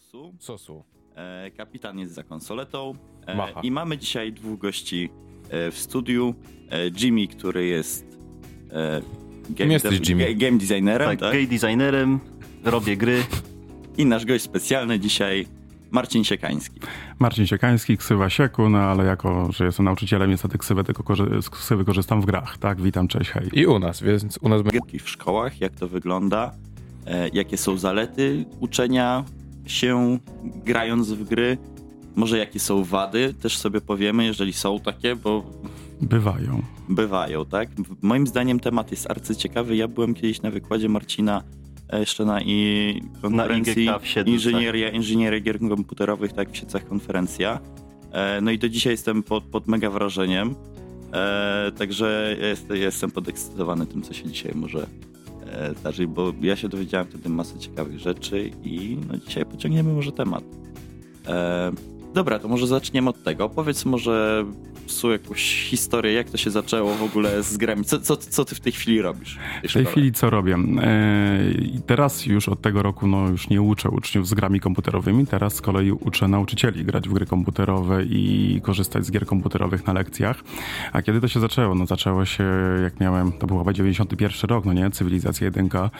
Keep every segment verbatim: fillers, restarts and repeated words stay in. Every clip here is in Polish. Sosu. Sosu. E, kapitan jest za konsoletą. E, I mamy dzisiaj dwóch gości e, w studiu. E, Jimmy, który jest e, game, Jesteś de- Jimmy. game designerem. Tak, tak? game designerem, robię gry. I nasz gość specjalny dzisiaj, Marcin Siekański. Marcin Siekański, ksywa Sieku, no ale jako, że jestem nauczycielem, niestety ksywę tylko korzy- z ksywy korzystam w grach, tak? Witam, cześć, hej. I u nas, więc u nas... W szkołach, jak to wygląda, e, jakie są zalety uczenia się grając w gry, może jakie są wady, też sobie powiemy, jeżeli są takie, bo... Bywają. Bywają, tak? Moim zdaniem temat jest arcyciekawy. Ja byłem kiedyś na wykładzie Marcina jeszcze na i konferencji na Siedlce, inżynieria, inżynieria gier komputerowych, tak, w Siedlcach konferencja. E, no i do dzisiaj jestem pod, pod mega wrażeniem. E, także jest, jestem podekscytowany tym, co się dzisiaj może e, zdarzyć, bo ja się dowiedziałem wtedy masę ciekawych rzeczy i no dzisiaj pociągniemy może temat. E, dobra, to może zaczniemy od tego. Powiedz może psu jakąś historię, jak to się zaczęło w ogóle z grami. Co, co, co ty w tej chwili robisz? W tej chwili co robię? Eee, teraz już od tego roku no już nie uczę uczniów z grami komputerowymi. Teraz z kolei uczę nauczycieli grać w gry komputerowe i korzystać z gier komputerowych na lekcjach. A kiedy to się zaczęło? No zaczęło się, jak miałem, to był chyba dziewięćdziesiąty pierwszy rok, no nie? Cywilizacja Jedynka.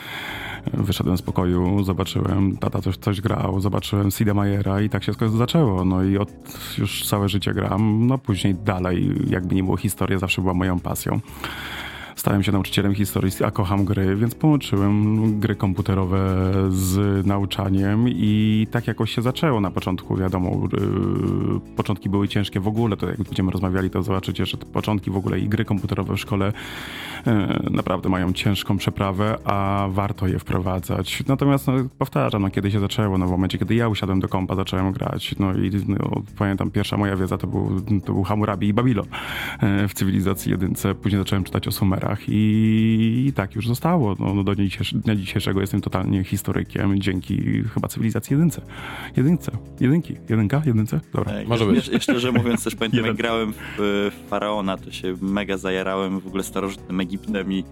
Wyszedłem z pokoju, zobaczyłem, tata coś, coś grał, zobaczyłem Sida Meiera i tak się zaczęło. No i od już całe życie gram, no później dalej, jakby nie było, historia zawsze była moją pasją. Stałem się nauczycielem historii, a kocham gry, więc połączyłem gry komputerowe z nauczaniem i tak jakoś się zaczęło na początku. Wiadomo, yy, początki były ciężkie w ogóle, to jak będziemy rozmawiali, to zobaczycie, że te początki w ogóle i gry komputerowe w szkole yy, naprawdę mają ciężką przeprawę, a warto je wprowadzać. Natomiast no, powtarzam, no, kiedy się zaczęło, no w momencie, kiedy ja usiadłem do kompa, zacząłem grać, no i no, pamiętam, pierwsza moja wiedza to był, to był Hamurabi i Babilo yy, w Cywilizacji Jedynce. Później zacząłem czytać o Sumerach. I, i tak już zostało. No, do dnia, dzisiejsz- dnia dzisiejszego jestem totalnie historykiem dzięki chyba Cywilizacji jedynce. Jedynce. Jedynki. Jedynka? Jedynce? Dobra. E, Może być. Jeszcze, szczerze mówiąc, też pamiętam, jak grałem w, w Faraona, to się mega zajarałem w ogóle starożytnym Egiptem i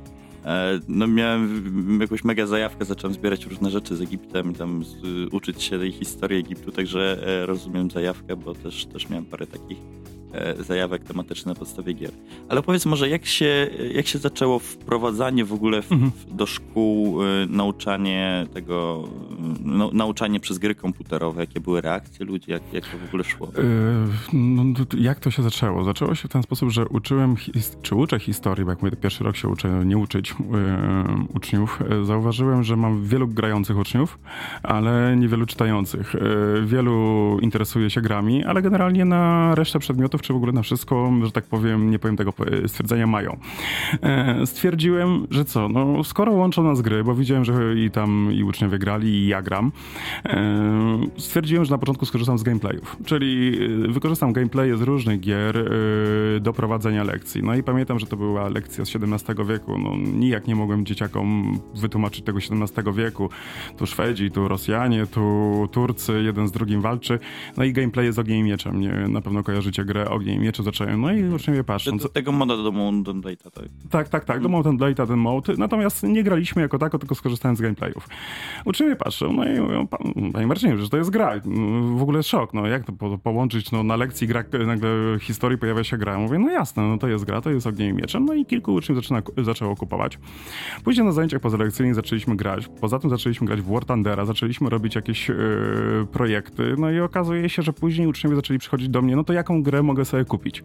e, no miałem jakąś mega zajawkę, zacząłem zbierać różne rzeczy z Egiptem i tam z, uczyć się tej historii Egiptu, także e, rozumiem zajawkę, bo też, też miałem parę takich zajawek tematycznych na podstawie gier. Ale powiedz może, jak się, jak się zaczęło wprowadzanie w ogóle w, mhm. do szkół, nauczanie tego, no, nauczanie przez gry komputerowe, jakie były reakcje ludzi, jak, jak to w ogóle szło? Yy, no, jak to się zaczęło? Zaczęło się w ten sposób, że uczyłem, his- czy uczę historii, bo jak mówię, pierwszy rok się uczę, nie uczyć yy, uczniów. Zauważyłem, że mam wielu grających uczniów, ale niewielu czytających. Yy, wielu interesuje się grami, ale generalnie na resztę przedmiotów czy w ogóle na wszystko, że tak powiem, nie powiem tego stwierdzenia, mają. E, stwierdziłem, że co, no skoro łączą nas gry, bo widziałem, że i tam i uczniowie grali, i ja gram, e, stwierdziłem, że na początku skorzystam z gameplayów, czyli wykorzystam gameplaye z różnych gier e, do prowadzenia lekcji. No i pamiętam, że to była lekcja z siedemnastego wieku, no nijak nie mogłem dzieciakom wytłumaczyć tego siedemnastego wieku. Tu Szwedzi, tu Rosjanie, tu Turcy, jeden z drugim walczy, no i gameplaye z Ogniem i Mieczem, nie, na pewno kojarzycie grę Ogniem i Mieczem, zacząłem, no i uczniowie patrzą. Do tego moda do Mountain Blade'a, tak? Tak, tak, tak, do Mountain Blade'a ten mode, natomiast nie graliśmy jako tako, tylko skorzystałem z gameplayów. Uczniowie patrzą, no i mówią, panie Marcinie, że to jest gra, w ogóle szok, no jak to po- połączyć, no na lekcji gra, nagle historii pojawia się gra, mówię, no jasne, no to jest gra, to jest Ogniem i Mieczem, no i kilku uczniów zaczyna, zaczęło kupować. Później na zajęciach pozalekcyjnych zaczęliśmy grać, poza tym zaczęliśmy grać w War Thundera, zaczęliśmy robić jakieś yy, projekty, no i okazuje się, że później uczniowie zaczęli przychodzić do mnie, no to jaką grę mogę sobie kupić.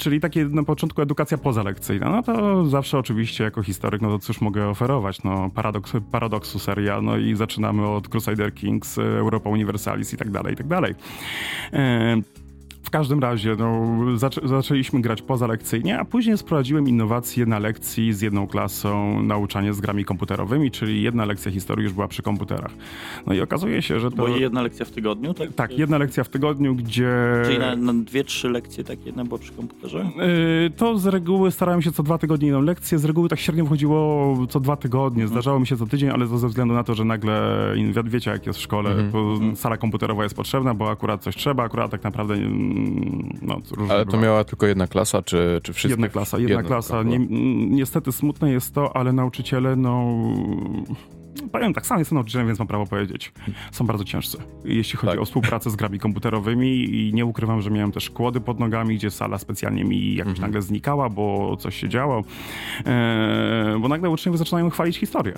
Czyli takie na początku edukacja pozalekcyjna. No to zawsze oczywiście jako historyk, no to cóż mogę oferować? No paradoks, paradoksu seria, no i zaczynamy od Crusader Kings, Europa Universalis i tak dalej, i tak dalej. W każdym razie no, zaczę- zaczęliśmy grać pozalekcyjnie, a później sprowadziłem innowacje na lekcji z jedną klasą, nauczanie z grami komputerowymi, czyli jedna lekcja historii już była przy komputerach. No i okazuje się, że to... Bo jedna lekcja w tygodniu? Tak, tak, jedna lekcja w tygodniu, gdzie... Czyli na, na dwie, trzy lekcje tak jedna była przy komputerze? Yy, to z reguły starałem się co dwa tygodnie inną lekcję, z reguły tak średnio wychodziło co dwa tygodnie, zdarzało mi się co tydzień, ale to ze względu na to, że nagle, wiecie jak jest w szkole, mm-hmm. sala komputerowa jest potrzebna, bo akurat coś trzeba, akurat tak naprawdę... No, ale to bywa. Miała tylko jedna klasa, czy, czy wszystkie? Jedna klasa, jedna, jedna klasa. Ni- niestety smutne jest to, ale nauczyciele, no... powiem tak, sam jestem nauczycielem, więc mam prawo powiedzieć. Są bardzo ciężcy, jeśli chodzi tak. o współpracę z grami komputerowymi i nie ukrywam, że miałem też kłody pod nogami, gdzie sala specjalnie mi jakoś mhm. nagle znikała, bo coś się działo, e, bo nagle uczniowie zaczynają chwalić historię.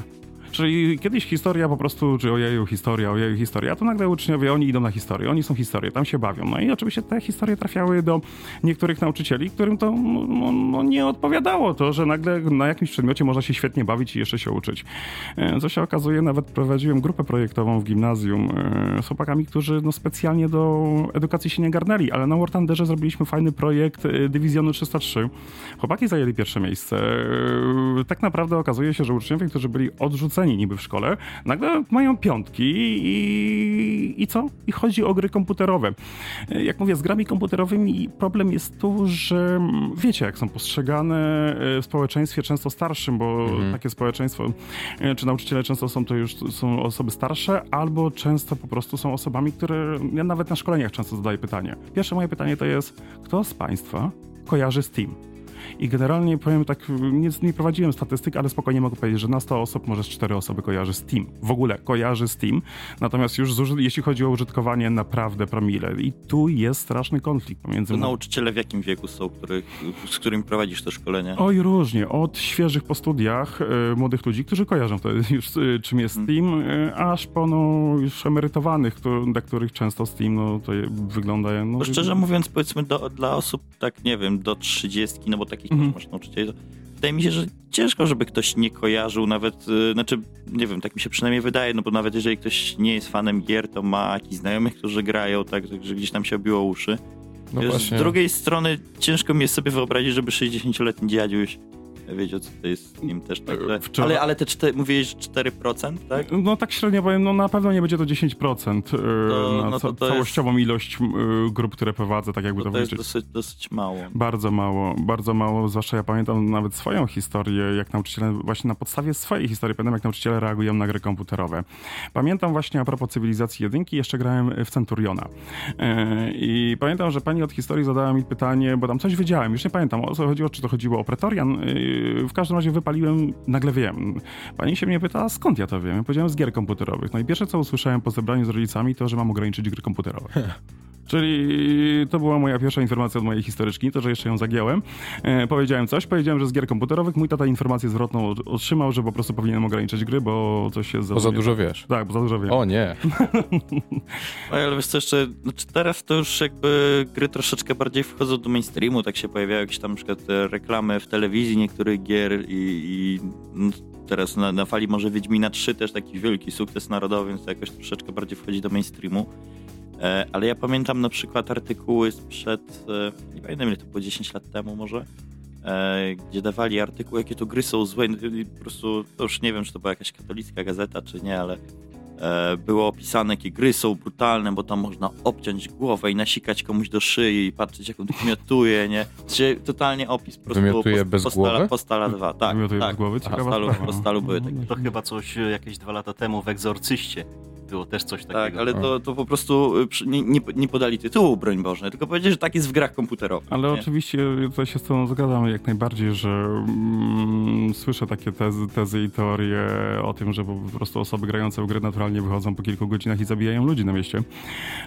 Czyli kiedyś historia po prostu, czy ojeju historia, ojeju historia, a to nagle uczniowie, oni idą na historię, oni są historie, tam się bawią. No i oczywiście te historie trafiały do niektórych nauczycieli, którym to no, no, nie odpowiadało to, że nagle na jakimś przedmiocie można się świetnie bawić i jeszcze się uczyć. Co się okazuje, nawet prowadziłem grupę projektową w gimnazjum z chłopakami, którzy no, specjalnie do edukacji się nie garnęli, ale na War Thunderze zrobiliśmy fajny projekt Dywizjonu trzysta trzy. Chłopaki zajęli pierwsze miejsce. Tak naprawdę okazuje się, że uczniowie, którzy byli odrzuceni niby w szkole, nagle mają piątki i, i co? I chodzi o gry komputerowe. Jak mówię, z grami komputerowymi problem jest tu, że wiecie, jak są postrzegane w społeczeństwie często starszym, bo mhm. takie społeczeństwo, czy nauczyciele często są to już są osoby starsze, albo często po prostu są osobami, które ja nawet na szkoleniach często zadaję pytanie. Pierwsze moje pytanie to jest, kto z Państwa kojarzy Steam? I generalnie powiem tak, nie, nie prowadziłem statystyk, ale spokojnie mogę powiedzieć, że na sto osób może z cztery osoby kojarzy Steam. W ogóle kojarzy Steam, natomiast już z, jeśli chodzi o użytkowanie, naprawdę promile. I tu jest straszny konflikt pomiędzy... To nauczyciele w jakim wieku są, których, z którymi prowadzisz te szkolenia? Oj, różnie. Od świeżych po studiach y, młodych ludzi, którzy kojarzą to już y, czym jest Steam, y, aż po no, już emerytowanych, to, dla których często Steam no, to je, wygląda... No, to szczerze i... mówiąc, powiedzmy do, dla osób tak, nie wiem, do trzydziestki, no bo takich mm. masz nauczycieli, to wydaje mi się, że ciężko, żeby ktoś nie kojarzył nawet, yy, znaczy, nie wiem, tak mi się przynajmniej wydaje, no bo nawet jeżeli ktoś nie jest fanem gier, to ma jakichś znajomych, którzy grają, tak, że gdzieś tam się obiło uszy. No właśnie. Z drugiej strony ciężko mi jest sobie wyobrazić, żeby sześćdziesięcioletni dziadziuś wiedział, co to jest z nim też. Tak, że... ale, ale te cztery, mówiłeś cztery procent, tak? No tak średnio powiem, no na pewno nie będzie to dziesięć procent to, na no to, to całościową jest... ilość grup, które prowadzę, tak jakby to, to, to powiedzieć. To jest dosyć, dosyć mało. Bardzo mało, bardzo mało, zwłaszcza ja pamiętam nawet swoją historię, jak nauczyciele, właśnie na podstawie swojej historii, pamiętam jak nauczyciele reagują na gry komputerowe. Pamiętam właśnie a propos Cywilizacji Jedynki, jeszcze grałem w Centuriona i pamiętam, że pani od historii zadała mi pytanie, bo tam coś wiedziałem, już nie pamiętam o co chodziło, czy to chodziło o Pretorian. W każdym razie wypaliłem, nagle wiem. Pani się mnie pyta, skąd ja to wiem? Ja powiedziałem z gier komputerowych. No i pierwsze, co usłyszałem po zebraniu z rodzicami, to, że mam ograniczyć gry komputerowe. Czyli to była moja pierwsza informacja od mojej historyczki, to, że jeszcze ją zagięłem. E, powiedziałem coś, powiedziałem, że z gier komputerowych. Mój tata informację zwrotną otrzymał, że po prostu powinienem ograniczyć gry, bo coś się... Bo za dużo wiesz. Tak, bo za dużo wiem. O nie. Ale wiesz co, jeszcze, znaczy teraz to już jakby gry troszeczkę bardziej wchodzą do mainstreamu, tak się pojawiają jakieś tam na przykład reklamy w telewizji, niektórych gier i... i no, teraz na, na fali może Wiedźmina trzy też taki wielki sukces narodowy, więc to jakoś troszeczkę bardziej wchodzi do mainstreamu. Ale ja pamiętam na przykład artykuły sprzed, nie pamiętam ile to było, dziesięć lat temu może, gdzie dawali artykuły, jakie to gry są złe. Po prostu, to już nie wiem, czy to była jakaś katolicka gazeta, czy nie, ale było opisane, jakie gry są brutalne, bo tam można obciąć głowę i nasikać komuś do szyi i patrzeć, jak on to wymiotuje, nie? Czyli totalnie opis po prostu wymiotuje bez postala, głowy? Postala dwa, tak. Wymiotuje tak, bez głowy? Ciekawe. Postalu, postalu były takie. To chyba coś jakieś dwa lata temu w Egzorcyście. Było też coś takiego. Tak, ale to, to po prostu nie, nie, nie podali tytułu, broń Boże, tylko powiedzieli, że tak jest w grach komputerowych. Ale nie? Oczywiście tutaj się z tobą zgadzam jak najbardziej, że mm, słyszę takie tezy, tezy i teorie o tym, że po prostu osoby grające w gry naturalnie wychodzą po kilku godzinach i zabijają ludzi na mieście.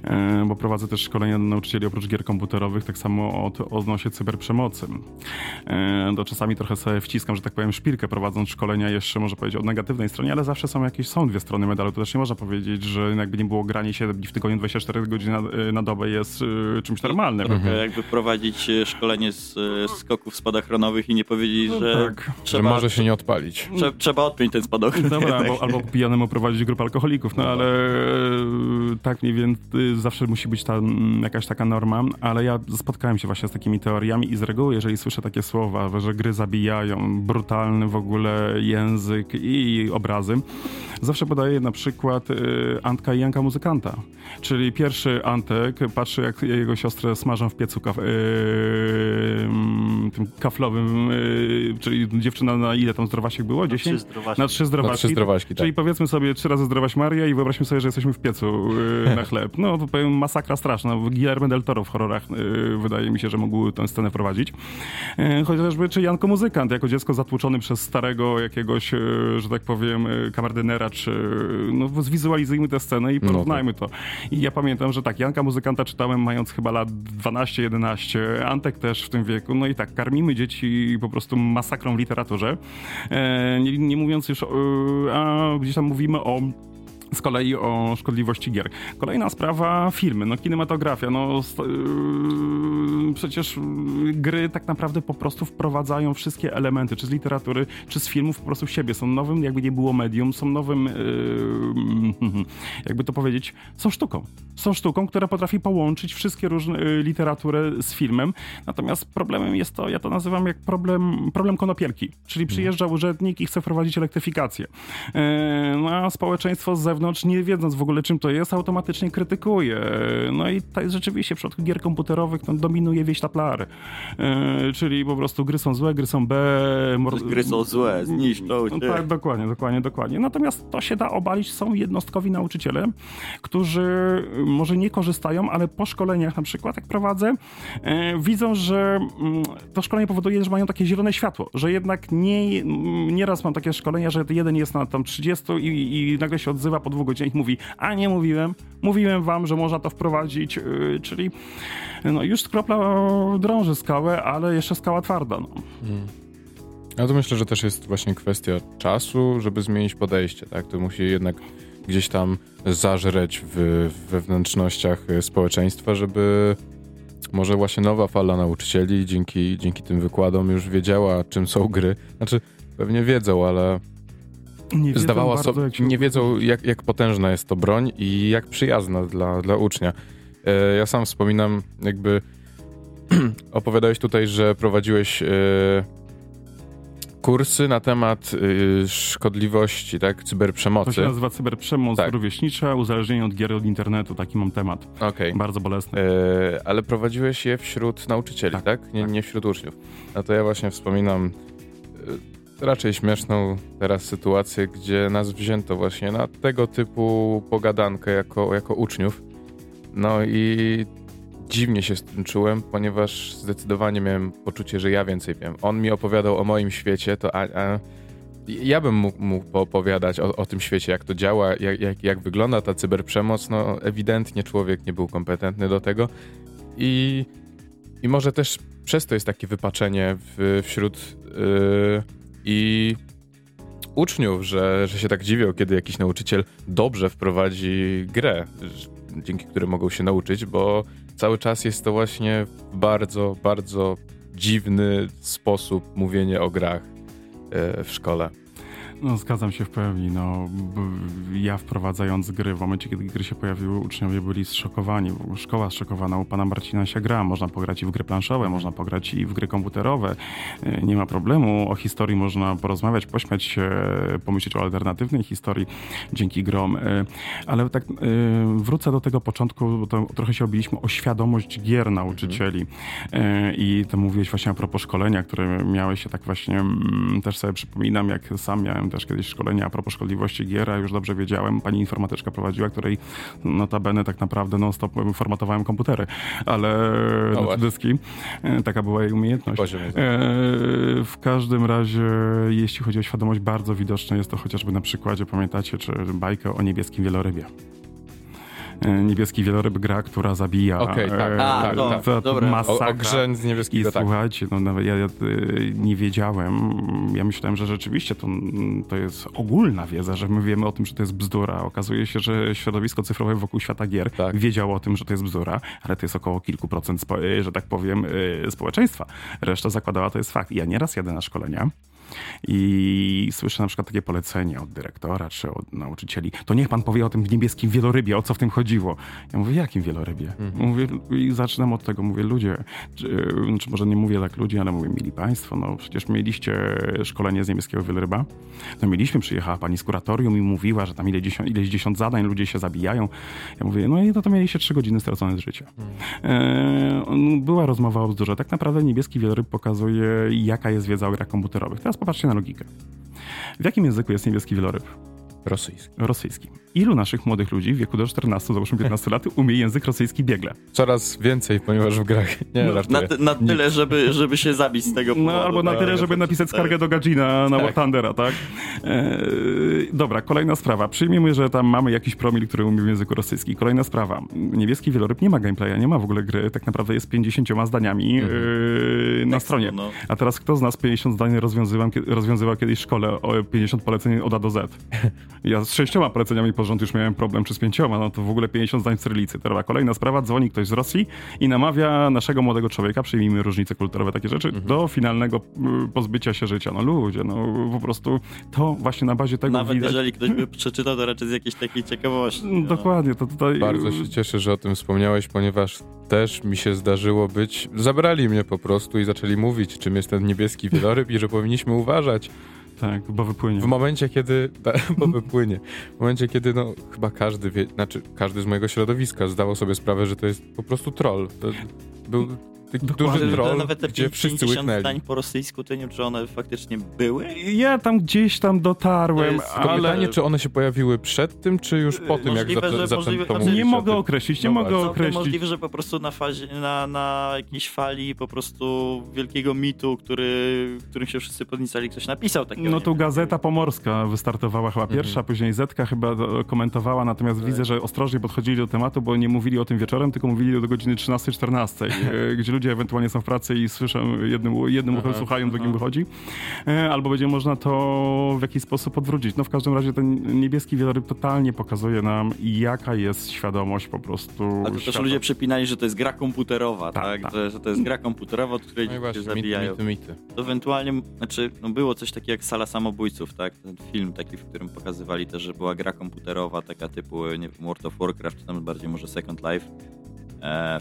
E, bo prowadzę też szkolenia dla nauczycieli oprócz gier komputerowych, tak samo od, odnośnie cyberprzemocy. E, to czasami trochę sobie wciskam, że tak powiem, szpilkę prowadząc szkolenia jeszcze, może powiedzieć, od negatywnej stronie, ale zawsze są jakieś, są dwie strony medalu, to też nie można powiedzieć, że jakby nie było granie siedem dni w tygodniu, dwadzieścia cztery godziny na, na dobę jest y, czymś normalnym. Mhm. Jakby prowadzić szkolenie z y, skoków spadochronowych i nie powiedzieć, no że, tak. trzeba, że może się nie odpalić. Trze, trzeba odpiąć ten spadochron. Dobra, tak. albo, albo pijanemu prowadzić grupę alkoholików, no, no ale tak, tak mniej więcej zawsze musi być ta, jakaś taka norma, ale ja spotkałem się właśnie z takimi teoriami i z reguły, jeżeli słyszę takie słowa, że gry zabijają, brutalny w ogóle język i obrazy, zawsze podaję na przykład Antka i Janka Muzykanta. Czyli pierwszy Antek patrzy, jak jego siostrę smażą w piecu kaf- yy, tym kaflowym, yy, czyli dziewczyna na ile tam zdrowasiek było? dziesięć? Na trzy zdrowaśki. Na trzy zdrowaśki, tak. Czyli powiedzmy sobie trzy razy zdrowaś Maria i wyobraźmy sobie, że jesteśmy w piecu na chleb. No, to powiem, masakra straszna. Guillermo del Toro w horrorach yy, wydaje mi się, że mógł tę scenę prowadzić. Yy, chociażby czy Janko Muzykant, jako dziecko zatłuczony przez starego jakiegoś, yy, że tak powiem, yy, kamerdynera, czy yy, no, zwizualizujmy tę scenę i porównajmy no to. to. I ja pamiętam, że tak, Janka Muzykanta czytałem mając chyba lat dwanaście jedenaście, Antek też w tym wieku, no i tak, karmimy dzieci po prostu masakrą w literaturze. Yy, nie, nie mówiąc już, yy, a gdzieś tam mówimy o z kolei o szkodliwości gier. Kolejna sprawa, filmy, no kinematografia, no st- yy, przecież gry tak naprawdę po prostu wprowadzają wszystkie elementy, czy z literatury, czy z filmów po prostu w siebie. Są nowym, jakby nie było medium, są nowym, yy, jakby to powiedzieć, są sztuką. Są sztuką, która potrafi połączyć wszystkie różne yy, literaturę z filmem. Natomiast problemem jest to, ja to nazywam jak problem, problem konopielki, czyli przyjeżdża urzędnik i chce wprowadzić elektryfikację. Yy, no a społeczeństwo z zewnątrz, nie wiedząc w ogóle czym to jest, automatycznie krytykuje. No i to jest rzeczywiście w przypadku gier komputerowych no, dominuje wieś taplar. Yy, czyli po prostu gry są złe, gry są B... Mor- gry są złe, zniszczą cię. Tak, dokładnie, dokładnie, dokładnie. Natomiast to się da obalić. Są jednostkowi nauczyciele, którzy może nie korzystają, ale po szkoleniach na przykład, jak prowadzę, yy, widzą, że yy, to szkolenie powoduje, że mają takie zielone światło, że jednak nie, nieraz mam takie szkolenia, że jeden jest na tam trzydziestu i, i nagle się odzywa po dwóch godzinach i mówi, a nie mówiłem, mówiłem wam, że można to wprowadzić, yy, czyli no już kropla drąży skałę, ale jeszcze skała twarda. No. Hmm. Ja to myślę, że też jest właśnie kwestia czasu, żeby zmienić podejście, tak? To musi jednak gdzieś tam zażreć w, w wewnętrznościach społeczeństwa, żeby może właśnie nowa fala nauczycieli dzięki, dzięki tym wykładom już wiedziała, czym są gry. Znaczy, pewnie wiedzą, ale nie wiedzą, Zdawała bardzo, so, jak nie wiedzą jak, jak potężna jest to broń i jak przyjazna dla, dla ucznia. E, ja sam wspominam, jakby opowiadałeś tutaj, że prowadziłeś e, kursy na temat e, szkodliwości, tak? Cyberprzemocy. To się nazywa cyberprzemoc tak. rówieśnicza, uzależnienie od gier, od internetu. Taki mam temat. Okay. Bardzo bolesny. E, ale prowadziłeś je wśród nauczycieli, tak? tak? Nie, tak. nie wśród uczniów. A to ja właśnie wspominam... E, raczej śmieszną teraz sytuację, gdzie nas wzięto właśnie na tego typu pogadankę jako, jako uczniów. No i dziwnie się z tym czułem, ponieważ zdecydowanie miałem poczucie, że ja więcej wiem. On mi opowiadał o moim świecie, to a, a, ja bym mógł, mógł opowiadać o, o tym świecie, jak to działa, jak, jak, jak wygląda ta cyberprzemoc. No ewidentnie człowiek nie był kompetentny do tego i, i może też przez to jest takie wypaczenie w, wśród... Yy, i uczniów, że, że się tak dziwią, kiedy jakiś nauczyciel dobrze wprowadzi grę, dzięki której mogą się nauczyć, bo cały czas jest to właśnie bardzo, bardzo dziwny sposób mówienia o grach w szkole. No, zgadzam się w pełni. No, ja wprowadzając gry, w momencie, kiedy gry się pojawiły, uczniowie byli zszokowani. Szkoła zszokowana, u pana Marcina się gra. Można pograć i w gry planszowe, można pograć i w gry komputerowe. Nie ma problemu. O historii można porozmawiać, pośmiać się, pomyśleć o alternatywnej historii dzięki grom. Ale tak wrócę do tego początku, bo to trochę się obiliśmy o świadomość gier nauczycieli. Mhm. I to mówiłeś właśnie a propos szkolenia, które miałeś się tak właśnie, też sobie przypominam, jak sam miałem też kiedyś szkolenia a propos szkodliwości gier, a już dobrze wiedziałem, pani informatyczka prowadziła, której notabene tak naprawdę non stop formatowałem komputery, ale no dyski, taka była jej umiejętność. Poziom, tak. W każdym razie, jeśli chodzi o świadomość, bardzo widoczne jest to chociażby na przykładzie, pamiętacie, czy bajkę o Niebieskim Wielorybie. Niebieski wieloryb, gra, która zabija. Okej, okay, tak, e, tak, tak, tak, tak. Masakra. O, o grze z niebieskiego, I tak. Słuchajcie, no nawet ja, ja nie wiedziałem, ja myślałem, że rzeczywiście to, to jest ogólna wiedza, że my wiemy o tym, że to jest bzdura. Okazuje się, że środowisko cyfrowe wokół świata gier tak. wiedziało o tym, że to jest bzdura, ale to jest około kilku procent, spo- że tak powiem, yy, społeczeństwa. Reszta zakładała, to jest fakt. Ja nieraz jadę na szkolenia i słyszę na przykład takie polecenie od dyrektora czy od nauczycieli, to niech pan powie o tym Niebieskim Wielorybie, o co w tym chodziło. Ja mówię, jakim wielorybie? Mhm. Mówię, i zaczynam od tego, mówię, ludzie, czy, czy może nie mówię tak ludzi, ale mówię, mili państwo, no przecież mieliście szkolenie z Niebieskiego Wieloryba. No mieliśmy, przyjechała pani z kuratorium i mówiła, że tam ile dziesiąt, ileś dziesiąt zadań, ludzie się zabijają. Ja mówię, no i to, to mieliście trzy godziny stracone z życia. Mhm. E, była rozmowa o bzdurze. Tak naprawdę Niebieski Wieloryb pokazuje, jaka jest wiedza o grach komputerowych. Teraz popatrzcie na logikę. W jakim języku jest Niebieski Wieloryb? rosyjski. Rosyjski. Ilu naszych młodych ludzi w wieku do czternastu, załóżmy piętnastu lat umie język rosyjski biegle? Coraz więcej, ponieważ w grach. Nie, no, na, ty, na tyle, żeby, żeby się zabić z tego powodu. No albo na tyle, żeby napisać skargę do Gadzina na War Thundera, tak? E, dobra, kolejna sprawa. Przyjmijmy, że tam mamy jakiś promil, który umie w języku rosyjskim. Kolejna sprawa. Niebieski wieloryb nie ma gameplaya, nie ma w ogóle gry. Tak naprawdę jest pięćdziesięcioma zdaniami mhm. e, na tak, stronie. No. A teraz kto z nas pięćdziesiąt zdań rozwiązywał, rozwiązywał kiedyś w szkole o pięćdziesiąt poleceń od A do Z? Ja z sześcioma poleceniami pod rząd już miałem problem, czy z pięcioma, no to w ogóle pięćdziesiąt zdań w cyrylicy. Teraz kolejna sprawa, dzwoni ktoś z Rosji i namawia naszego młodego człowieka, przyjmijmy różnice kulturowe, takie rzeczy, mhm. do finalnego pozbycia się życia. No ludzie, no po prostu to właśnie na bazie tego nawet widać. Jeżeli ktoś by przeczytał, to raczej z jakiejś takiej ciekawości. No. Dokładnie. To tutaj... Bardzo się cieszę, że o tym wspomniałeś, ponieważ też mi się zdarzyło być, zabrali mnie po prostu i zaczęli mówić, czym jest ten niebieski wieloryb i że powinniśmy uważać. Tak, bo wypłynie. W momencie, kiedy... Bo wypłynie. W momencie, kiedy no chyba każdy wie, znaczy każdy z mojego środowiska zdawał sobie sprawę, że to jest po prostu troll. To był... Dokładnie. Duży troll, nawet te gdzie wszyscy łyknęli. Zdań po rosyjsku, to nie wiem, czy one faktycznie były? Ja tam gdzieś tam dotarłem, jest, ale... Pytanie, czy one się pojawiły przed tym, czy już po tym, możliwe, jak za, zaczęto to mówić? Nie mogę określić, nie no mogę określić. Możliwe, że po prostu na, fazie, na, na jakiejś fali po prostu wielkiego mitu, który, którym się wszyscy podnicali, ktoś napisał takiego. No tu Gazeta wiem. Pomorska wystartowała chyba mhm. pierwsza, później Zetka chyba komentowała, natomiast tak. widzę, że ostrożnie podchodzili do tematu, bo nie mówili o tym wieczorem, tylko mówili do godziny trzynastej czternastej, gdzie ludzie ewentualnie są w pracy i słyszą, jednym, jednym uchem słuchają, drugim wychodzi. Albo będzie można to w jakiś sposób odwrócić. No w każdym razie ten niebieski wieloryb totalnie pokazuje nam, jaka jest świadomość po prostu. A to świata. Też ludzie przypinali, że to jest gra komputerowa, tak? tak? tak. Że, że to jest gra komputerowa, od której no się zabijają. Mity, mity, mity. To ewentualnie, znaczy, no było coś takiego jak Sala Samobójców, tak? Ten film taki, w którym pokazywali też, że była gra komputerowa, taka typu, nie wiem, World of Warcraft, czy tam bardziej może Second Life,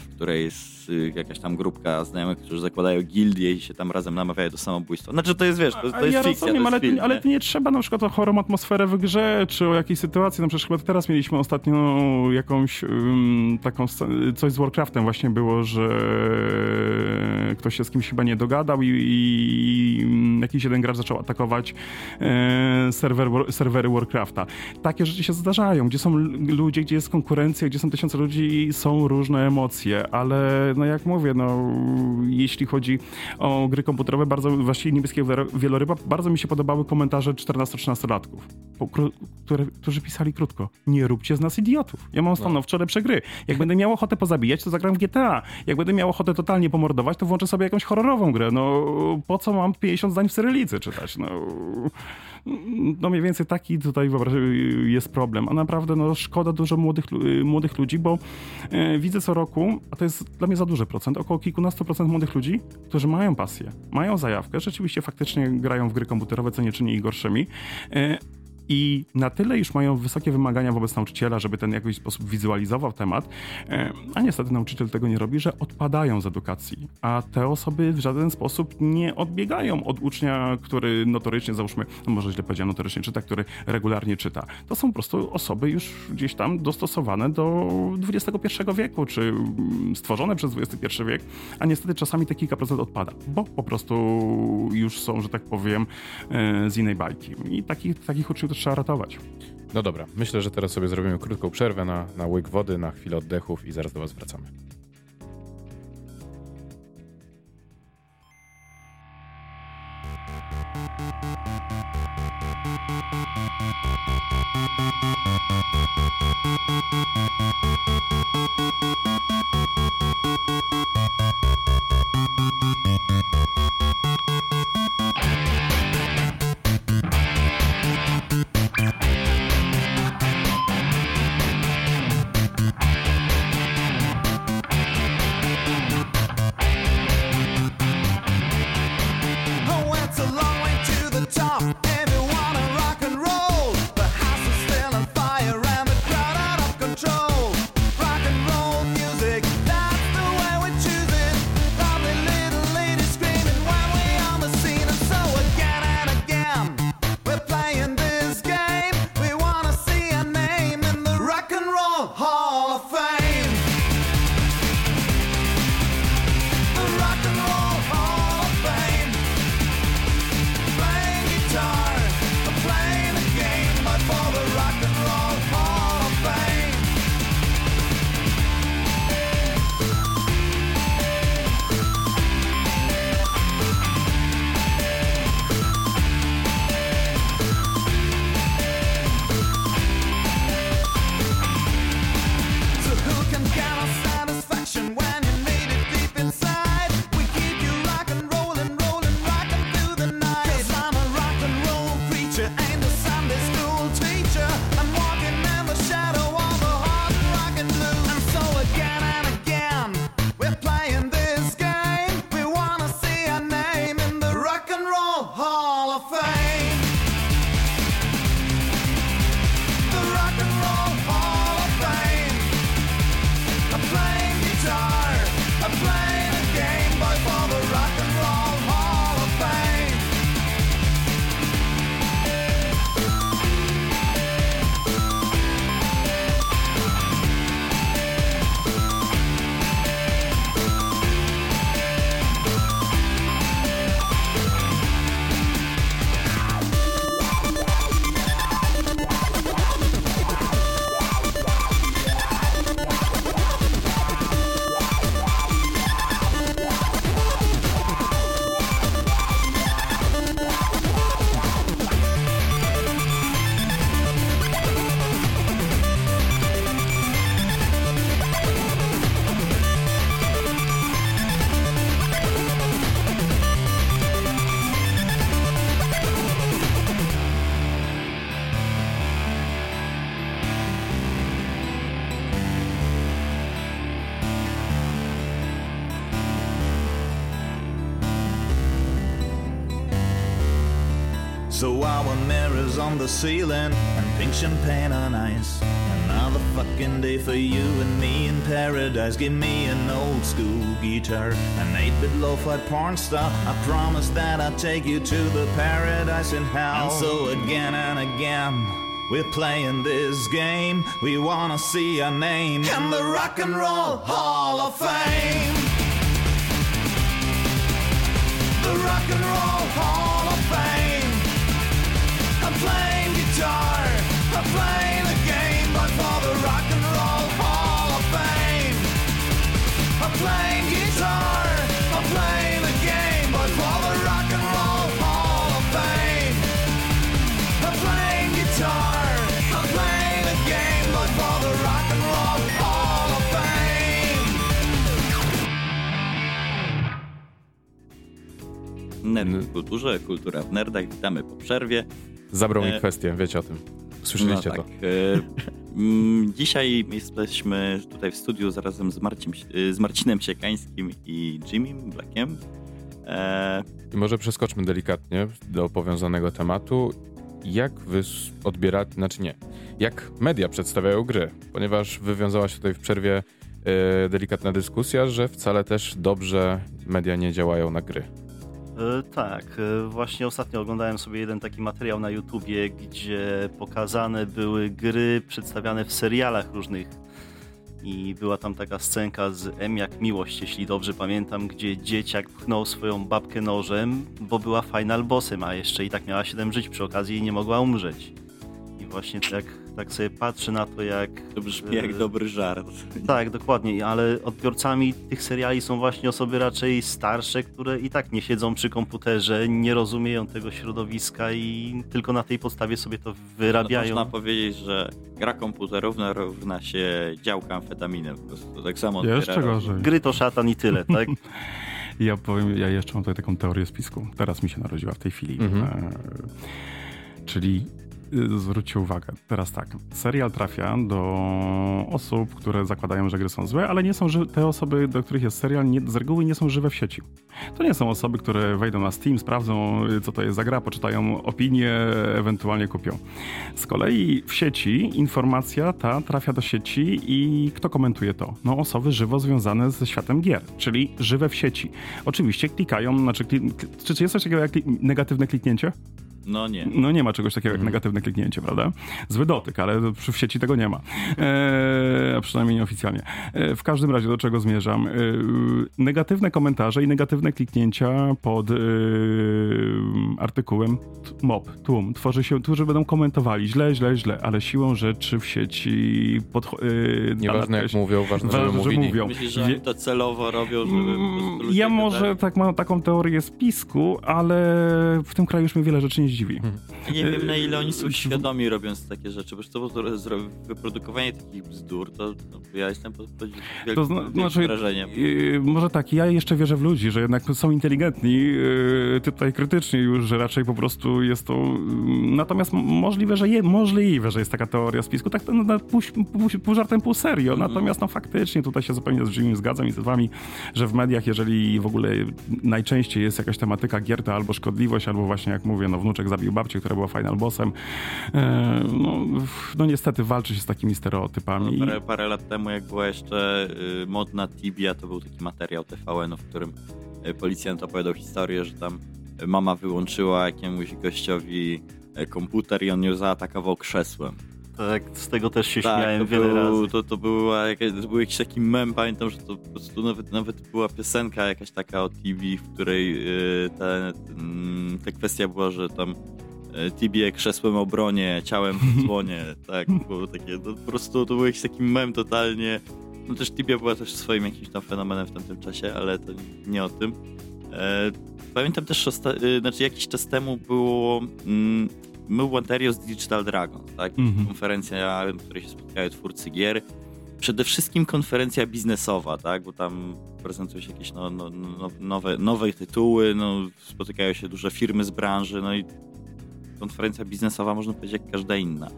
w której jest jakaś tam grupka znajomych, którzy zakładają gildię i się tam razem namawiają do samobójstwa. Znaczy to jest, wiesz, to, to jest ja fikcja, rozumiem, to jest ale, film, ale nie? nie trzeba na przykład o chorą atmosferę w grze, czy o jakiejś sytuacji, no przecież chyba teraz mieliśmy ostatnio jakąś um, taką, coś z Warcraftem właśnie było, że ktoś się z kimś chyba nie dogadał i, i jakiś jeden gracz zaczął atakować e, serwer, serwery Warcrafta. Takie rzeczy się zdarzają, gdzie są ludzie, gdzie jest konkurencja, gdzie są tysiące ludzi i są różne emocje, ale no jak mówię, no jeśli chodzi o gry komputerowe, bardzo właściwie niebieskiego wieloryba, bardzo mi się podobały komentarze czternastu-trzynastolatków, którzy pisali krótko, nie róbcie z nas idiotów, ja mam stanowczo lepsze gry, jak będę miał ochotę pozabijać, to zagram w G T A, jak będę miał ochotę totalnie pomordować, to włączę sobie jakąś horrorową grę, no po co mam pięćdziesiąt zdań w cyrylicy czytać, no... No mniej więcej taki tutaj jest problem, a naprawdę no, szkoda dużo młodych, młodych ludzi, bo e, widzę co roku, a to jest dla mnie za duży procent, około kilkunastu procent młodych ludzi, którzy mają pasję, mają zajawkę, rzeczywiście faktycznie grają w gry komputerowe, co nie czyni ich gorszymi, e, i na tyle już mają wysokie wymagania wobec nauczyciela, żeby ten w jakiś sposób wizualizował temat, a niestety nauczyciel tego nie robi, że odpadają z edukacji, a te osoby w żaden sposób nie odbiegają od ucznia, który notorycznie, załóżmy, no może źle powiedziałem, notorycznie czyta, który regularnie czyta. To są po prostu osoby już gdzieś tam dostosowane do dwudziestego pierwszego wieku, czy stworzone przez dwudziesty pierwszy wiek, a niestety czasami te kilka procent odpada, bo po prostu już są, że tak powiem, z innej bajki. I takich, takich uczniów trzeba ratować. No dobra, myślę, że teraz sobie zrobimy krótką przerwę na, na łyk wody, na chwilę oddechów i zaraz do was wracamy. Rock and roll, the house is still on fire and the crowd out of control. So our mirrors on the ceiling and pink champagne on ice. Another fucking day for you and me in paradise. Give me an old school guitar, an eight-bit lo-fi porn star. I promise that I'll take you to the paradise in hell. And so again and again we're playing this game. We wanna see our name in the Rock and Roll Hall of Fame. The Rock and Roll Hall of Fame. I'm playing guitar, I'm playing the game, but for the Rock and Roll Hall of Fame. I'm playing guitar, I'm playing the game, but for the Rock and Roll Hall of Fame. I'm playing guitar. Nerd w kulturze, kultura w nerdach. Witamy po przerwie. Zabrał mi e... kwestię, wiecie o tym. Słyszeliście no tak. to. E... Dzisiaj jesteśmy tutaj w studiu razem z, Marcin... z Marcinem Siekańskim i Jimmym Blackiem. E... I może przeskoczmy delikatnie do powiązanego tematu. Jak wy odbieracie, znaczy nie, jak media przedstawiają gry? Ponieważ wywiązała się tutaj w przerwie e... delikatna dyskusja, że wcale też dobrze media nie działają na gry. Tak, właśnie ostatnio oglądałem sobie jeden taki materiał na YouTubie, gdzie pokazane były gry przedstawiane w serialach różnych i była tam taka scenka z M jak miłość, jeśli dobrze pamiętam, gdzie dzieciak pchnął swoją babkę nożem, bo była final bossem, a jeszcze i tak miała siedem żyć przy okazji i nie mogła umrzeć. I właśnie tak, tak sobie patrzę na to, jak... To brzmi jak dobry żart. Tak, dokładnie, ale odbiorcami tych seriali są właśnie osoby raczej starsze, które i tak nie siedzą przy komputerze, nie rozumieją tego środowiska i tylko na tej podstawie sobie to wyrabiają. No, można powiedzieć, że gra komputerówna równa się działka amfetaminem. Po prostu tak samo jeszcze gorzej. Gry to szatan i tyle, tak? Ja powiem, ja jeszcze mam tutaj taką teorię spisku. Teraz mi się narodziła w tej chwili. Mhm. Czyli... Zwróćcie uwagę, teraz tak, serial trafia do osób, które zakładają, że gry są złe, ale nie są ży- te osoby, do których jest serial, nie, z reguły nie są żywe w sieci. To nie są osoby, które wejdą na Steam, sprawdzą, co to jest za gra, poczytają opinie, ewentualnie kupią. Z kolei w sieci informacja ta trafia do sieci i kto komentuje to? No osoby żywo związane ze światem gier, czyli żywe w sieci. Oczywiście klikają, znaczy, kli- czy, czy jest coś takiego jak kli- negatywne kliknięcie? No nie. No nie ma czegoś takiego jak negatywne kliknięcie, prawda? Zły dotyk, ale w sieci tego nie ma. E, a przynajmniej nieoficjalnie. E, w każdym razie, do czego zmierzam? E, negatywne komentarze i negatywne kliknięcia pod e, artykułem mob, tłum. Tworzy się, którzy będą komentowali źle, źle, źle, ale siłą rzeczy w sieci... Pod, e, Nieważne jak mówią, ważne, żeby mówili. Że mówią. Myślisz, że oni to celowo robią, żeby... Ja może tak mam taką teorię spisku, ale w tym kraju już mi wiele rzeczy nie dziwi. Hmm. Nie wiem, na ile oni są świadomi robiąc takie rzeczy, bo to, to wyprodukowanie takich bzdur, to, to ja jestem pod wielkim zna, znaczy, wrażeniem. Yy, może tak, ja jeszcze wierzę w ludzi, że jednak są inteligentni, yy, tutaj krytyczni już, że raczej po prostu jest to... Yy, natomiast możliwe, że je, możliwe, że jest taka teoria spisku, tak no, no, pół, pół, pół żartem, pół serio, mm. natomiast no faktycznie tutaj się zupełnie z Jimmy zgadzam i z wami, że w mediach, jeżeli w ogóle najczęściej jest jakaś tematyka gier, to albo szkodliwość, albo właśnie jak mówię, no wnuczek zabił babcię, która była final bossem. E, no, no niestety walczy się z takimi stereotypami. No, parę, parę lat temu, jak była jeszcze y, modna Tibia, to był taki materiał T V N, w którym y, policjant opowiadał historię, że tam mama wyłączyła jakiemuś gościowi komputer i on ją zaatakował krzesłem. Tak, z tego też się tak, śmiałem wiele był, razy. To, to, była, to był jakiś taki mem, pamiętam, że to po prostu nawet, nawet była piosenka jakaś taka o Tibii, w której yy, ta, yy, ta kwestia była, że tam yy, Tibię krzesłem obronie, ciałem w dzwonie, tak, było takie, no, po prostu to był jakiś taki mem totalnie, no też Tibia była też swoim jakimś tam fenomenem w tamtym czasie, ale to nie o tym. Yy, pamiętam też, osta- yy, znaczy jakiś czas temu było... Yy, Move Materials Digital Dragons, tak? Mm-hmm. Konferencja, w której się spotkają twórcy gier. Przede wszystkim konferencja biznesowa, tak? Bo tam prezentują się jakieś no, no, no, nowe, nowe tytuły, no, spotykają się duże firmy z branży, no i konferencja biznesowa, można powiedzieć, jak każda inna. E,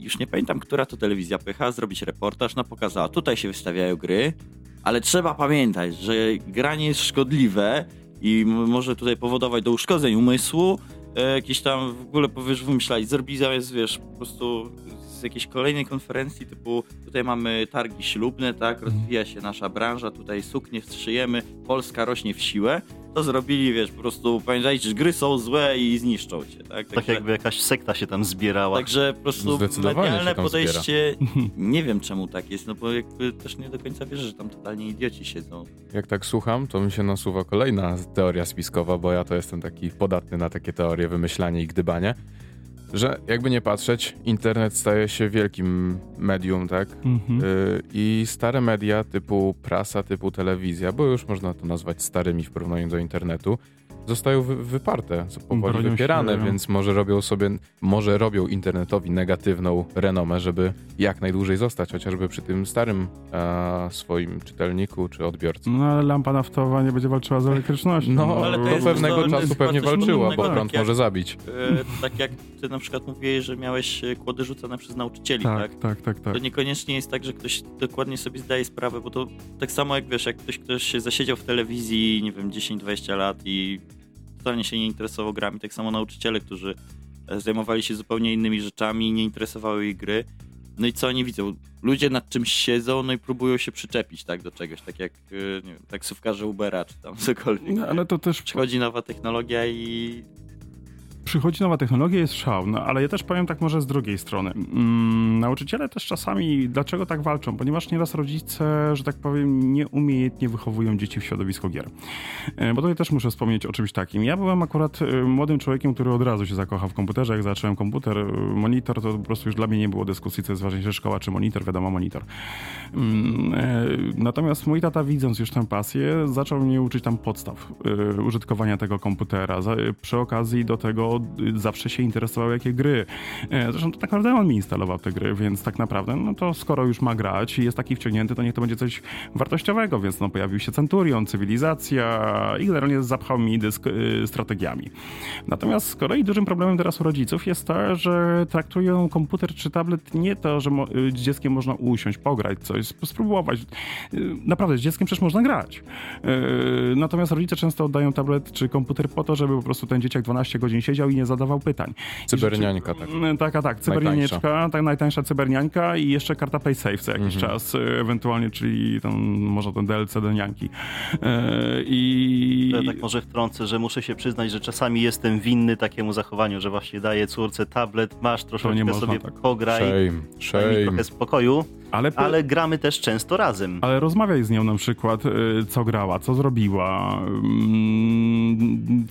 już nie pamiętam, która to telewizja pycha, zrobić reportaż, no pokazała, tutaj się wystawiają gry, ale trzeba pamiętać, że granie jest szkodliwe i m- może tutaj powodować do uszkodzeń umysłu, e, jakieś tam w ogóle powiesz, wymyślali. Zrobili zamiast, wiesz, po prostu z jakiejś kolejnej konferencji typu tutaj mamy targi ślubne, tak, rozwija się nasza branża, tutaj suknie wstrzyjemy, Polska rośnie w siłę. To zrobili, wiesz, po prostu pamiętajcie, że gry są złe i zniszczą cię. Tak, tak, tak jakby jakaś sekta się tam zbierała. Także po prostu medialne podejście, zbiera. Nie wiem czemu tak jest, no bo jakby też nie do końca wierzę, że tam totalnie idioci siedzą. Jak tak słucham, to mi się nasuwa kolejna teoria spiskowa, bo ja to jestem taki podatny na takie teorie, wymyślanie i gdybanie, że jakby nie patrzeć, internet staje się wielkim medium, tak? Mhm. Y- I stare media typu prasa, typu telewizja, bo już można to nazwać starymi w porównaniu do internetu, zostają wy- wyparte, powoli wypierane, więc może robią sobie, może robią internetowi negatywną renomę, żeby jak najdłużej zostać, chociażby przy tym starym a, swoim czytelniku czy odbiorcy. No ale lampa naftowa nie będzie walczyła z elektrycznością. No, no ale do pewnego to, czasu pewnie walczyła, bo prąd tak może zabić. Yy, tak jak ty na przykład mówiłeś, że miałeś kłody rzucane przez nauczycieli, tak? Tak, tak, tak. tak. To niekoniecznie jest tak, że ktoś dokładnie sobie zdaje sprawę, bo to tak samo jak wiesz, jak ktoś, ktoś się zasiedział w telewizji, nie wiem, dziesięć dwadzieścia lat i totalnie się nie interesował grami. Tak samo nauczyciele, którzy zajmowali się zupełnie innymi rzeczami, nie interesowały ich gry. No i co oni widzą? Ludzie nad czymś siedzą, no i próbują się przyczepić tak do czegoś, tak jak nie wiem, taksówkarze Ubera czy tam cokolwiek. No, ale to też... Przychodzi nowa technologia i... Przychodzi nowa technologia, jest szał, no, ale ja też powiem tak może z drugiej strony. Mm, nauczyciele też czasami, dlaczego tak walczą? Ponieważ nieraz rodzice, że tak powiem, nieumiejętnie wychowują dzieci w środowisku gier. E, bo tutaj też muszę wspomnieć o czymś takim. Ja byłem akurat e, młodym człowiekiem, który od razu się zakochał w komputerze. Jak zacząłem komputer, e, monitor, to po prostu już dla mnie nie było dyskusji, co jest ważniejsze, szkoła czy monitor, wiadomo, monitor. E, natomiast mój tata, widząc już tę pasję, zaczął mnie uczyć tam podstaw e, użytkowania tego komputera. Za, e, przy okazji do tego zawsze się interesował, jakie gry. Zresztą to tak naprawdę on mi instalował te gry, więc tak naprawdę, no to skoro już ma grać i jest taki wciągnięty, to niech to będzie coś wartościowego, więc no pojawił się Centurion, Cywilizacja i generalnie zapchał mi dysk y, strategiami. Natomiast z kolei dużym problemem teraz u rodziców jest to, że traktują komputer czy tablet nie to, że mo- z dzieckiem można usiąść, pograć coś, spróbować. Y, naprawdę, z dzieckiem przecież można grać. Y, natomiast rodzice często oddają tablet czy komputer po to, żeby po prostu ten dzieciak dwanaście godzin siedział i nie zadawał pytań. Cyberniańka, tak. Taka, tak, cyberniańka, tak, najtańsza cyberniańka i jeszcze karta PaySafe co jakiś mhm. czas, ewentualnie, czyli tam może ten D L C do nianki. E, i... Ja tak może wtrącę, że muszę się przyznać, że czasami jestem winny takiemu zachowaniu, że właśnie daję córce tablet, masz troszeczkę można, sobie tak. pograj, shame, shame. Daj mi trochę spokoju. Ale, po... ale gramy też często razem. Ale rozmawiaj z nią na przykład, co grała, co zrobiła.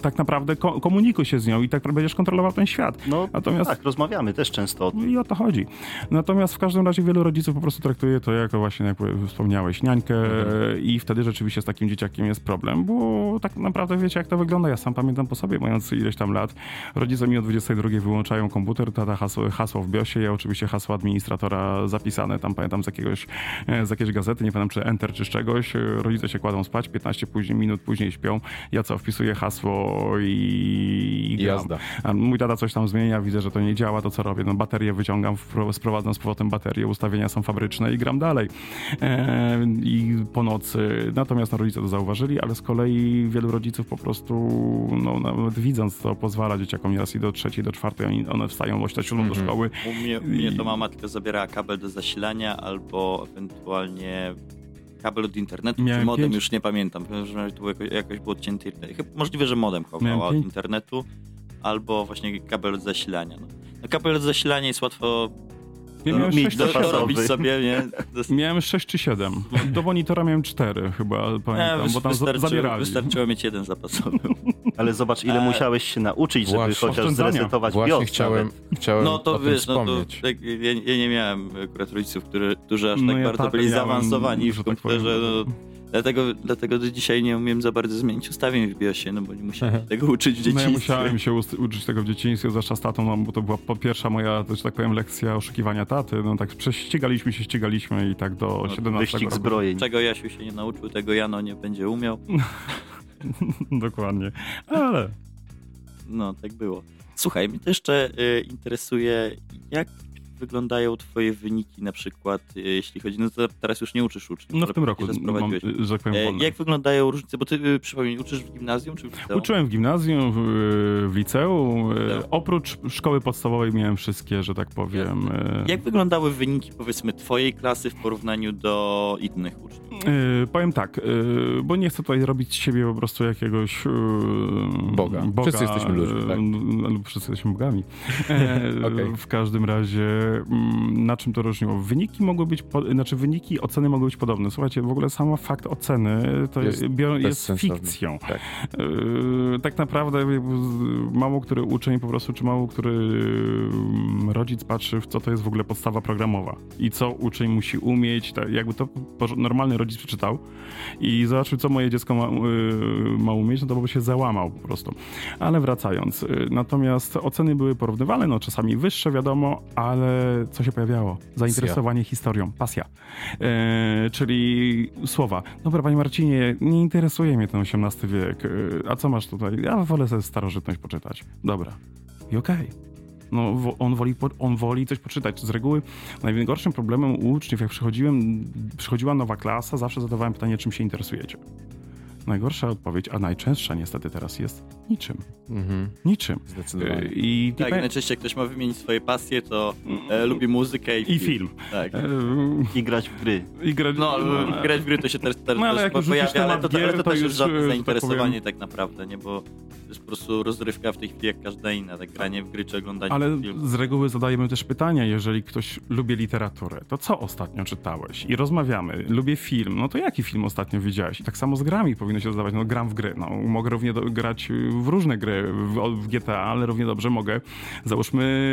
Tak naprawdę ko- komunikuj się z nią i tak będziesz kontrolował ten świat. No natomiast... tak, rozmawiamy też często o tym. I o to chodzi. Natomiast w każdym razie wielu rodziców po prostu traktuje to jako właśnie, jak wspomniałeś, niańkę mhm. i wtedy rzeczywiście z takim dzieciakiem jest problem, bo tak naprawdę wiecie, jak to wygląda. Ja sam pamiętam po sobie, mając ileś tam lat, rodzice mi o dwudziestej drugiej wyłączają komputer, tata hasło, hasło w biosie, ja oczywiście hasło administratora zapisane tam tam z, jakiegoś, z jakiejś gazety, nie pamiętam czy Enter, czy z czegoś, rodzice się kładą spać, piętnaście później, minut później śpią, ja co, wpisuję hasło i, i jazda. A mój tata coś tam zmienia, widzę, że to nie działa, to co robię? No, baterię wyciągam, sprowadzam z powrotem baterię, ustawienia są fabryczne i gram dalej. E, I po nocy, natomiast no, rodzice to zauważyli, ale z kolei wielu rodziców po prostu, no nawet widząc to, pozwala dzieciakom nieraz i do trzeciej, do czwartej, oni, one wstają o siódmej mm-hmm. do szkoły. U mnie, u mnie to mama tylko zabierała kabel do zasilania, albo ewentualnie kabel od internetu, miałem czy modem, pięć... już nie pamiętam, że to było jakoś, jakoś było odcięty internet. Możliwe, że modem chowała od pięć... internetu, albo właśnie kabel od zasilania. No. No, kabel od zasilania jest łatwo miałem mieć, dorobić sobie, nie? Dost... Miałem sześć czy siedem. Do monitora miałem cztery chyba, pamiętam, ja, bo tam zabierali. Wystarczyło mieć jeden zapasowy. Ale zobacz, ile eee. musiałeś się nauczyć, żeby Właśnie. chociaż zresetować bios. Właśnie chciałem, chciałem no to, o wiesz, tym wspomnieć. No to, tak, ja, ja nie miałem akurat rodziców, którzy, którzy aż no tak ja bardzo byli zaawansowani w komputerze. Tak no, dlatego, dlatego do dzisiaj nie umiem za bardzo zmienić ustawień w biosie, no bo nie musiałem Aha. się tego uczyć w dzieciństwie. No ja musiałem się u- uczyć tego w dzieciństwie, zwłaszcza z tatą, no, bo to była po pierwsza moja, że tak powiem, lekcja oszukiwania taty. No tak prześcigaliśmy się, ścigaliśmy i tak do no, siedemnastego wyścig roku. Zbrojeń. Czego Jasiu się nie nauczył, tego Jano nie będzie umiał. Dokładnie, ale... No, tak było. Słuchaj, mnie to jeszcze y, interesuje, jak wyglądają twoje wyniki na przykład, jeśli chodzi, no to teraz już nie uczysz uczniów. No w tym roku mam, że tak powiem, jak wyglądają różnice, bo ty przypomnij, uczysz w gimnazjum czy w liceum? Uczyłem w gimnazjum, w, w liceum, oprócz szkoły podstawowej miałem wszystkie, że tak powiem. Jak wyglądały wyniki powiedzmy twojej klasy w porównaniu do innych uczniów? Yy, powiem tak, yy, bo nie chcę tutaj robić z siebie po prostu jakiegoś yy, Boga. Boga. Wszyscy jesteśmy ludźmi, tak? Yy, lub wszyscy jesteśmy bogami. E, okay. W każdym razie m, na czym to różniło? Wyniki mogły być, po, znaczy wyniki, oceny mogły być podobne. Słuchajcie, w ogóle sama fakt oceny to jest, bior, jest fikcją. Tak. Yy, tak naprawdę mało który uczeń po prostu, czy mało który rodzic patrzy w co to jest w ogóle podstawa programowa i co uczeń musi umieć. Tak, jakby to normalny rodzic przeczytał i zobaczył, co moje dziecko ma, yy, ma umieć, no to by się załamał po prostu. Ale wracając, yy, natomiast oceny były porównywalne, no czasami wyższe, wiadomo, ale co się pojawiało? Zainteresowanie pasja. Historią, pasja. Yy, czyli słowa. Dobra, panie Marcinie, nie interesuje mnie ten osiemnasty wiek, yy, a co masz tutaj? Ja wolę sobie starożytność poczytać. Dobra. I okej. Okay. No, on woli, on woli coś poczytać. Z reguły najgorszym problemem u uczniów, jak przychodziłem, przychodziła nowa klasa, zawsze zadawałem pytanie, czym się interesujecie. Najgorsza odpowiedź, a najczęstsza niestety teraz jest niczym. Mm-hmm. Niczym. Zdecydowanie. I tak, typa... najczęściej ktoś ma wymienić swoje pasje, to e, lubi muzykę i film. I, film. Tak. E... I grać w gry. I gra... No, ale... grać w gry to się też, też no, ale pojawia, ale to, gier, to, ale to, to też już żadne zainteresowanie tak, tak naprawdę, nie? Bo to jest po prostu rozrywka w tej chwili jak każda inna, tak granie w gry czy oglądanie ale filmów. Ale z reguły zadajemy też pytania, jeżeli ktoś lubi literaturę, to co ostatnio czytałeś? I rozmawiamy, lubię film, no to jaki film ostatnio widziałeś? I tak samo z grami powinno się zadawać, no gram w gry, no mogę równie do, grać w różne gry, w, w G T A, ale równie dobrze mogę, załóżmy,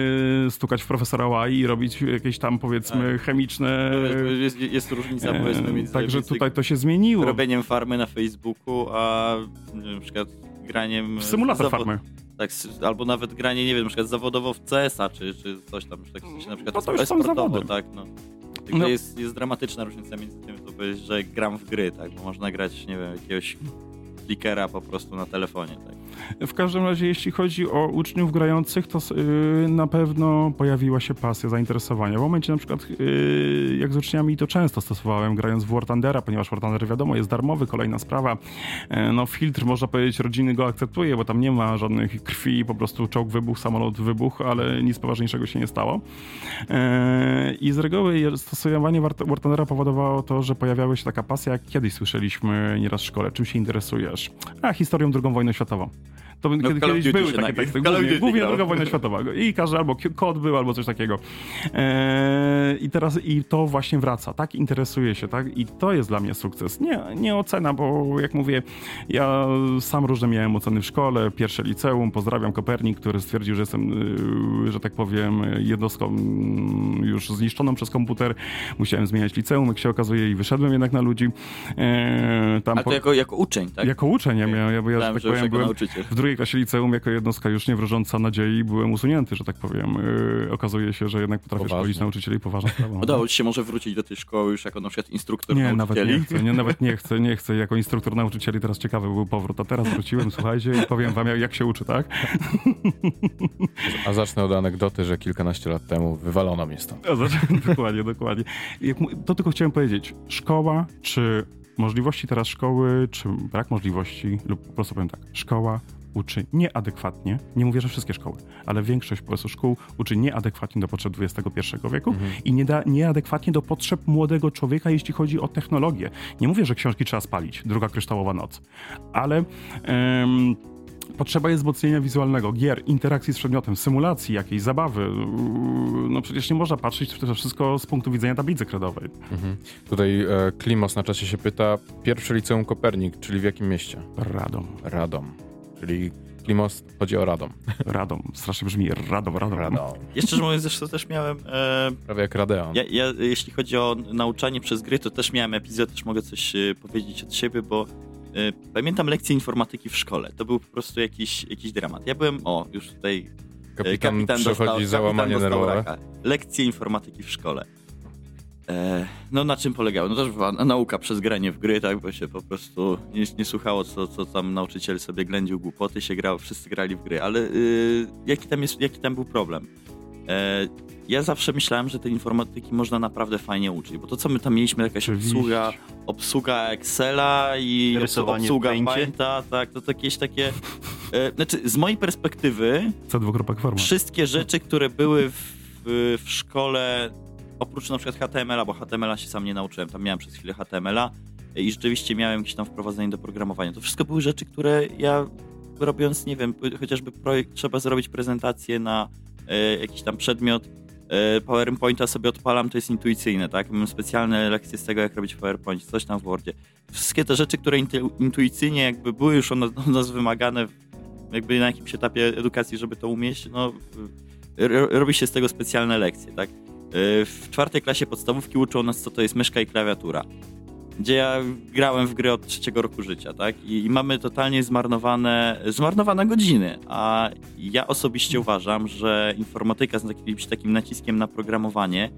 stukać w profesora Ła i robić jakieś tam powiedzmy chemiczne... Jest, jest, jest różnica e, powiedzmy między... Także tutaj to się zmieniło. Robieniem farmy na Facebooku, a na przykład graniem... W symulator zawod... farmy. Tak, albo nawet granie, nie wiem, na przykład zawodowo w C S a, czy, czy coś tam, tak, coś na przykład no to już są zawody. Tak, no. Także no. jest, jest dramatyczna różnica między tym, co powiedzieć, że gram w gry, tak, bo można grać, nie wiem, jakiegoś flickera po prostu na telefonie, tak. W każdym razie, jeśli chodzi o uczniów grających, to yy, na pewno pojawiła się pasja, zainteresowanie. W momencie na przykład, yy, jak z uczniami to często stosowałem, grając w War Thundera, ponieważ War Thunder, wiadomo, jest darmowy, kolejna sprawa. Yy, no filtr, można powiedzieć, rodziny go akceptuje, bo tam nie ma żadnych krwi, po prostu czołg wybuchł, samolot wybuchł, ale nic poważniejszego się nie stało. Yy, I z reguły stosowanie War Thundera powodowało to, że pojawiała się taka pasja, jak kiedyś słyszeliśmy nieraz w szkole, czym się interesujesz? A, historią drugą wojnę światową. To no, kiedy, kiedyś były takie teksty, głównie, głównie druga wojna światowa i każdy albo kod był, albo coś takiego. Eee, I teraz i to właśnie wraca, tak? Interesuje się, tak? I to jest dla mnie sukces. Nie, nie ocena, bo jak mówię, ja sam różne miałem oceny w szkole, pierwsze liceum, pozdrawiam Kopernik, który stwierdził, że jestem, że tak powiem, jednostką już zniszczoną przez komputer. Musiałem zmieniać liceum, jak się okazuje, i wyszedłem jednak na ludzi. Eee, tam A to po... jako, jako uczeń, tak? Jako uczeń, ja, ja, ja, ja tak że powiem, byłem w drugiej klasie liceum jako jednostka już nie wróżąca nadziei byłem usunięty, że tak powiem. Yy, okazuje się, że jednak potrafię szkolić nauczycieli, poważna sprawa. Udało ci się może wrócić do tej szkoły już jako na przykład instruktor nie, nauczycieli? Nawet nie, chcę, nie, nawet nie chcę, nie chcę. Jako instruktor nauczycieli teraz ciekawy był powrót, a teraz wróciłem, słuchajcie, i powiem wam jak się uczy, tak? A zacznę od anegdoty, że kilkanaście lat temu wywalono mnie stąd. Dokładnie, dokładnie. To tylko chciałem powiedzieć, szkoła czy możliwości teraz szkoły, czy brak możliwości, lub po prostu powiem tak, szkoła uczy nieadekwatnie, nie mówię, że wszystkie szkoły, ale większość po prostu szkół uczy nieadekwatnie do potrzeb dwudziestego pierwszego wieku mhm. i nie da, nieadekwatnie do potrzeb młodego człowieka, jeśli chodzi o technologię. Nie mówię, że książki trzeba spalić, druga kryształowa noc, ale... Ym, Potrzeba jest wzmocnienia wizualnego, gier, interakcji z przedmiotem, symulacji jakiejś, zabawy. No przecież nie można patrzeć w to wszystko z punktu widzenia tablicy kredowej. Mhm. Tutaj e, Klimos na czasie się pyta, pierwsze liceum Kopernik, czyli w jakim mieście? Radom. Radom, czyli Klimos, chodzi o Radom. Radom, strasznie brzmi, Radom, Radom. Radom. Ja szczerze mówiąc, zresztą też miałem... E, Prawie jak Radeon. Ja, ja, jeśli chodzi o nauczanie przez gry, to też miałem epizod, też mogę coś e, powiedzieć od siebie, bo pamiętam lekcję informatyki w szkole. To był po prostu jakiś, jakiś dramat. Ja byłem, o, już tutaj... Kapitan, kapitan przechodzi dostał, załamanie nerwowe. Lekcje informatyki w szkole. E, no na czym polegało? No to była nauka przez granie w gry, tak? Bo się po prostu nie, nie słuchało, co, co tam nauczyciel sobie ględził głupoty, się grało, wszyscy grali w gry. Ale y, jaki, tam jest, jaki tam był problem? E, ja zawsze myślałem, że tej informatyki można naprawdę fajnie uczyć, bo to, co my tam mieliśmy, jakaś obsługa, obsługa Excela i rysowanie obsługa Paint'a, tak, to jakieś takie... E, znaczy, z mojej perspektywy wszystkie rzeczy, które były w, w szkole, oprócz na przykład H T M L-a, bo H T M L-a się sam nie nauczyłem, tam miałem przez chwilę H T M L-a i rzeczywiście miałem jakieś tam wprowadzenie do programowania. To wszystko były rzeczy, które ja robiąc, nie wiem, chociażby projekt, trzeba zrobić prezentację na e, jakiś tam przedmiot, e, PowerPointa sobie odpalam, to jest intuicyjne, tak? Mam specjalne lekcje z tego, jak robić PowerPoint, coś tam w Wordzie. Wszystkie te rzeczy, które intu, intuicyjnie jakby były już od nas, nas wymagane jakby na jakimś etapie edukacji, żeby to umieć, no ro, robi się z tego specjalne lekcje, tak? E, w czwartej klasie podstawówki uczą nas, co to jest myszka i klawiatura, gdzie ja grałem w gry od trzeciego roku życia, tak? I, i mamy totalnie zmarnowane, zmarnowane godziny, a ja osobiście uważam, że informatyka z jakimś takim naciskiem na programowanie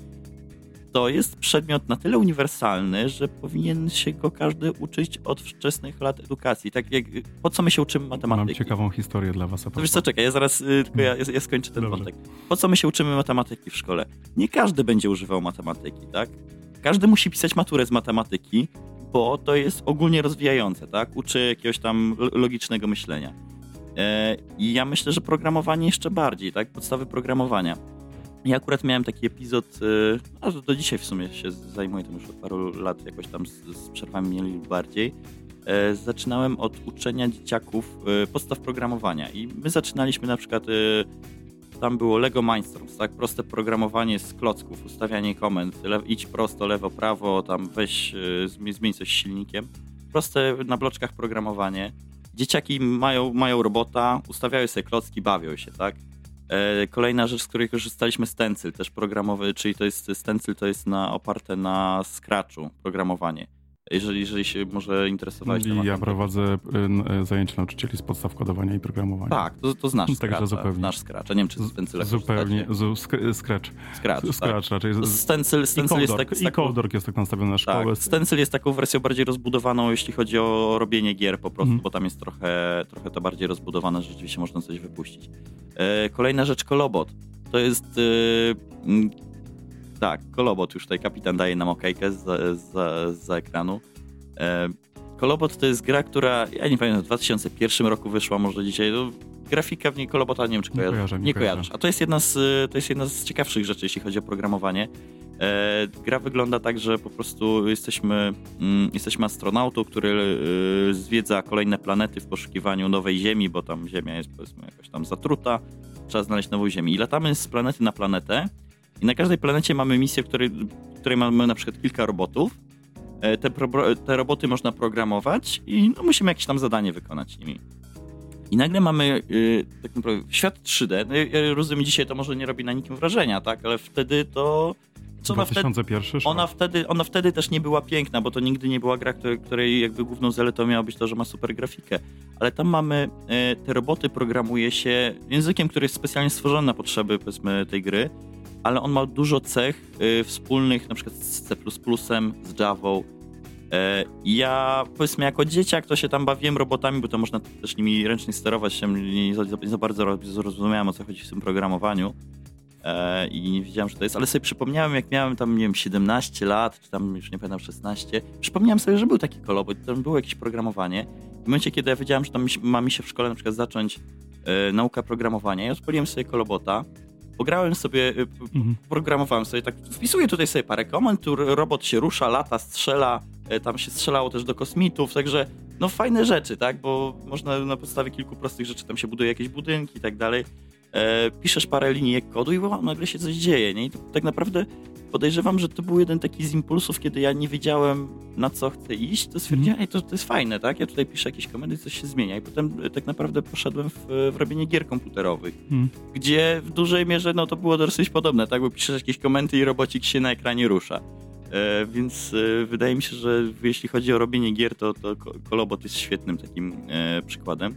to jest przedmiot na tyle uniwersalny, że powinien się go każdy uczyć od wczesnych lat edukacji. Tak jak, po co my się uczymy matematyki? Mam ciekawą historię dla was. To wiesz co, czekaj, ja zaraz y, tylko ja, ja skończę ten Dobrze. wątek. Po co my się uczymy matematyki w szkole? Nie każdy będzie używał matematyki, tak? Każdy musi pisać maturę z matematyki, bo to jest ogólnie rozwijające, tak? Uczy jakiegoś tam logicznego myślenia. Eee, I ja myślę, że programowanie jeszcze bardziej, tak? Podstawy programowania. Ja akurat miałem taki epizod, yy, a do dzisiaj w sumie się zajmuję tym już od paru lat, jakoś tam z, z przerwami mniej bardziej. Eee, zaczynałem od uczenia dzieciaków yy, podstaw programowania i my zaczynaliśmy na przykład... Yy, Tam było Lego Mindstorms, tak? Proste programowanie z klocków, ustawianie komend, le- idź prosto, lewo, prawo, tam weź, yy, zmień coś z silnikiem. Proste na bloczkach programowanie. Dzieciaki mają, mają robota, ustawiają sobie klocki, bawią się, tak? E, kolejna rzecz, z której korzystaliśmy, Stencyl, też programowy, czyli to jest Stencyl, to jest na, oparte na Scratchu programowanie. Jeżeli, jeżeli się może interesować tematem. Ja prowadzę zajęcia nauczycieli z podstaw kodowania i programowania. Tak, to, to znasz Scratcha. Zupełnie. Nasz Scratcha. Nie wiem, czy Stencyla Zupełnie. Scratch. Scratch, Scratch raczej. Stencyl jest tak... I Coldork jest tak nastawiony na szkołę. Tak, Stencyl jest taką wersją bardziej rozbudowaną, jeśli chodzi o robienie gier po prostu, mhm. bo tam jest trochę, trochę to bardziej rozbudowane, że rzeczywiście można coś wypuścić. Kolejna rzecz, Colobot. To jest... Tak, Colobot, już tutaj kapitan daje nam okejkę z za, za ekranu. E, Colobot to jest gra, która, ja nie pamiętam, w dwa tysiące pierwszym roku wyszła, może dzisiaj. No, grafika w niej Colobota, nie wiem, czy kojarzysz. Nie kojarzę, nie, nie kojarzysz. A to jest, jedna z, to jest jedna z ciekawszych rzeczy, jeśli chodzi o programowanie. E, gra wygląda tak, że po prostu jesteśmy, mm, jesteśmy astronautą, który y, zwiedza kolejne planety w poszukiwaniu nowej Ziemi, bo tam Ziemia jest, powiedzmy, jakoś tam zatruta. Trzeba znaleźć nową Ziemię. I latamy z planety na planetę. I na każdej planecie mamy misję, w której, w której mamy na przykład kilka robotów. Te, pro, te roboty można programować i no, musimy jakieś tam zadanie wykonać nimi. I nagle mamy yy, tak naprawdę świat trzy D. No, ja rozumiem, dzisiaj to może nie robi na nikim wrażenia, tak? Ale wtedy to... Co ona, dwa tysiące pierwszy, wtedy, ona, wtedy, ona wtedy też nie była piękna, bo to nigdy nie była gra, której, której jakby główną zaletą miało być to, że ma super grafikę. Ale tam mamy, yy, te roboty programuje się językiem, który jest specjalnie stworzony na potrzeby, powiedzmy, tej gry. Ale on ma dużo cech y, wspólnych, na przykład z C plus plus, z Javą. E, ja, powiedzmy, jako dzieciak to się tam bawiłem robotami, bo to można też nimi ręcznie sterować. Ja nie za, nie za bardzo zrozumiałem, o co chodzi w tym programowaniu e, i nie wiedziałem, że to jest. Ale sobie przypomniałem, jak miałem tam, nie wiem, siedemnaście lat, czy tam już nie pamiętam, szesnaście. Przypomniałem sobie, że był taki Colobot, tam było jakieś programowanie. W momencie, kiedy ja wiedziałem, że tam ma mi się w szkole na przykład zacząć y, nauka programowania, ja odpaliłem sobie Colobota. Pograłem sobie, mhm. programowałem sobie, tak wpisuję tutaj sobie parę komend, tu robot się rusza, lata, strzela, tam się strzelało też do kosmitów, także no fajne rzeczy, tak, bo można na podstawie kilku prostych rzeczy, tam się buduje jakieś budynki i tak dalej, e, piszesz parę linijek kodu i wow, nagle się coś dzieje, nie? I to, tak naprawdę podejrzewam, że to był jeden taki z impulsów, kiedy ja nie wiedziałem, na co chcę iść, to stwierdziłem, ej, to, to jest fajne, tak, ja tutaj piszę jakieś komendy, coś się zmienia i potem tak naprawdę poszedłem w, w robienie gier komputerowych, hmm. gdzie w dużej mierze, no to było dosyć podobne, tak, bo piszesz jakieś komendy i robocik się na ekranie rusza, e, więc e, wydaje mi się, że jeśli chodzi o robienie gier, to, to Colobot jest świetnym takim e, przykładem.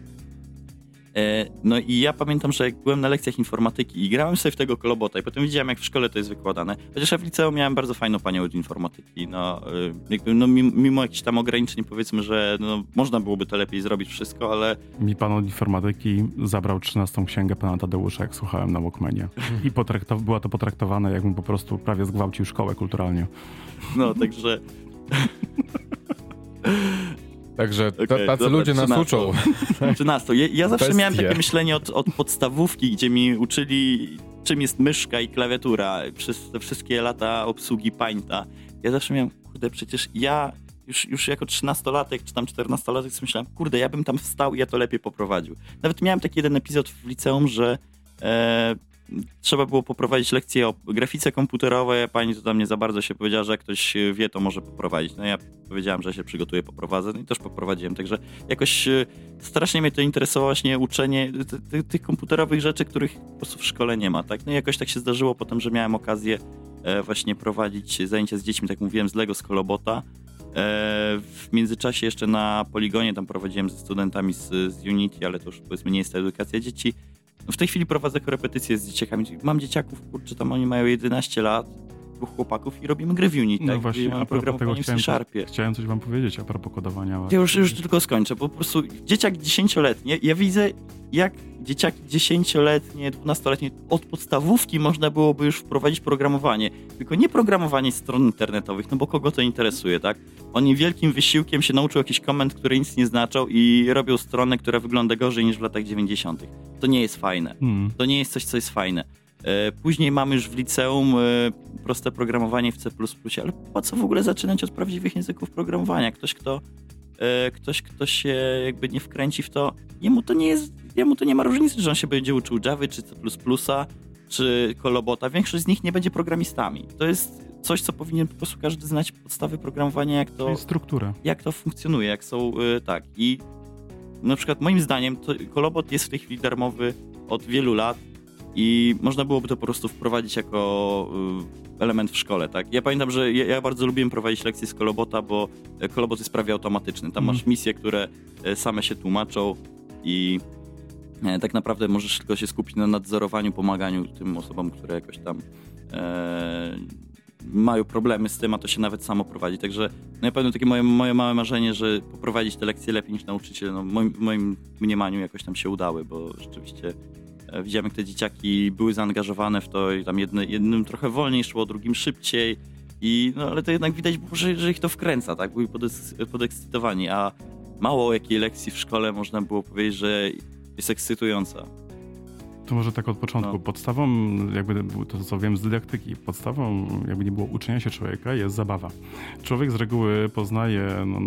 No i ja pamiętam, że jak byłem na lekcjach informatyki i grałem sobie w tego Colobota i potem widziałem, jak w szkole to jest wykładane. Chociaż ja w liceum miałem bardzo fajną panią od informatyki. No, jakby, no mimo jakichś tam ograniczeń, powiedzmy, że no, można byłoby to lepiej zrobić wszystko, ale... Mi pan od informatyki zabrał trzynastą księgę pana Tadeusza, jak słuchałem na Walkmanie. I potraktow- była to potraktowane, jakbym po prostu prawie zgwałcił szkołę kulturalnie. No, także... Także t- okay, tacy dobra, ludzie nas uczą. trzynastą Ja, ja zawsze miałem takie myślenie od, od podstawówki, gdzie mi uczyli, czym jest myszka i klawiatura przez te wszystkie lata obsługi Painta. Ja zawsze miałem, kurde, przecież ja już, już jako trzynastolatek czy tam czternastolatek sobie myślałem, kurde, ja bym tam wstał i ja to lepiej poprowadził. Nawet miałem taki jeden epizod w liceum, że e, trzeba było poprowadzić lekcje o grafice komputerowej. Pani to do mnie za bardzo się powiedziała, że jak ktoś wie, to może poprowadzić. No ja powiedziałem, że się przygotuję, poprowadzę. No i też poprowadziłem. Także jakoś strasznie mnie to interesowało właśnie uczenie ty, ty, tych komputerowych rzeczy, których po prostu w szkole nie ma, tak? No i jakoś tak się zdarzyło potem, że miałem okazję właśnie prowadzić zajęcia z dziećmi, tak mówiłem, z Lego, z Colobota. W międzyczasie jeszcze na poligonie tam prowadziłem ze studentami z, z Unity, ale to już powiedzmy nie jest ta edukacja dzieci. W tej chwili prowadzę korepetycje z dzieciakami. Mam dzieciaków, kurczę, tam oni mają jedenaście lat, dwóch chłopaków i robimy gry w Unity. No tak, właśnie, a propos tego chciałem, Sharpie. chciałem coś wam powiedzieć a propos kodowania. Ja już, już tylko skończę, bo po prostu dzieciak dziesięcioletnie, ja widzę, jak dzieciaki dziesięcioletnie, dwunastoletnie od podstawówki można byłoby już wprowadzić programowanie, tylko nie programowanie stron internetowych, no bo kogo to interesuje, tak? Oni wielkim wysiłkiem się nauczył jakiś komend, który nic nie znaczał i robią stronę, która wygląda gorzej niż w latach dziewięćdziesiątych. To nie jest fajne. Hmm. To nie jest coś, co jest fajne. Później mamy już w liceum proste programowanie w C plus plus, ale po co w ogóle zaczynać od prawdziwych języków programowania? Ktoś, kto, ktoś, kto się jakby nie wkręci w to, jemu to nie jest, jemu to nie ma różnicy, że on się będzie uczył Javy, czy C plus plus, czy Colobota. Większość z nich nie będzie programistami. To jest coś, co powinien po prostu każdy znać, podstawy programowania, jak to, struktura, jak to funkcjonuje, jak są, tak. I na przykład moim zdaniem to Colobot jest w tej chwili darmowy od wielu lat, i można byłoby to po prostu wprowadzić jako element w szkole, tak? Ja pamiętam, że ja, ja bardzo lubiłem prowadzić lekcje z Colobota, bo Colobot jest prawie automatyczny. Tam mm. masz misje, które same się tłumaczą i tak naprawdę możesz tylko się skupić na nadzorowaniu, pomaganiu tym osobom, które jakoś tam e, mają problemy z tym, a to się nawet samo prowadzi. Także no ja pamiętam takie moje, moje małe marzenie, że poprowadzić te lekcje lepiej niż nauczyciel, no w moim, w moim mniemaniu jakoś tam się udały, bo rzeczywiście... Widziałem, jak te dzieciaki były zaangażowane w to i tam jedny, jednym trochę wolniej szło, drugim szybciej, i, no, ale to jednak widać było, że, że ich to wkręca, tak? Byli podekscytowani, a mało o jakiej lekcji w szkole można było powiedzieć, że jest ekscytująca. To może tak od początku. No. Podstawą, jakby to co wiem z dydaktyki, podstawą jakby nie było uczenia się człowieka, jest zabawa. Człowiek z reguły poznaje, no,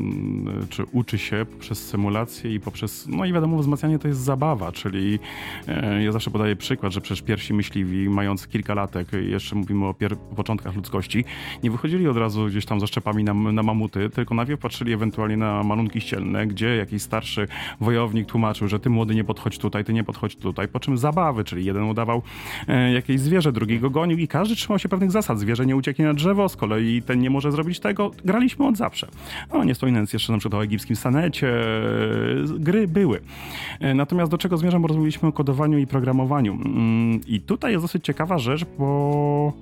czy uczy się poprzez symulację i poprzez, no i wiadomo, wzmacnianie to jest zabawa, czyli e, ja zawsze podaję przykład, że przecież pierwsi myśliwi, mając kilka latek, jeszcze mówimy o pier- początkach ludzkości, nie wychodzili od razu gdzieś tam ze szczepami na, na mamuty, tylko najpierw patrzyli ewentualnie na malunki ścielne, gdzie jakiś starszy wojownik tłumaczył, że ty młody nie podchodź tutaj, ty nie podchodź tutaj, po czym zabawa, czyli jeden udawał e, jakieś zwierzę, drugi go gonił i każdy trzymał się pewnych zasad. Zwierzę nie ucieknie na drzewo, z kolei ten nie może zrobić tego. Graliśmy od zawsze. No, nie wspominając jeszcze na przykład o egipskim sanecie, e, gry były. E, natomiast do czego zmierzam, bo rozmawialiśmy o kodowaniu i programowaniu. Mm, I tutaj jest dosyć ciekawa rzecz, bo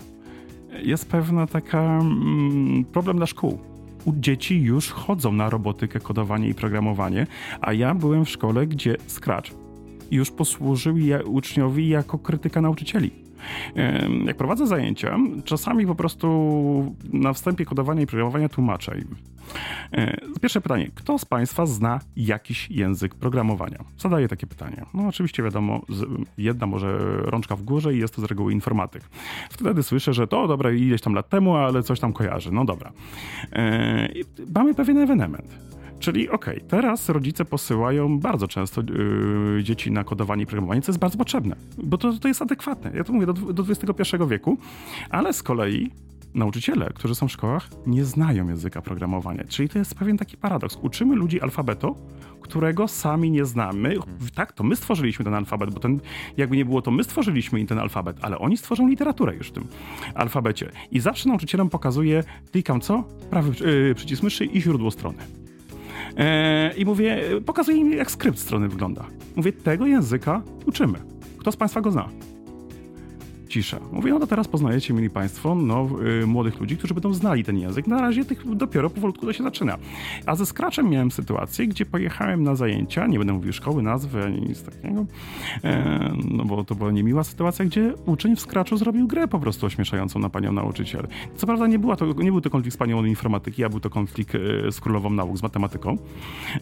jest pewna taka mm, problem dla szkół. U dzieci już chodzą na robotykę, kodowanie i programowanie, a ja byłem w szkole, gdzie Scratch już posłużył uczniowi jako krytyka nauczycieli. Jak prowadzę zajęcia, czasami po prostu na wstępie kodowania i programowania tłumaczę im. Pierwsze pytanie. Kto z państwa zna jakiś język programowania? Zadaję takie pytanie. No oczywiście wiadomo, jedna może rączka w górze i jest to z reguły informatyk. Wtedy słyszę, że to dobra, ileś tam lat temu, ale coś tam kojarzy. No dobra. I mamy pewien ewenement. Czyli okej, okay, teraz rodzice posyłają bardzo często yy, dzieci na kodowanie i programowanie, co jest bardzo potrzebne, bo to, to jest adekwatne. Ja to mówię do, do dwudziestego pierwszego wieku, ale z kolei nauczyciele, którzy są w szkołach, nie znają języka programowania. Czyli to jest pewien taki paradoks. Uczymy ludzi alfabetu, którego sami nie znamy. Tak, to my stworzyliśmy ten alfabet, bo ten, jakby nie było, to my stworzyliśmy ten alfabet, ale oni stworzą literaturę już w tym alfabecie. I zawsze nauczycielom pokazuje, klikam co? Prawy yy, przycisk myszy i źródło strony. E, I mówię, pokazuję im, jak skrypt strony wygląda. Mówię, tego języka uczymy. Kto z Państwa go zna? Cisza. Mówię, no to teraz poznajecie, mili Państwo, no, yy, młodych ludzi, którzy będą znali ten język. Na razie tych dopiero powolutku to się zaczyna. A ze Scratchem miałem sytuację, gdzie pojechałem na zajęcia, nie będę mówił szkoły, nazwy, ani nic takiego, e, no bo to była niemiła sytuacja, gdzie uczeń w Scratchu zrobił grę po prostu ośmieszającą na panią nauczyciel. Co prawda nie, była to, nie był to konflikt z panią od informatyki, a był to konflikt z królową nauk, z matematyką,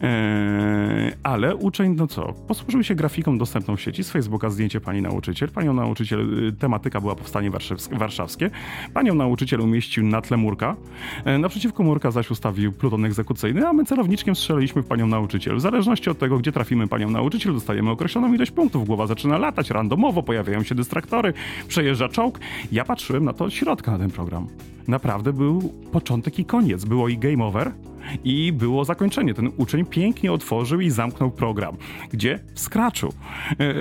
e, ale uczeń, no co, posłużył się grafiką dostępną w sieci, z Facebooka zdjęcie pani nauczyciel, panią nauczyciel, temat była powstanie warszawskie. Panią nauczyciel umieścił na tle murka. Naprzeciwko murka zaś ustawił pluton egzekucyjny, a my celowniczkiem strzeliliśmy w panią nauczyciel. W zależności od tego, gdzie trafimy panią nauczyciel, dostajemy określoną ilość punktów. Głowa zaczyna latać randomowo, pojawiają się dystraktory, przejeżdża czołg. Ja patrzyłem na to od środka, na ten program. Naprawdę był początek i koniec. Było i game over, i było zakończenie. Ten uczeń pięknie otworzył i zamknął program. Gdzie? W Scratchu. Eee,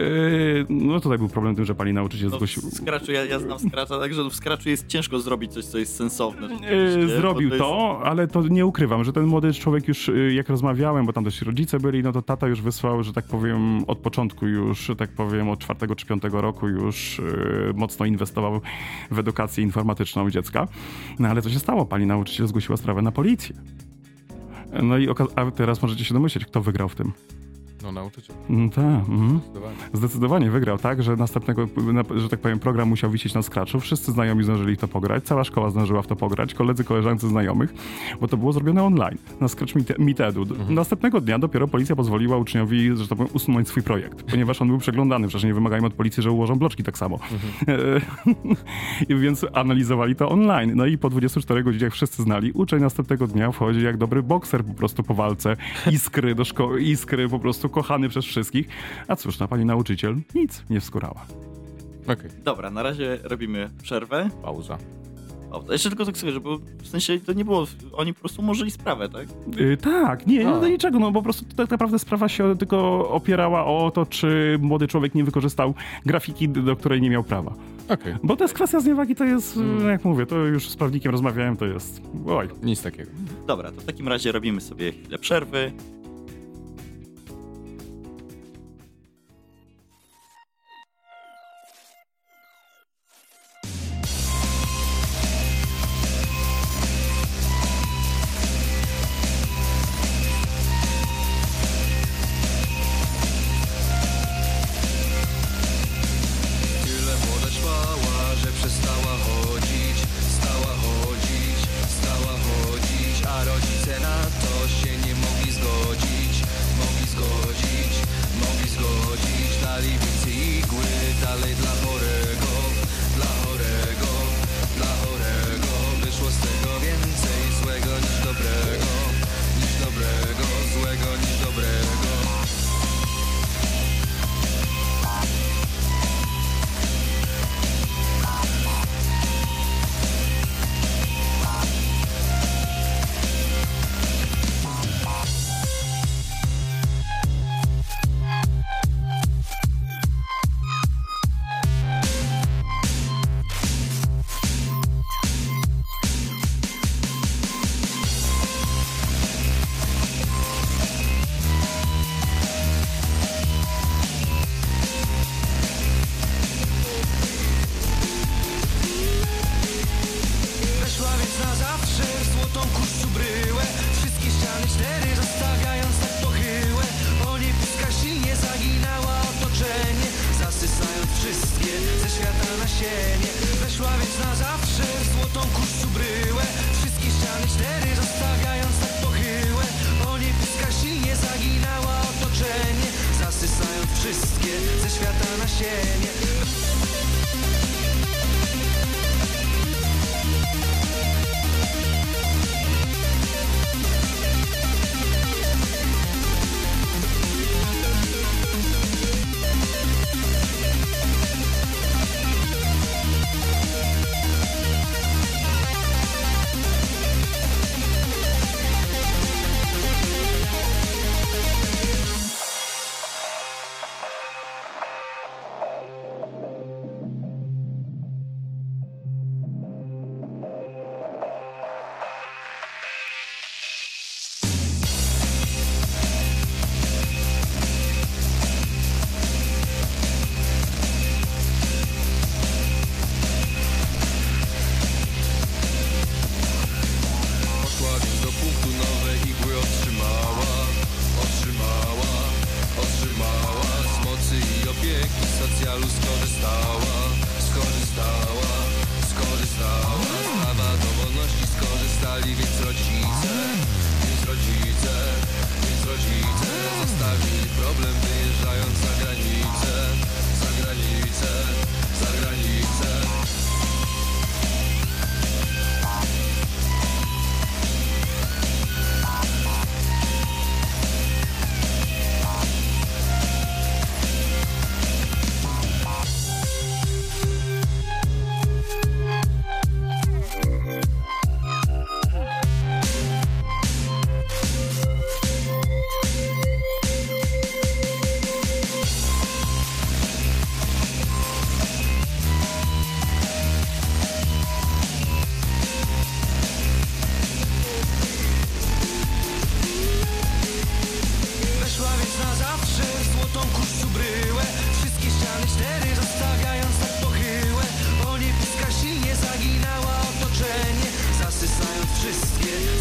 no tutaj był problem tym, że pani nauczyciel no, zgłosił... W Scratchu, ja, ja znam Scratcha, także w Scratchu jest ciężko zrobić coś, co jest sensowne. Eee, zrobił to, jest... to, ale to nie ukrywam, że ten młody człowiek już, jak rozmawiałem, bo tam też rodzice byli, no to tata już wysłał, że tak powiem, od początku już, tak powiem, od czwartego czy piątego roku już yy, mocno inwestował w edukację informatyczną dziecka. No ale co się stało? Pani nauczyciel zgłosiła sprawę na policję. No i okaz- a teraz możecie się domyśleć, kto wygrał w tym. No nauczyciel. Mm, tak. Mm. Zdecydowanie. Zdecydowanie wygrał, tak, że następnego, na, że tak powiem, program musiał wisieć na Scratchu. Wszyscy znajomi zdążyli w to pograć, cała szkoła zdążyła w to pograć, koledzy, koleżanki znajomych, bo to było zrobione online, na Scratch Meet Edu. Mhm. Następnego dnia dopiero policja pozwoliła uczniowi, że tak powiem, usunąć swój projekt, ponieważ on był przeglądany, przecież nie wymagajmy od policji, że ułożą bloczki tak samo. Mhm. I więc analizowali to online. No i po dwudziestu czterech godzinach wszyscy znali. Uczeń następnego dnia wchodzi jak dobry bokser po prostu po walce, iskry do szkoły, iskry po prostu kochany przez wszystkich, a cóż, na pani nauczyciel nic nie wskurała. Okay. Dobra, na razie robimy przerwę. Pauza. Pauza. Jeszcze tylko tak sobie, żeby w sensie to nie było, oni po prostu umorzyli sprawę, tak? Yy, tak, nie, no do niczego, no po prostu tak naprawdę sprawa się tylko opierała o to, czy młody człowiek nie wykorzystał grafiki, do której nie miał prawa. Okay. Bo to jest kwestia zniewagi, to jest, hmm. jak mówię, to już z prawnikiem rozmawiałem, to jest, oj. Nic takiego. Dobra, to w takim razie robimy sobie chwilę przerwy.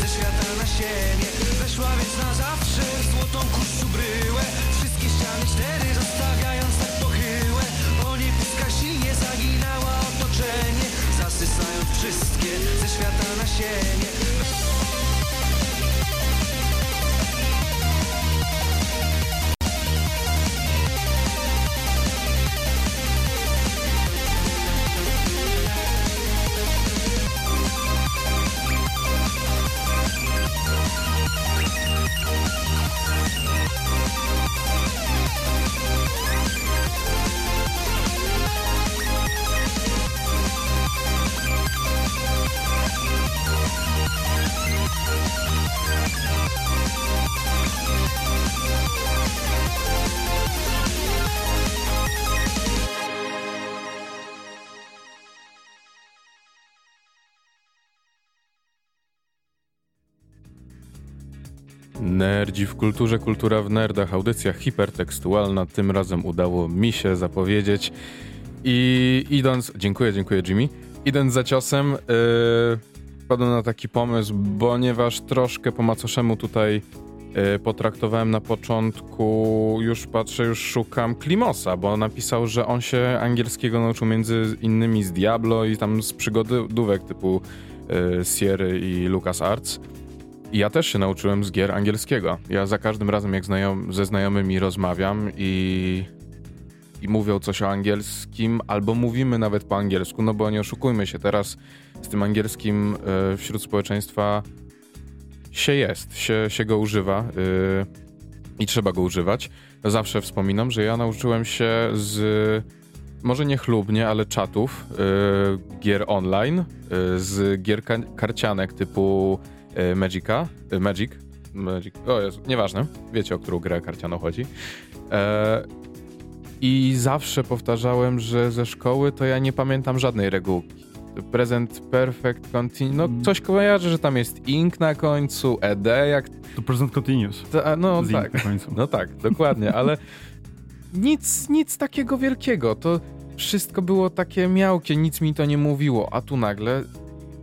ze świata na siebie. Weszła więc na zawsze w złotą kuszczu bryłę. Wszystkie ściany cztery zostawiając tak pochyłe. O niebieska silnie zaginała otoczenie, zasysając wszystkie ze świata na siebie. Nerdzi w kulturze, kultura w nerdach, audycja hipertekstualna, tym razem udało mi się zapowiedzieć i idąc, dziękuję, dziękuję Jimmy, idąc za ciosem yy, wpadłem na taki pomysł, ponieważ troszkę po macoszemu tutaj yy, potraktowałem na początku, już patrzę, już szukam Klimosa, bo napisał, że on się angielskiego nauczył między innymi z Diablo i tam z przygodówek typu yy, Sierry i LucasArts. Ja też się nauczyłem z gier angielskiego. Ja za każdym razem, jak znajom- ze znajomymi rozmawiam i, i mówią coś o angielskim, albo mówimy nawet po angielsku, no bo nie oszukujmy się, teraz z tym angielskim y, wśród społeczeństwa się jest, się, się go używa y, i trzeba go używać. Zawsze wspominam, że ja nauczyłem się z, może nie chlubnie, ale czatów, y, gier online, y, z gier ka- karcianek typu Magica, Magic, Magic, o Jezu, nieważne, wiecie, o którą grę karcianą chodzi. Eee, I zawsze powtarzałem, że ze szkoły to ja nie pamiętam żadnej regułki. Present Perfect Continuous, no coś kojarzę, że tam jest ink na końcu, ed, jak... To Present Continuous, ta, no z tak, na końcu. No tak, dokładnie, ale nic, nic takiego wielkiego, to wszystko było takie miałkie, nic mi to nie mówiło, a tu nagle...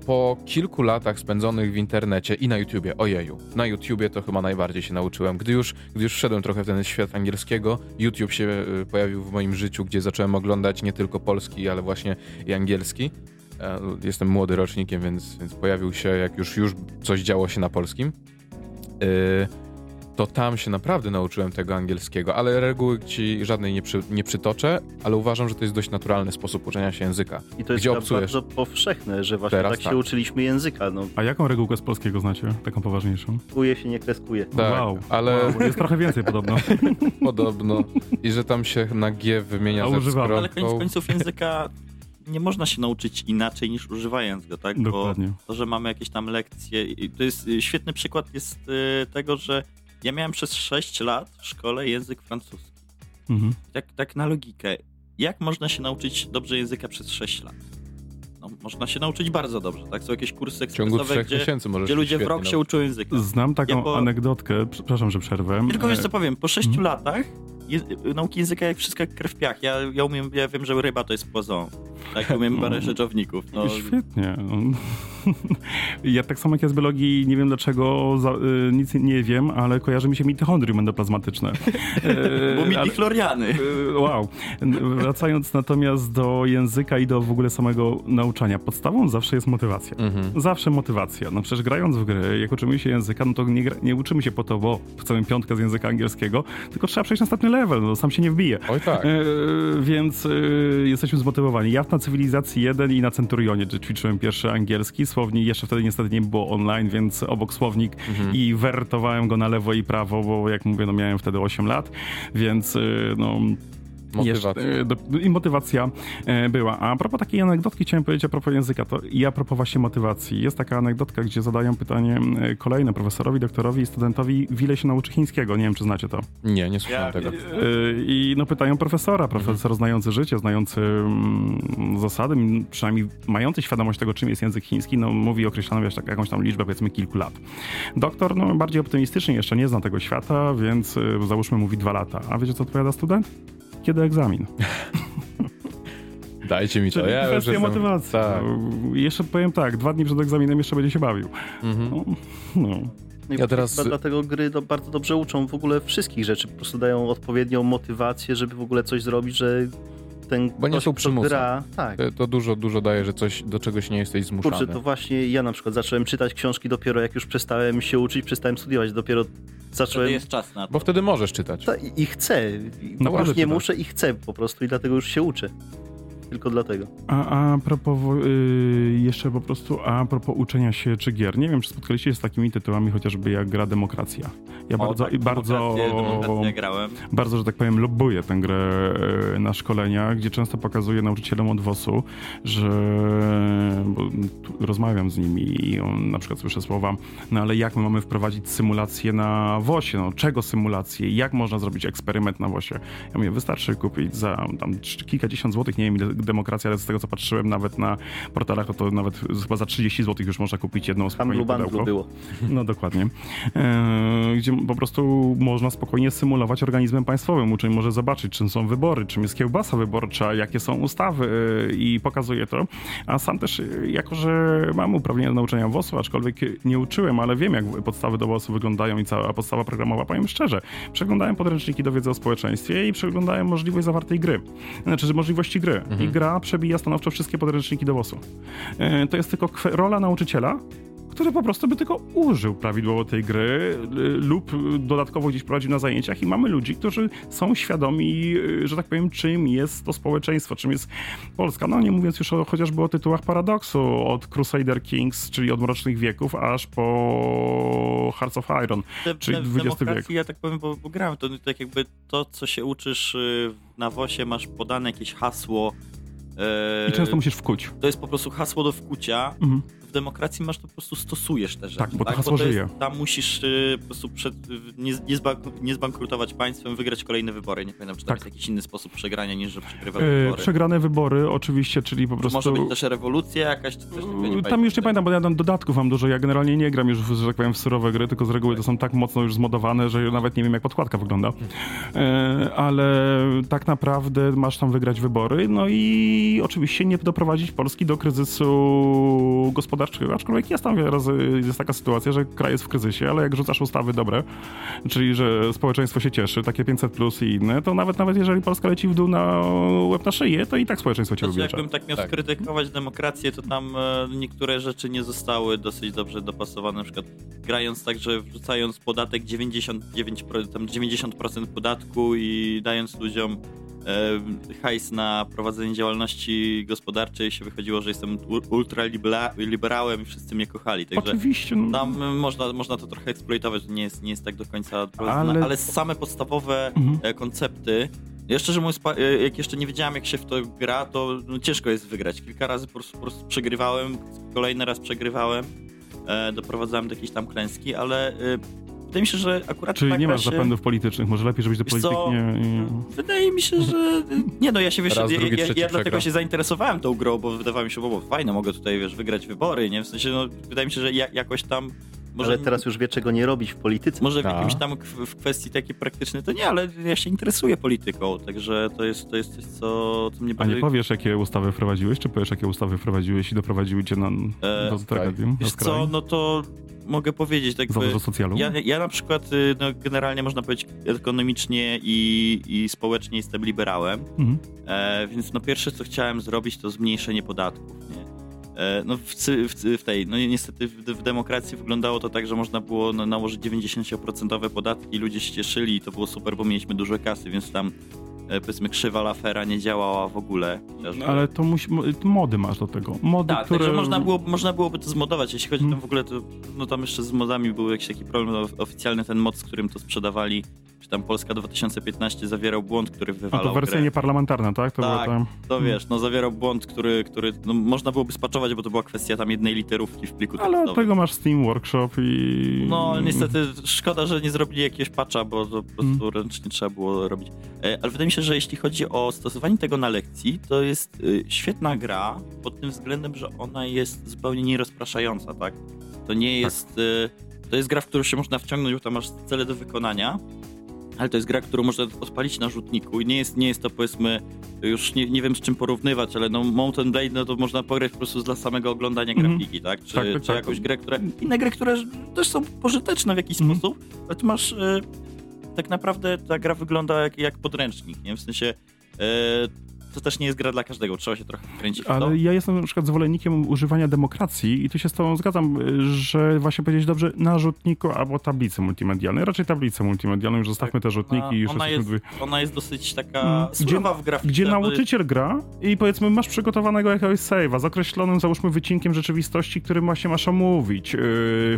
Po kilku latach spędzonych w internecie i na YouTubie, ojeju, na YouTubie to chyba najbardziej się nauczyłem. Gdy już, gdy już wszedłem trochę w ten świat angielskiego, YouTube się y, pojawił w moim życiu, gdzie zacząłem oglądać nie tylko polski, ale właśnie i angielski. E, jestem młody rocznikiem, więc, więc pojawił się, jak już, już coś działo się na polskim. Y, to tam się naprawdę nauczyłem tego angielskiego, ale reguły ci żadnej nie, przy, nie przytoczę, ale uważam, że to jest dość naturalny sposób uczenia się języka. I to jest bardzo powszechne, że właśnie teraz, tak, tak się uczyliśmy języka. No. A jaką regułkę z polskiego znacie? Taką poważniejszą? Kuje się, nie kreskuje. Tak, wow, ale... wow, jest trochę więcej podobno. Podobno. I że tam się na G wymienia ze skropką. Ale koniec końców języka nie można się nauczyć inaczej niż używając go, tak? Dokładnie. Bo to, że mamy jakieś tam lekcje, i to jest świetny przykład jest tego, że ja miałem przez sześć lat w szkole język francuski. Mhm. Tak, tak na logikę. Jak można się nauczyć dobrze języka przez sześć lat? No, można się nauczyć bardzo dobrze. Tak? Są jakieś kursy ekspresowe, gdzie, gdzie ludzie w rok się uczą języka. Znam taką ja po... anegdotkę, przepraszam, że przerwę. Tylko wiesz co powiem, po sześciu mhm. latach je... nauki języka jak wszystko jak krew piach. Ja, ja, umiem, ja wiem, że ryba to jest poison. Tak, umiem parę rzeczowników. No. Świetnie. Ja tak samo jak ja z biologii nie wiem dlaczego, za, y, nic nie wiem, ale kojarzy mi się mitochondrium endoplazmatyczne. E, Bo midichloriany. E, wow. Wracając natomiast do języka i do w ogóle samego nauczania. Podstawą zawsze jest motywacja. Mhm. Zawsze motywacja. No przecież grając w gry, jak uczymy się języka, no to nie, gra, nie uczymy się po to, bo chcemy piątkę z języka angielskiego, tylko trzeba przejść na następny level, no sam się nie wbije. Oj tak. E, więc y, jesteśmy zmotywowani. Ja na Cywilizacji jeden i na Centurionie, gdzie ćwiczyłem pierwszy angielski. Słownik jeszcze wtedy niestety nie było online, więc obok słownik mhm. i wertowałem go na lewo i prawo, bo jak mówię, no miałem wtedy osiem lat, więc no... Motywacja. Jeszcze, do, I motywacja e, była. A propos takiej anegdotki chciałem powiedzieć a propos języka to i a propos właśnie motywacji. Jest taka anegdotka, gdzie zadają pytanie kolejne profesorowi, doktorowi i studentowi, w ile się nauczy chińskiego. Nie wiem, czy znacie to. Nie, nie słyszałem ja, tego. E, I no pytają profesora. Profesor mhm. znający życie, znający mm, zasady, przynajmniej mający świadomość tego, czym jest język chiński, no mówi określaną wiesz, tak, jakąś tam liczbę, powiedzmy kilku lat. Doktor, no bardziej optymistycznie, jeszcze nie zna tego świata, więc y, załóżmy mówi dwa lata. A wiecie, co odpowiada student? Kiedy egzamin? dajcie mi to. Czyli ja kwestia motywacji. Tak. Jeszcze powiem tak, dwa dni przed egzaminem jeszcze będzie się bawił. Mhm. No, no. I ja teraz... Dlatego gry do, bardzo dobrze uczą w ogóle wszystkich rzeczy. Po prostu dają odpowiednią motywację, żeby w ogóle coś zrobić, że ten Bo nie są przymusem. Gra, tak. to, to dużo, dużo daje, że coś, do czegoś nie jesteś zmuszany. Kurczę, to właśnie ja na przykład zacząłem czytać książki dopiero jak już przestałem się uczyć, przestałem studiować, dopiero zacząłem... Wtedy jest czas na to. Bo wtedy możesz czytać. Ta, i, I chcę. No już nie czytać. Muszę i chcę po prostu i dlatego już się uczę. Tylko dlatego. A, a propos yy, jeszcze po prostu, a propos uczenia się czy gier. Nie wiem, czy spotkaliście się z takimi tytułami chociażby jak gra Demokracja. Ja o, bardzo, tak, bardzo, demokrację grałem. Bardzo, że tak powiem, lobbuję tę grę yy, na szkoleniach, gdzie często pokazuję nauczycielom od WOS-u, że bo, tu, rozmawiam z nimi i on na przykład słyszę słowa, no ale jak my mamy wprowadzić symulację na WOS-ie? No czego symulację? Jak można zrobić eksperyment na WOS-ie? Ja mówię, wystarczy kupić za tam kilkadziesiąt złotych, nie wiem ile Demokracja, ale z tego co patrzyłem nawet na portalach, to, to nawet chyba za trzydzieści złotych już można kupić jedną spokojnie pudełko. Było. No dokładnie. E, gdzie po prostu można spokojnie symulować organizmem państwowym. Uczeń może zobaczyć, czym są wybory, czym jest kiełbasa wyborcza, jakie są ustawy e, i pokazuje to. A sam też, jako że mam uprawnienia do nauczania WOS-u, aczkolwiek nie uczyłem, ale wiem jak podstawy do WOS-u wyglądają i cała podstawa programowa, powiem szczerze. Przeglądałem podręczniki do wiedzy o społeczeństwie i przeglądałem możliwość zawartej gry. Znaczy możliwości gry. Mhm. I gra przebija stanowczo wszystkie podręczniki do WOS-u. Yy, to jest tylko kwe- rola nauczyciela, który po prostu by tylko użył prawidłowo tej gry yy, lub dodatkowo gdzieś prowadził na zajęciach i mamy ludzi, którzy są świadomi, yy, że tak powiem, czym jest to społeczeństwo, czym jest Polska. No nie mówiąc już o, chociażby o tytułach Paradoksu, od Crusader Kings, czyli od Mrocznych Wieków, aż po Hearts of Iron, de- czyli de- dwudziesty wiek. Ja tak powiem, bo, bo grałem, to tak jakby to, co się uczysz na WOS-ie, masz podane jakieś hasło, i często musisz wkuć. To jest po prostu hasło do wkucia. Mhm. W demokracji masz to po prostu stosujesz te rzeczy. Tak, bo to tak? hasło bo to jest, żyje. Tam musisz y, po prostu przed, nie, nie, zbank- nie zbankrutować państwem, wygrać kolejne wybory. Nie pamiętam, czy tam tak. jest jakiś inny sposób przegrania niż że przegrywa yy, wybory. Przegrane wybory oczywiście, czyli po prostu... Może być też rewolucja jakaś? Czy coś, nie yy, tam już nie pamiętam, bo ja tam dodatków mam dużo. Ja generalnie nie gram już, że tak powiem, w surowe gry, tylko z reguły to są tak mocno już zmodowane, że nawet nie wiem, jak podkładka wygląda. Yy, ale tak naprawdę masz tam wygrać wybory, no i i oczywiście nie doprowadzić Polski do kryzysu gospodarczego, aczkolwiek jest tam wiele razy jest taka sytuacja, że kraj jest w kryzysie, ale jak rzucasz ustawy dobre, czyli że społeczeństwo się cieszy, takie pięćset plus i inne, to nawet nawet jeżeli Polska leci w dół na łeb na szyję, to i tak społeczeństwo cię znaczy, uwielbia. Jakbym tak miał tak. skrytykować demokrację, to tam niektóre rzeczy nie zostały dosyć dobrze dopasowane, na przykład grając tak, że wrzucając podatek dziewięćdziesiąt dziewięć, tam dziewięćdziesiąt procent podatku i dając ludziom hajs na prowadzenie działalności gospodarczej się wychodziło, że jestem ultraliberałem i wszyscy mnie kochali. Także oczywiście. No. Tam można, można to trochę eksploitować, nie jest, nie jest tak do końca ale, ale same podstawowe mhm. koncepty. Ja szczerze mówiąc, jak jeszcze nie wiedziałem, jak się w to gra, to no, ciężko jest wygrać. Kilka razy po prostu, po prostu przegrywałem, kolejny raz przegrywałem, e, doprowadzałem do jakiejś tam klęski, ale... E, Wydaje mi się, że akurat... Czyli nie masz się... zapędów politycznych, może lepiej, żebyś do polityki nie, nie... Wydaje mi się, że... Nie no, ja się wiesz, Raz, ja, drugi, ja, ja dlatego się zainteresowałem tą grą, bo wydawało mi się, bo fajno, mogę tutaj, wiesz, wygrać wybory, nie? W sensie, no, wydaje mi się, że ja, jakoś tam... Może... Ale teraz już wie, czego nie robić w polityce. Może w jakimś tam w kwestii takiej praktycznej to nie, ale ja się interesuję polityką, także to jest, to jest coś, co, co mnie... A nie powiesz, jakie ustawy wprowadziłeś, czy powiesz, jakie ustawy wprowadziłeś i doprowadziły cię na, e... do tragedii? Wiesz do co, no to... Mogę powiedzieć, tak by, ja, ja na przykład no, generalnie można powiedzieć ekonomicznie i, i społecznie jestem liberałem, mhm. e, więc no pierwsze co chciałem zrobić to zmniejszenie podatków. Nie? E, no w, w, w tej, no niestety w, w demokracji wyglądało to tak, że można było no, nałożyć dziewięćdziesiąt procent podatki, ludzie się cieszyli i to było super, bo mieliśmy dużo kasy, więc tam powiedzmy krzywa lafera nie działała w ogóle. Chociażby. Ale to musi, mody masz do tego. Mody, tak, które... także można, było, można byłoby to zmodować, jeśli chodzi hmm. tam w ogóle, to, no tam jeszcze z modami był jakiś taki problem oficjalny, ten mod, z którym to sprzedawali, czy tam Polska dwa tysiące piętnaście zawierał błąd, który wywalał. A to wersja nieparlamentarna, tak? To tak, była tam... to wiesz, no zawierał błąd, który, który no, można byłoby spaczować, bo to była kwestia tam jednej literówki w pliku tekstowym. Ale od tego masz Steam Workshop i... No niestety szkoda, że nie zrobili jakiegoś patcha, bo to po prostu hmm. ręcznie trzeba było robić. Ale wydaje mi się, że jeśli chodzi o stosowanie tego na lekcji, to jest świetna gra pod tym względem, że ona jest zupełnie nierozpraszająca, tak? To nie jest... Tak. To jest gra, w którą się można wciągnąć, bo tam masz cele do wykonania. ale to jest gra, którą można odpalić na rzutniku i nie jest, nie jest to, powiedzmy, już nie, nie wiem z czym porównywać, ale no Mountain Blade, no to można pograć po prostu dla samego oglądania mm-hmm. grafiki, tak? Czy, tak, tak, czy jakąś tak. grę, która... Inne gry, które też są pożyteczne w jakiś mm-hmm. sposób, ale tu masz... Yy, tak naprawdę ta gra wygląda jak, jak podręcznik, nie? W sensie... Yy, to też nie jest gra dla każdego, trzeba się trochę kręcić. Ale ja jestem na przykład zwolennikiem używania demokracji i tu się z tobą zgadzam, że właśnie powiedzieć dobrze na rzutniku albo tablicy multimedialnej. Raczej tablicę multimedialną, już zostawmy tak, te rzutniki. Ona, już ona, jest, dwie... ona jest dosyć taka surowa w grafice. Gdzie nauczyciel gra i powiedzmy masz przygotowanego jakiegoś save'a z określonym, załóżmy, wycinkiem rzeczywistości, który właśnie masz omówić yy,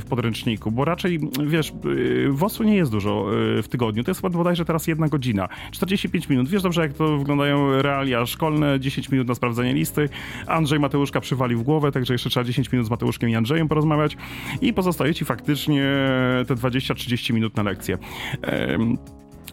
w podręczniku, bo raczej, wiesz, yy, wosu nie jest dużo yy, w tygodniu. To jest bodajże teraz jedna godzina. czterdzieści pięć minut. Wiesz dobrze, jak to wyglądają realia szkolne, dziesięć minut na sprawdzenie listy. Andrzej Mateuszka przywalił w głowę, także jeszcze trzeba dziesięć minut z Mateuszkiem i Andrzejem porozmawiać i pozostaje ci faktycznie te dwadzieścia trzydzieści minut na lekcję. Ehm.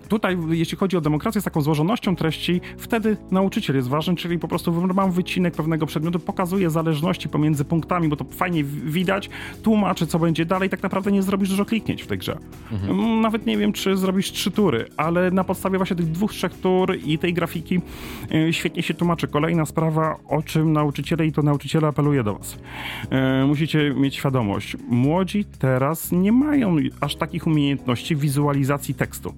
Tutaj, jeśli chodzi o demokrację z taką złożonością treści, wtedy nauczyciel jest ważny, czyli po prostu mam wycinek pewnego przedmiotu, pokazuje zależności pomiędzy punktami, bo to fajnie widać, tłumaczy, co będzie dalej, tak naprawdę nie zrobisz dużo kliknięć w tej grze. Mhm. Nawet nie wiem, czy zrobisz trzy tury, ale na podstawie właśnie tych dwóch, trzech tur i tej grafiki yy, świetnie się tłumaczy. Kolejna sprawa, o czym nauczyciele, i to nauczyciele apeluje do was. Yy, musicie mieć świadomość, młodzi teraz nie mają aż takich umiejętności wizualizacji tekstu.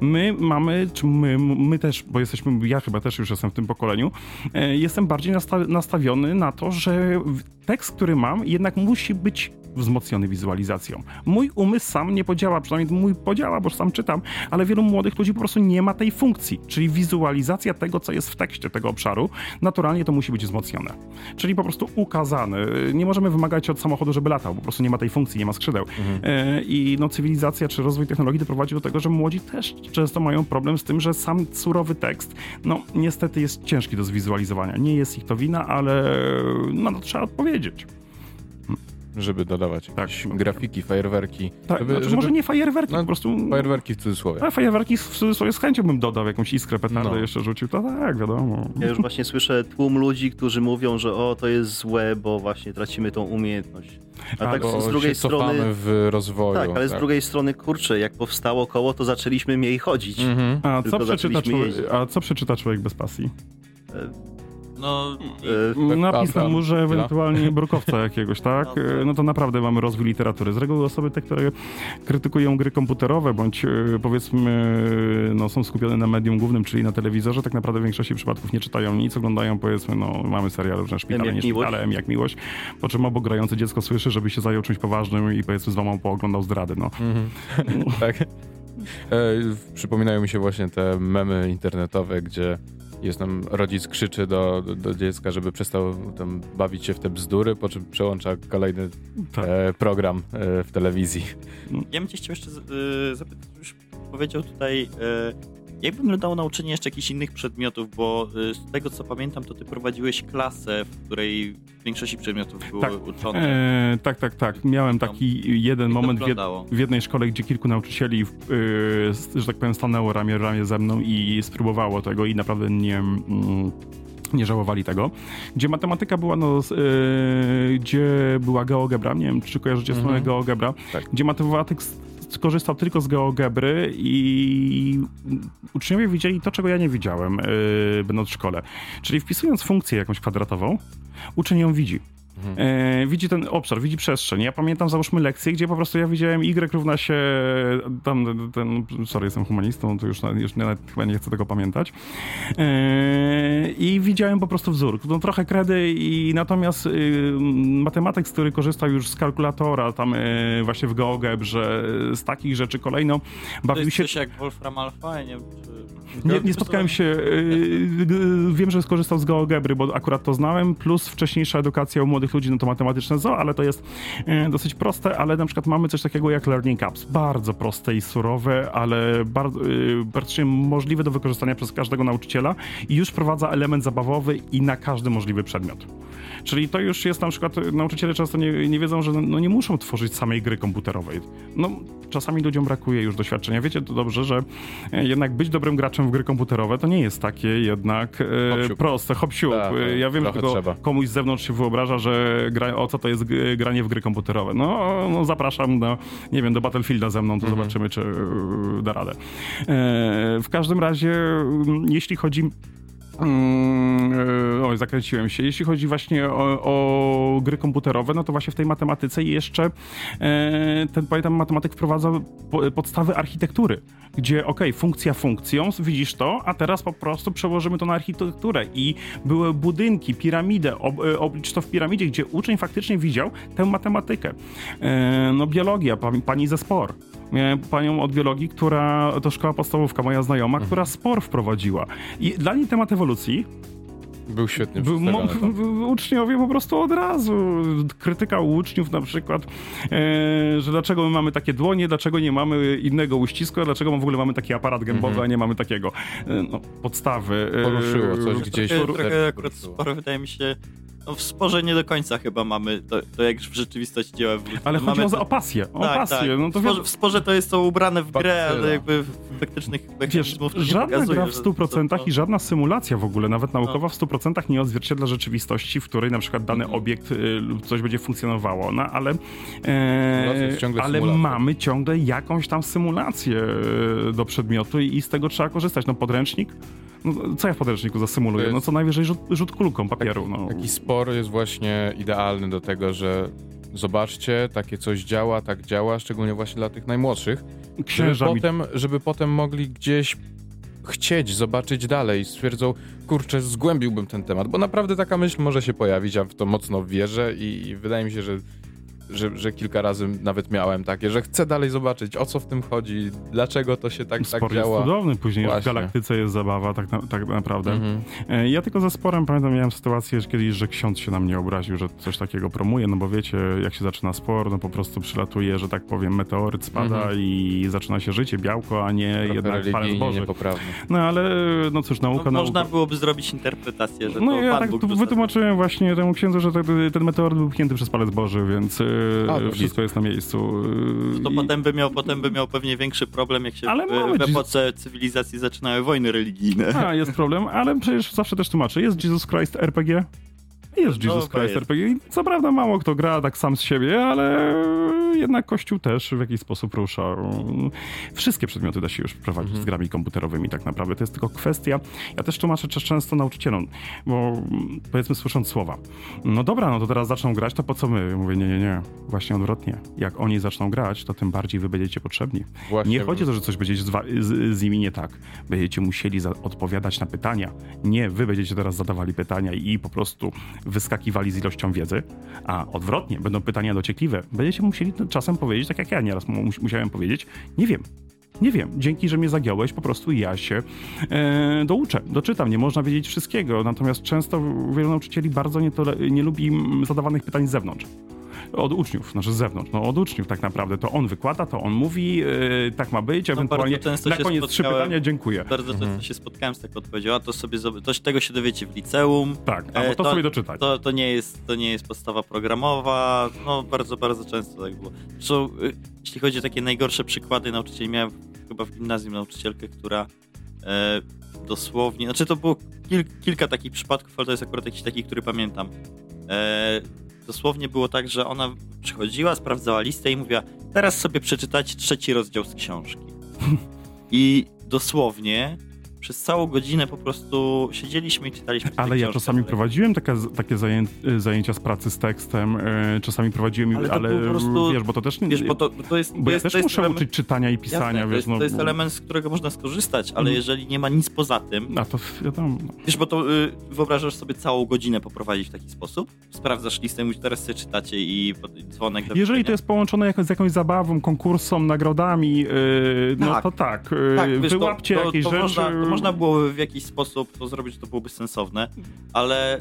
My mamy, czy my, my też, bo jesteśmy, ja chyba też już jestem w tym pokoleniu, e, jestem bardziej nasta- nastawiony na to, że tekst, który mam, jednak musi być wzmocniony wizualizacją. Mój umysł sam nie podziała, przynajmniej mój podziała, bo sam czytam, ale wielu młodych ludzi po prostu nie ma tej funkcji, czyli wizualizacja tego, co jest w tekście tego obszaru, naturalnie to musi być wzmocnione. Czyli po prostu ukazane. Nie możemy wymagać od samochodu, żeby latał, po prostu nie ma tej funkcji, nie ma skrzydeł. Mhm. E, I no, cywilizacja czy rozwój technologii doprowadzi do tego, że młodzi też często mają problem z tym, że sam surowy tekst, no niestety jest ciężki do zwizualizowania. Nie jest ich to wina, ale no, no trzeba odpowiedzieć. Żeby dodawać jakieś tak, grafiki, fajerwerki. Tak, żeby, znaczy żeby... może nie fajerwerki, no, po prostu... Fajerwerki w cudzysłowie. Ale fajerwerki w cudzysłowie z chęcią bym dodał, jakąś iskrę petardę no. jeszcze rzucił, to tak, wiadomo. Ja już właśnie słyszę tłum ludzi, którzy mówią, że o, to jest złe, bo właśnie tracimy tą umiejętność. A tak z drugiej strony w rozwoju. Tak, ale tak. z drugiej strony, kurczę, jak powstało koło, to zaczęliśmy mniej chodzić. Mhm. A, co przeczyta człowiek, a co przeczyta człowiek bez pasji? E... No, yy, napisam mu, że ewentualnie no. brukowca jakiegoś, tak? No to naprawdę mamy rozwój literatury. Z reguły osoby te, które krytykują gry komputerowe, bądź powiedzmy no, są skupione na medium głównym, czyli na telewizorze, tak naprawdę w większości przypadków nie czytają nic, oglądają powiedzmy, no mamy serial różne Szpitale, nie Szpitale, M jak Miłość, po czym obok grające dziecko słyszy, żeby się zajął czymś poważnym i powiedzmy z mamą pooglądał zdrady, no. Mm-hmm. no. tak. E, przypominają mi się właśnie te memy internetowe, gdzie jest nam rodzic krzyczy do, do, do dziecka, żeby przestał tam bawić się w te bzdury, po czym przełącza kolejny tak. e, program e, w telewizji. Ja bym cię chciał jeszcze y, zapytać, już powiedział tutaj, y, jak wyglądało nauczenie jeszcze jakichś innych przedmiotów, bo y, z tego co pamiętam, to ty prowadziłeś klasę, w której w większości przedmiotów były tak. uczone. E, tak, tak, tak. Miałem taki jeden moment w, jed, w jednej szkole, gdzie kilku nauczycieli, y, że tak powiem, stanęło ramię w ramię ze mną i spróbowało tego i naprawdę nie... Mm, nie żałowali tego, gdzie matematyka była, no, yy, gdzie była GeoGebra, nie wiem, czy kojarzycie mhm. stronę GeoGebra, tak. gdzie matematyk skorzystał tylko z GeoGebry i uczniowie widzieli to, czego ja nie widziałem, yy, będąc w szkole. Czyli wpisując funkcję jakąś kwadratową, uczeń ją widzi. Yy, widzi ten obszar, widzi przestrzeń. Ja pamiętam, załóżmy, lekcję, gdzie po prostu ja widziałem y równa się tam, ten, sorry, jestem humanistą, to już, już nie, chyba nie chcę tego pamiętać. Yy, I widziałem po prostu wzór. No, trochę kredy i natomiast yy, matematyk, który korzystał już z kalkulatora, tam yy, właśnie w GeoGebrze, z takich rzeczy kolejno bawił to się... To jak Wolfram Alpha, nie? Nie, nie spotkałem się, yy, wiem, że skorzystał z GeoGebry, bo akurat to znałem, plus wcześniejsza edukacja u młodych ludzi, no to matematyczne zoo, ale to jest yy, dosyć proste, ale na przykład mamy coś takiego jak learning apps, bardzo proste i surowe, ale bardzo, yy, praktycznie możliwe do wykorzystania przez każdego nauczyciela i już wprowadza element zabawowy i na każdy możliwy przedmiot. Czyli to już jest na przykład, nauczyciele często nie, nie wiedzą, że no nie muszą tworzyć samej gry komputerowej. No czasami ludziom brakuje już doświadczenia. Wiecie to dobrze, że jednak być dobrym graczem graczem w gry komputerowe to nie jest takie jednak e, proste. Hopsiup. Tak, ja wiem, że komuś z zewnątrz się wyobraża, że gra, o co to jest granie w gry komputerowe. No, no zapraszam do, nie wiem, do Battlefielda ze mną, to mhm. zobaczymy, czy da radę. E, w każdym razie, jeśli chodzi... Oj, zakręciłem się. Jeśli chodzi właśnie o, o gry komputerowe, no to właśnie w tej matematyce jeszcze ten, pamiętam, matematyk wprowadza podstawy architektury, gdzie okej, okay, funkcja funkcją, widzisz to, a teraz po prostu przełożymy to na architekturę i były budynki, piramidę, ob, oblicz to w piramidzie, gdzie uczeń faktycznie widział tę matematykę. No biologia, pani ze Spore. Miałem panią od biologii, która, to szkoła podstawówka, moja znajoma, która Spore wprowadziła. I dla niej temat ewolucji był świetnie przedstawiony. Mo- tak. Uczniowie po prostu od razu. Krytyka u uczniów na przykład, e, że dlaczego my mamy takie dłonie, dlaczego nie mamy innego uścisku, a dlaczego w ogóle mamy taki aparat gębowy, mm-hmm. a nie mamy takiego. E, no, podstawy. E, Poruszyło coś e, gdzieś. E, trochę akurat Spore, wydaje mi się... No w Sporze nie do końca chyba mamy to, to jak w rzeczywistości działa. Ale chodzi o, to... o pasję. O tak, pasję. Tak. No to w, sporze, w Sporze to jest to ubrane w grę, Baktyla. Ale jakby w faktycznych mechanizmów to żadna nie pokazuje, gra w stu procentach to... i żadna symulacja w ogóle, nawet naukowa, no. w stu procentach nie odzwierciedla rzeczywistości, w której na przykład dany mhm. obiekt lub coś będzie funkcjonowało. No ale, e, ale mamy ciągle jakąś tam symulację do przedmiotu i z tego trzeba korzystać. No podręcznik? No, co ja w podręczniku zasymuluję? No co najwyżej rzut, rzut kulką papieru. No. Taki Spore jest właśnie idealny do tego, że zobaczcie, takie coś działa, tak działa, szczególnie właśnie dla tych najmłodszych, żeby potem, żeby potem mogli gdzieś chcieć zobaczyć dalej. Stwierdzą, kurczę, zgłębiłbym ten temat, bo naprawdę taka myśl może się pojawić, ja w to mocno wierzę i, i wydaje mi się, że Że, że kilka razy nawet miałem takie, że chcę dalej zobaczyć, o co w tym chodzi, dlaczego to się tak, Spore tak działa. Spore jest cudowny, później właśnie. W galaktyce jest zabawa, tak, na, tak naprawdę. Mhm. Ja tylko ze Sporem pamiętam, miałem sytuację kiedyś, że ksiądz się na mnie obraził, że coś takiego promuje, no bo wiecie, jak się zaczyna Spore, no po prostu przylatuje, że tak powiem, meteoryt spada mhm. i zaczyna się życie, białko, a nie trochę jednak chwalę Boży. No ale, no cóż, nauka, no, nauka. Można byłoby zrobić interpretację, że no, to No ja tak Bóg wytłumaczyłem właśnie temu księdzu, że ten meteoryt był pchnięty przez palec Boży, więc A, wszystko jest na miejscu. To I... potem, by miał, potem by miał pewnie większy problem, jak się ale w, w epoce cywilizacji zaczynały wojny religijne. A, jest problem, ale przecież zawsze też tłumaczę. Jest Jesus Christ R P G? Jest Jesus no, Christ jest. R P G. Co prawda mało kto gra tak sam z siebie, ale jednak Kościół też w jakiś sposób rusza. Wszystkie przedmioty da się już prowadzić mhm. z grami komputerowymi tak naprawdę. To jest tylko kwestia. Ja też tłumaczę często nauczycielom, bo powiedzmy słysząc słowa. No dobra, no to teraz zaczną grać, to po co my? Mówię, nie, nie, nie. Właśnie odwrotnie. Jak oni zaczną grać, to tym bardziej wy będziecie potrzebni. Właśnie nie chodzi o to, że coś będzie z, z, z nimi nie tak. Będziecie musieli za- odpowiadać na pytania. Nie, wy będziecie teraz zadawali pytania i po prostu wyskakiwali z ilością wiedzy, a odwrotnie, będą pytania dociekliwe. Będziecie musieli czasem powiedzieć, tak jak ja nieraz musiałem powiedzieć, nie wiem. Nie wiem, dzięki, że mnie zagiąłeś, po prostu ja się e, douczę, doczytam, nie można wiedzieć wszystkiego, natomiast często wielu nauczycieli bardzo nie, tole, nie lubi zadawanych pytań z zewnątrz. Od uczniów, znaczy z zewnątrz, no od uczniów tak naprawdę. To on wykłada, to on mówi, yy, tak ma być, no ewentualnie na koniec trzy pytania, dziękuję. Bardzo często mhm. się spotkałem z taką odpowiedzią, a to sobie, to tego się dowiecie w liceum. Tak, albo to, to sobie doczytać. To, to, nie jest, to nie jest podstawa programowa, no bardzo, bardzo często tak było. Zresztą, jeśli chodzi o takie najgorsze przykłady nauczycieli, miałem chyba w gimnazjum nauczycielkę, która e, dosłownie, znaczy to było kil, kilka takich przypadków, ale to jest akurat jakiś taki, który pamiętam. E, Dosłownie było tak, że ona przychodziła, sprawdzała listę i mówiła, teraz sobie przeczytać trzeci rozdział z książki. I dosłownie przez całą godzinę po prostu siedzieliśmy i czytaliśmy. Ale ja czasami dalej. prowadziłem taka, takie zaję, zajęcia z pracy z tekstem, e, czasami prowadziłem, ale, ale prostu, wiesz, bo to też nie... Wiesz, bo to, bo to jest, bo to ja jest, też to jest muszę element, uczyć czytania i pisania. Jasne, wiesz, to, jest, no, to jest element, z którego można skorzystać, ale mm. jeżeli nie ma nic poza tym... A to wiadomo. Wiesz, bo to y, wyobrażasz sobie całą godzinę poprowadzić w taki sposób, sprawdzasz listę i mówisz, teraz sobie czytacie i dzwonek... Jeżeli wyczynia. To jest połączone jako, z jakąś zabawą, konkursą, nagrodami, y, no tak. to tak. Y, tak wiesz, wyłapcie to, jakieś to, to rzeczy... Można, Można byłoby w jakiś sposób to zrobić, to byłoby sensowne, ale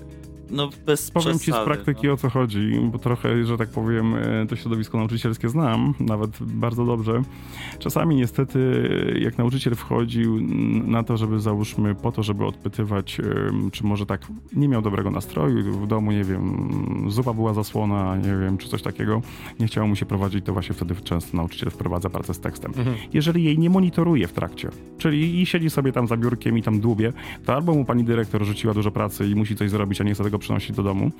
no bez Powiem przesady, ci z praktyki no. o co chodzi, bo trochę, że tak powiem, to środowisko nauczycielskie znam, nawet bardzo dobrze. Czasami niestety, jak nauczyciel wchodził na to, żeby załóżmy po to, żeby odpytywać, czy może tak nie miał dobrego nastroju w domu, nie wiem, zupa była zasłona, nie wiem, czy coś takiego, nie chciało mu się prowadzić, to właśnie wtedy często nauczyciel wprowadza pracę z tekstem. Mhm. Jeżeli jej nie monitoruje w trakcie, Czyli i siedzi sobie tam za biurkiem i tam dłubie, to albo mu pani dyrektor rzuciła dużo pracy i musi coś zrobić, a nie chce tego przynosić do domu,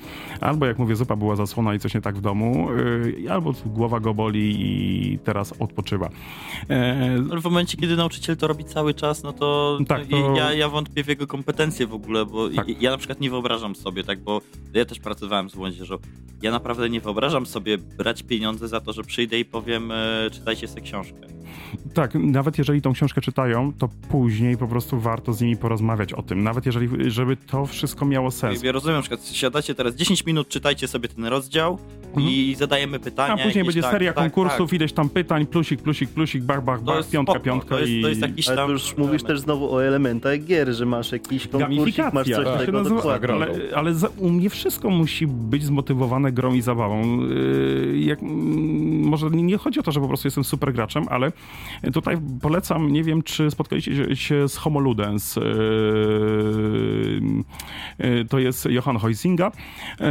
albo jak mówię, zupa była zasłona i coś nie tak w domu, yy, albo głowa go boli i teraz odpoczywa. Yy, w momencie, kiedy nauczyciel to robi cały czas, no to, tak, to... Ja, ja wątpię w jego kompetencje w ogóle, bo tak. ja na przykład nie wyobrażam sobie, tak, bo ja też pracowałem z młodzieżą, ja naprawdę nie wyobrażam sobie brać pieniądze za to, że przyjdę i powiem, yy, czytajcie sobie książkę. Tak, nawet jeżeli tą książkę czytają, to później po prostu warto z nimi porozmawiać o tym, nawet jeżeli, żeby to wszystko miało sens. Ja rozumiem, na przykład siadacie teraz dziesięć minut, czytajcie sobie ten rozdział mhm. i zadajemy pytania. A później będzie tak, seria tak, konkursów, tak. ileś tam pytań, plusik, plusik, plusik, bach, bach, bach, piątka, spoko. piątka. To jest, i... to jest jakiś tam... Ale to już mówisz też znowu o elementach gier, że masz jakiś konkursik, masz coś tak, tego dokładnie. Ale, ale za, u mnie wszystko musi być zmotywowane grą i zabawą. Yy, jak, może nie chodzi o to, że po prostu jestem super graczem, ale tutaj polecam, nie wiem, czy spotkaliście się z Homo Ludens. Yy, yy, to jest Johann Huizinga. Yy.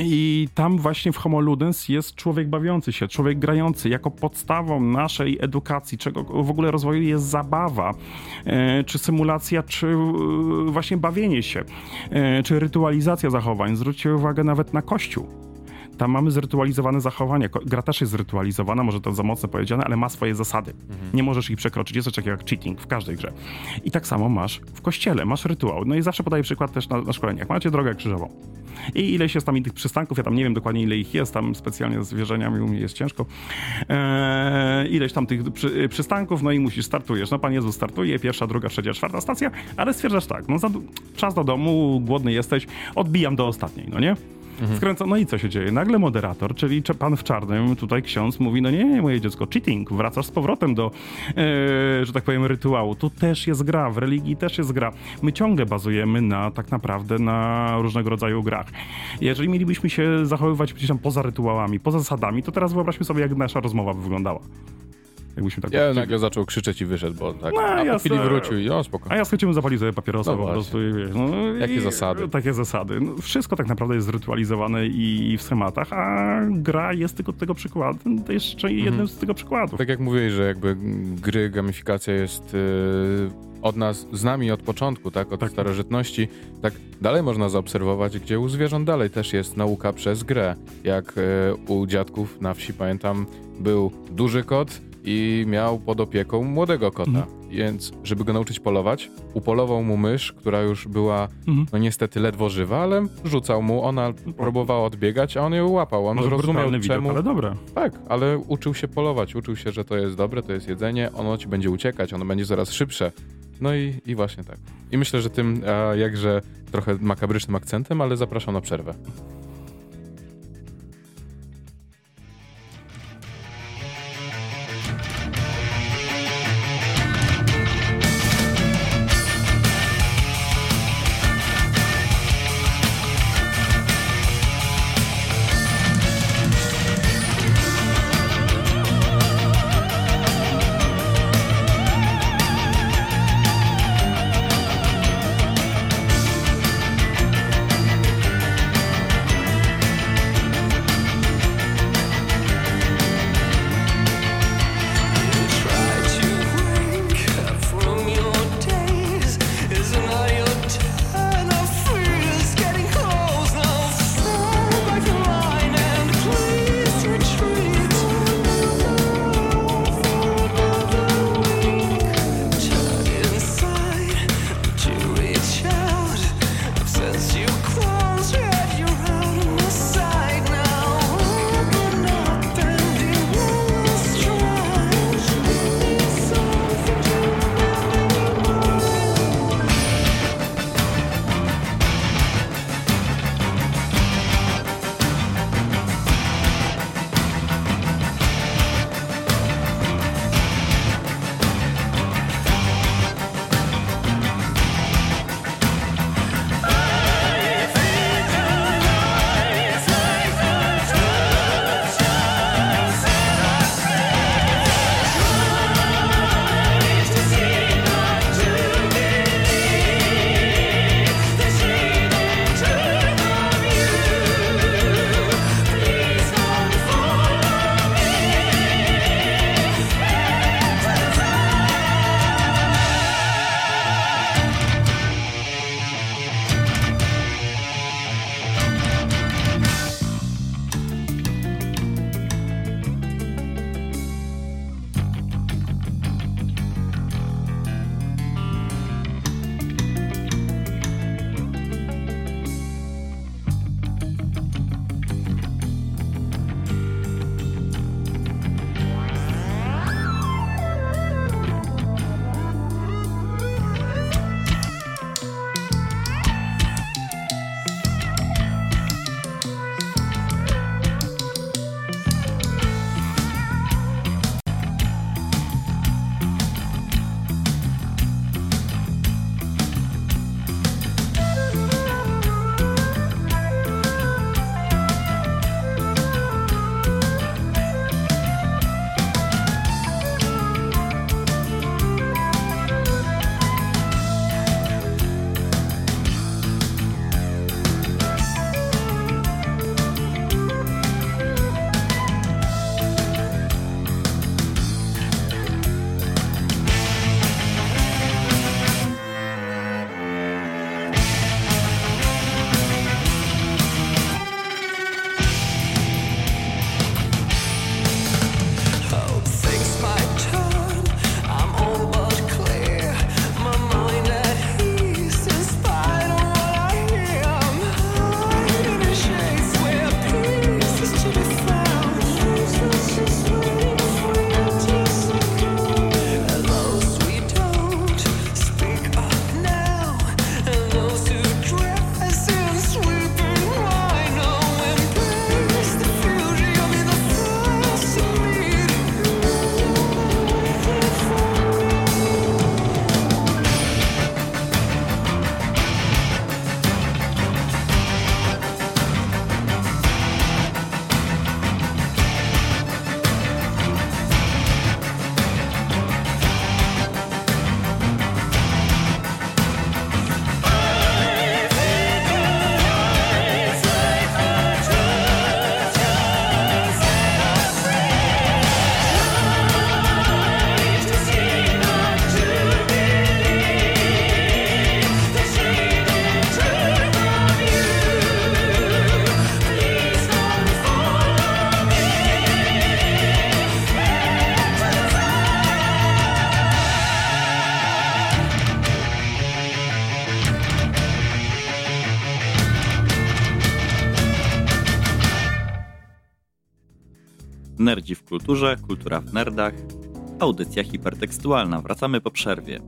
I tam właśnie w Homo Ludens jest człowiek bawiący się, człowiek grający. Jako podstawą naszej edukacji, czego w ogóle rozwoju jest zabawa, e, czy symulacja, czy e, właśnie bawienie się, e, czy rytualizacja zachowań. Zwróćcie uwagę nawet na Kościół. Tam mamy zrytualizowane zachowanie. Gra też jest zrytualizowana, może to za mocno powiedziane, ale ma swoje zasady. Mhm. Nie możesz ich przekroczyć. Jest coś takiego jak cheating w każdej grze. I tak samo masz w kościele, masz rytuał. No i zawsze podaję przykład też na, na szkoleniach. Macie drogę krzyżową. I ileś jest tam innych przystanków, ja tam nie wiem dokładnie ile ich jest, tam specjalnie z wierzeniami u mnie jest ciężko. Eee, ileś tam tych przy, przystanków, no i musisz, startujesz. No Pan Jezus startuje, pierwsza, druga, trzecia, czwarta stacja, ale stwierdzasz tak, no za, czas do domu, głodny jesteś, odbijam do ostatniej, no nie? Skręca, no i co się dzieje? Nagle moderator, czyli pan w czarnym, tutaj ksiądz mówi, no nie, nie, moje dziecko, cheating, wracasz z powrotem do, e, że tak powiem, rytuału. Tu też jest gra, w religii też jest gra. My ciągle bazujemy na, tak naprawdę, na różnego rodzaju grach. Jeżeli mielibyśmy się zachowywać gdzieś tam poza rytuałami, poza zasadami, to teraz wyobraźmy sobie, jak nasza rozmowa by wyglądała. Tak ja nagle zaczął krzyczeć i wyszedł, bo tak, no, a po chwili wrócił i o, spoko. A ja z chęcią zapalił sobie papierosa no po prostu i wiesz. No, Jakie i, zasady? Takie zasady. No, wszystko tak naprawdę jest zrytualizowane i w schematach, a gra jest tylko tego przykładu, to jeszcze mhm. jednym z tego przykładów. Tak jak mówiłeś, że jakby gry, gamifikacja jest yy, od nas, z nami od początku, tak, od tak. starożytności, tak dalej można zaobserwować, gdzie u zwierząt dalej też jest nauka przez grę. Jak yy, u dziadków na wsi, pamiętam, był duży kot, i miał pod opieką młodego kota. Mhm. Więc żeby go nauczyć polować, upolował mu mysz, która już była mhm. no niestety ledwo żywa, ale rzucał mu, ona próbowała odbiegać, a on ją łapał. On Może zrozumiał czemu. Widok, ale dobra. Tak, ale uczył się polować, uczył się, że to jest dobre, to jest jedzenie, ono ci będzie uciekać, ono będzie coraz szybsze. No i, i właśnie tak. I myślę, że tym a, jakże trochę makabrycznym akcentem, ale zapraszam na przerwę. Nerdzi w kulturze, kultura w nerdach, audycja hipertekstualna. Wracamy po przerwie.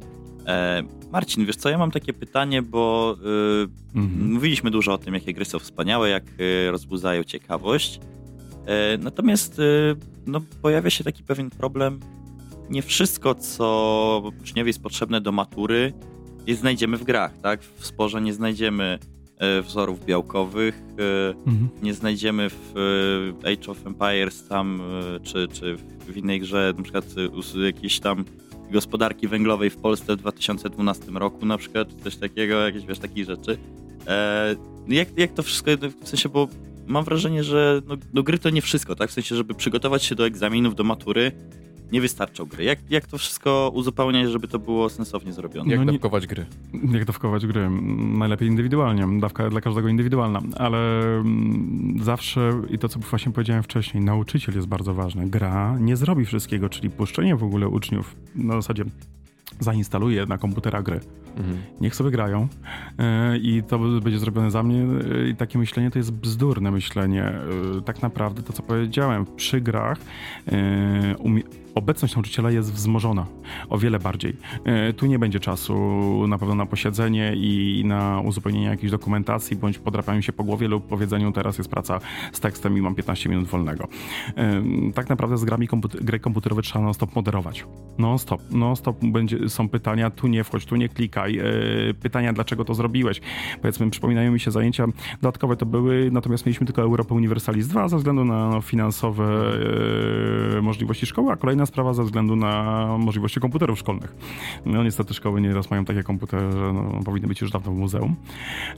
E, Marcin, wiesz co, ja mam takie pytanie, bo y, mhm. mówiliśmy dużo o tym, jakie gry są wspaniałe, jak y, rozbudzają ciekawość. E, natomiast y, no, pojawia się taki pewien problem. Nie wszystko, co uczniowi jest potrzebne do matury, je znajdziemy w grach, tak? W Sporze nie znajdziemy e, wzorów białkowych, e, mhm. nie znajdziemy w e, Age of Empires tam, e, czy, czy w innej grze, na przykład e, jakiejś tam gospodarki węglowej w Polsce w dwa tysiące dwunastym roku na przykład, czy coś takiego, jakieś, wiesz, takich rzeczy. E, jak, jak to wszystko, w sensie, bo mam wrażenie, że no, no gry to nie wszystko, tak? W sensie, żeby przygotować się do egzaminów, do matury, nie wystarczą gry. Jak, jak to wszystko uzupełniać, żeby to było sensownie zrobione? Jak no, dawkować gry? Jak dawkować gry? Najlepiej indywidualnie. Dawka dla każdego indywidualna. Ale zawsze, i to co właśnie powiedziałem wcześniej, nauczyciel jest bardzo ważny. Gra nie zrobi wszystkiego, czyli puszczenie w ogóle uczniów na zasadzie zainstaluje na komputera gry. Mhm. Niech sobie grają yy, i to będzie zrobione za mnie. I yy, takie myślenie to jest bzdurne myślenie. Yy, tak naprawdę to, co powiedziałem, przy grach yy, umie- obecność nauczyciela jest wzmożona. O wiele bardziej. Yy, tu nie będzie czasu na pewno na posiedzenie i na uzupełnienie jakiejś dokumentacji, bądź podrapaniu się po głowie lub powiedzeniu, teraz jest praca z tekstem i mam piętnaście minut wolnego. Yy, tak naprawdę z grami komput- gry komputerowe trzeba non-stop moderować. Non-stop. Non-stop będzie, są pytania, tu nie wchodź, tu nie klika. Pytania, dlaczego to zrobiłeś. Powiedzmy, przypominają mi się zajęcia dodatkowe to były, natomiast mieliśmy tylko Europa Universalis dwa ze względu na finansowe e, możliwości szkoły, a kolejna sprawa ze względu na możliwości komputerów szkolnych. No niestety szkoły nieraz mają takie komputery, że no, powinny być już dawno w muzeum.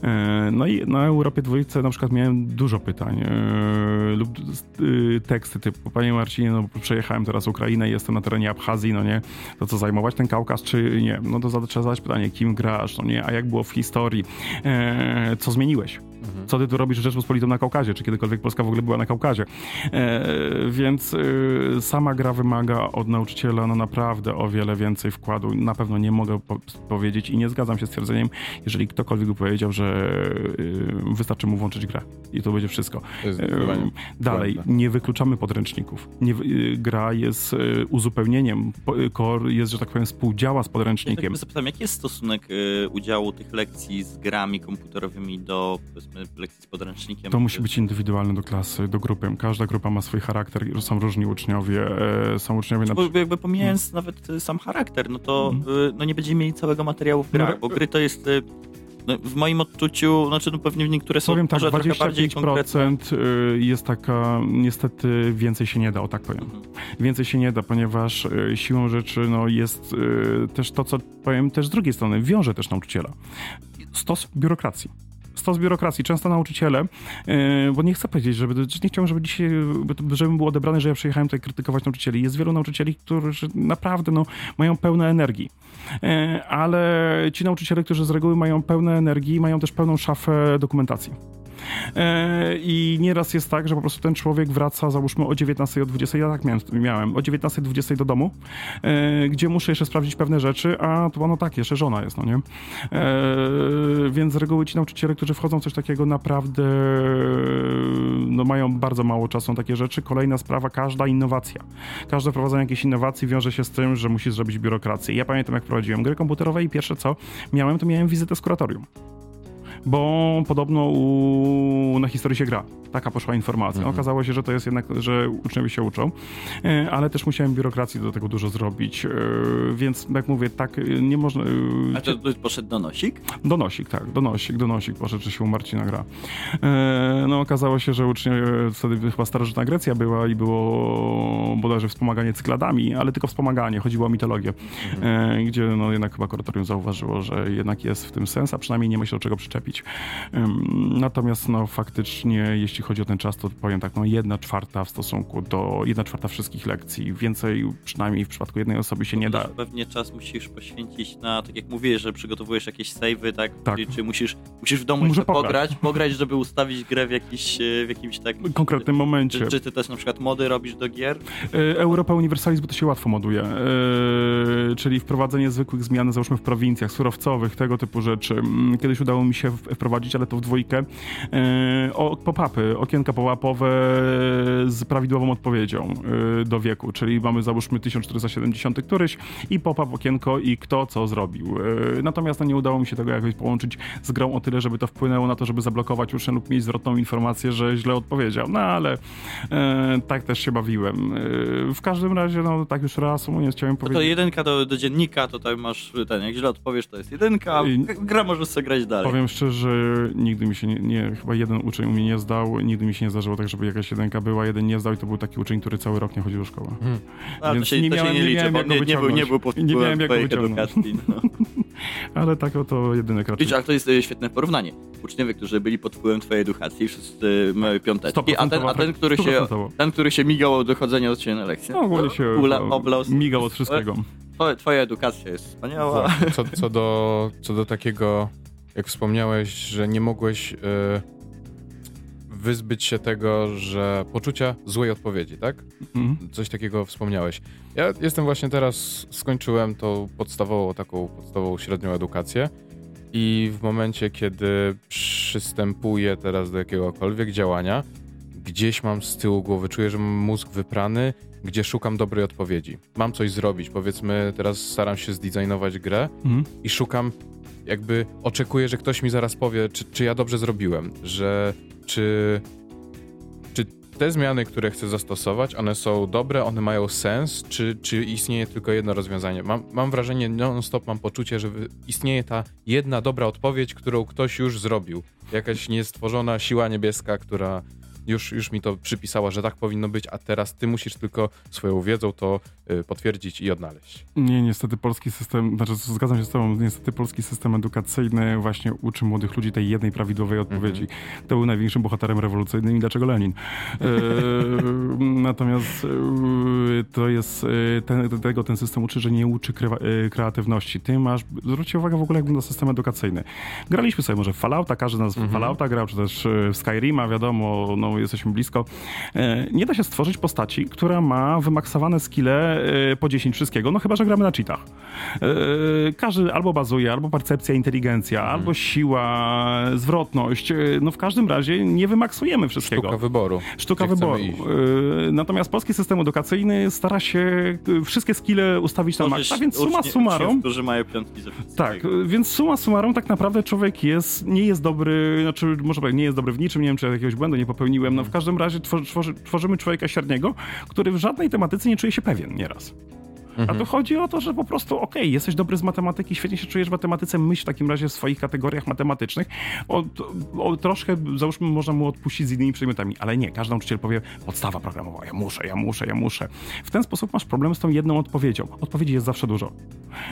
E, no i na Europie dwójce na przykład miałem dużo pytań e, lub e, teksty typu, panie Marcinie, no przejechałem teraz Ukrainę, jestem na terenie Abchazji, no nie, to co zajmować ten Kaukaz, czy nie? No to trzeba zadać pytanie, kim grasz, no nie, a jak było w historii, eee, co zmieniłeś, mhm. co ty tu robisz Rzeczpospolitą na Kaukazie, czy kiedykolwiek Polska w ogóle była na Kaukazie, eee, więc y, sama gra wymaga od nauczyciela no naprawdę o wiele więcej wkładu, na pewno nie mogę po- powiedzieć i nie zgadzam się z twierdzeniem, jeżeli ktokolwiek by powiedział, że y, wystarczy mu włączyć grę i to będzie wszystko. To jest eee, dalej, nie wykluczamy podręczników, nie, y, gra jest y, uzupełnieniem, po, y, core jest, że tak powiem, współdziała z podręcznikiem. Ja zapytam, jaki jest stosunek udziału tych lekcji z grami komputerowymi do, powiedzmy, lekcji z podręcznikiem? To musi być indywidualne do klasy, do grupy. Każda grupa ma swój charakter, są różni uczniowie, są uczniowie... Bo na... jakby pomijając hmm. nawet sam charakter, no to hmm. no nie będziemy mieli całego materiału w grach, no, bo gry to jest... No, w moim odczuciu, znaczy no pewnie niektóre są powiem tak, może dwadzieścia pięć procent bardziej konkretne. Jest taka, niestety więcej się nie da, o tak powiem. Mhm. Więcej się nie da, ponieważ siłą rzeczy no, jest też to, co powiem też z drugiej strony, wiąże też nauczyciela. Stos biurokracji. Stos biurokracji. Często nauczyciele, bo nie chcę powiedzieć, żeby, nie chciałbym, żeby dzisiaj, żebym był odebrany, że ja przyjechałem tutaj krytykować nauczycieli. Jest wielu nauczycieli, którzy naprawdę no, mają pełno energii, ale ci nauczyciele, którzy z reguły mają pełno energii, mają też pełną szafę dokumentacji. I nieraz jest tak, że po prostu ten człowiek wraca, załóżmy, o dziewiętnastej, o dwudziestej, ja tak miałem, o dziewiętnastej, dwudziestej do domu, gdzie muszę jeszcze sprawdzić pewne rzeczy, a to no tak, jeszcze żona jest, no nie? Więc z reguły ci nauczyciele, którzy wchodzą w coś takiego, naprawdę no mają bardzo mało czasu na takie rzeczy. Kolejna sprawa, każda innowacja. Każde wprowadzenie jakiejś innowacji wiąże się z tym, że musisz zrobić biurokrację. Ja pamiętam, jak prowadziłem gry komputerowe i pierwsze co miałem, to miałem wizytę z kuratorium. Bo podobno u... na historii się gra. Taka poszła informacja. Mhm. Okazało się, że to jest jednak, że uczniowie się uczą, ale też musiałem biurokracji do tego dużo zrobić, więc jak mówię, tak nie można... A to poszedł donosik? Donosik, tak. Donosik, donosik poszedł, że się u Marcina gra. No okazało się, że uczniowie, wtedy chyba starożytna Grecja była i było bodajże wspomaganie cykladami, ale tylko wspomaganie, chodziło o mitologię, mhm. gdzie no jednak chyba kuratorium zauważyło, że jednak jest w tym sens, a przynajmniej nie ma się do czego przyczepić. Natomiast no faktycznie, jeśli chodzi o ten czas, to powiem tak, no jedna czwarta w stosunku do, jedna czwarta wszystkich lekcji, więcej przynajmniej w przypadku jednej osoby się to nie da. Pewnie czas musisz poświęcić na, tak jak mówiłeś, że przygotowujesz jakieś save'y, tak? tak. Czyli, czy musisz, musisz w domu jeszcze pograć. pograć, pograć, żeby ustawić grę w, jakiś, w jakimś tak... konkretnym czy, momencie. Czy, czy ty też na przykład mody robisz do gier? Europa Universalis, bo to się łatwo moduje. Czyli wprowadzenie zwykłych zmian, załóżmy w prowincjach surowcowych, tego typu rzeczy. Kiedyś udało mi się w wprowadzić, ale to w dwójkę, o pop-upy, okienka pop-upowe z prawidłową odpowiedzią do wieku, czyli mamy załóżmy tysiąc czterysta siedemdziesiąt któryś i pop-up okienko i kto co zrobił. Natomiast no, nie udało mi się tego jakoś połączyć z grą o tyle, żeby to wpłynęło na to, żeby zablokować ucznia lub mieć zwrotną informację, że źle odpowiedział. No ale e, tak też się bawiłem. E, w każdym razie, no tak już reasumując, chciałem powiedzieć... No to jedynka do, do dziennika, to tam masz ten, jak źle odpowiesz, to jest jedynka, I... gra możesz sobie grać dalej. Powiem szczerze, nigdy mi się nie, nie... Chyba jeden uczeń u mnie nie zdał, nigdy mi się nie zdarzyło tak, żeby jakaś jedynka była, jeden nie zdał i to był taki uczeń, który cały rok nie chodził do szkoły. Hmm. A, Więc to się nie, to miałem, się nie, nie liczy, miałem bo nie, nie był, nie był pod wpływem twojej edukacji. No. Ale tak oto jedynek raczej. Widzisz, ale to jest świetne porównanie. Uczniowie, którzy byli pod wpływem twojej edukacji, wszyscy mają piąteczki, a, ten, a ten, który się, ten, który się migał od dochodzenia od ciebie na lekcję, no, się ula, oblał, migał od wszystkiego. Twoja edukacja jest wspaniała. Co, co, do, co do takiego, jak wspomniałeś, że nie mogłeś yy, wyzbyć się tego, że poczucia złej odpowiedzi, tak? Mhm. Coś takiego wspomniałeś. Ja jestem właśnie teraz, skończyłem tą podstawową, taką podstawową średnią edukację. I w momencie, kiedy przystępuję teraz do jakiegokolwiek działania, gdzieś mam z tyłu głowy, czuję, że mam mózg wyprany, gdzie szukam dobrej odpowiedzi. Mam coś zrobić, powiedzmy, teraz staram się zdesignować grę mm. i szukam, jakby oczekuję, że ktoś mi zaraz powie, czy, czy ja dobrze zrobiłem, że czy, czy te zmiany, które chcę zastosować, one są dobre, one mają sens, czy, czy istnieje tylko jedno rozwiązanie. Mam, mam wrażenie, non-stop mam poczucie, że istnieje ta jedna dobra odpowiedź, którą ktoś już zrobił. Jakaś niestworzona siła niebieska, która... Już, już mi to przypisała, że tak powinno być, a teraz ty musisz tylko swoją wiedzą to y, potwierdzić i odnaleźć. Nie, niestety polski system, znaczy zgadzam się z tobą, niestety polski system edukacyjny właśnie uczy młodych ludzi tej jednej prawidłowej odpowiedzi. Mm-hmm. To był największym bohaterem rewolucyjnym i dlaczego Lenin? E, natomiast e, to jest, ten, tego ten system uczy, że nie uczy kre, kreatywności. Ty masz, zwróćcie uwagę w ogóle jak na system edukacyjny. Graliśmy sobie może w Fallouta, każdy z nas mm-hmm. w Fallouta grał, czy też w Skyrima, wiadomo, no jesteśmy blisko. Nie da się stworzyć postaci, która ma wymaksowane skille po dziesięć wszystkiego, no chyba że gramy na cheatach. Każdy albo bazuje, albo percepcja, inteligencja, hmm. albo siła, zwrotność. No w każdym razie nie wymaksujemy wszystkiego. Sztuka wyboru. Sztuka wyboru. Natomiast polski system edukacyjny stara się wszystkie skille ustawić na maksa, więc suma summarum... którzy mają piątki ze wszystkiego. Tak, więc suma summarum tak naprawdę człowiek jest, nie jest dobry, znaczy może powiedzieć, nie jest dobry w niczym, nie wiem, czy jakiegoś błędu nie popełnił. No w każdym razie tworzy, tworzymy człowieka średniego, który w żadnej tematyce nie czuje się pewien nieraz. Mhm. A tu chodzi o to, że po prostu okej, okay, jesteś dobry z matematyki, świetnie się czujesz w matematyce, myśl w takim razie w swoich kategoriach matematycznych. O, o, troszkę, załóżmy, można mu odpuścić z innymi przedmiotami, ale nie, każdy nauczyciel powie podstawa programowa, ja muszę, ja muszę, ja muszę. W ten sposób masz problem z tą jedną odpowiedzią. Odpowiedzi jest zawsze dużo.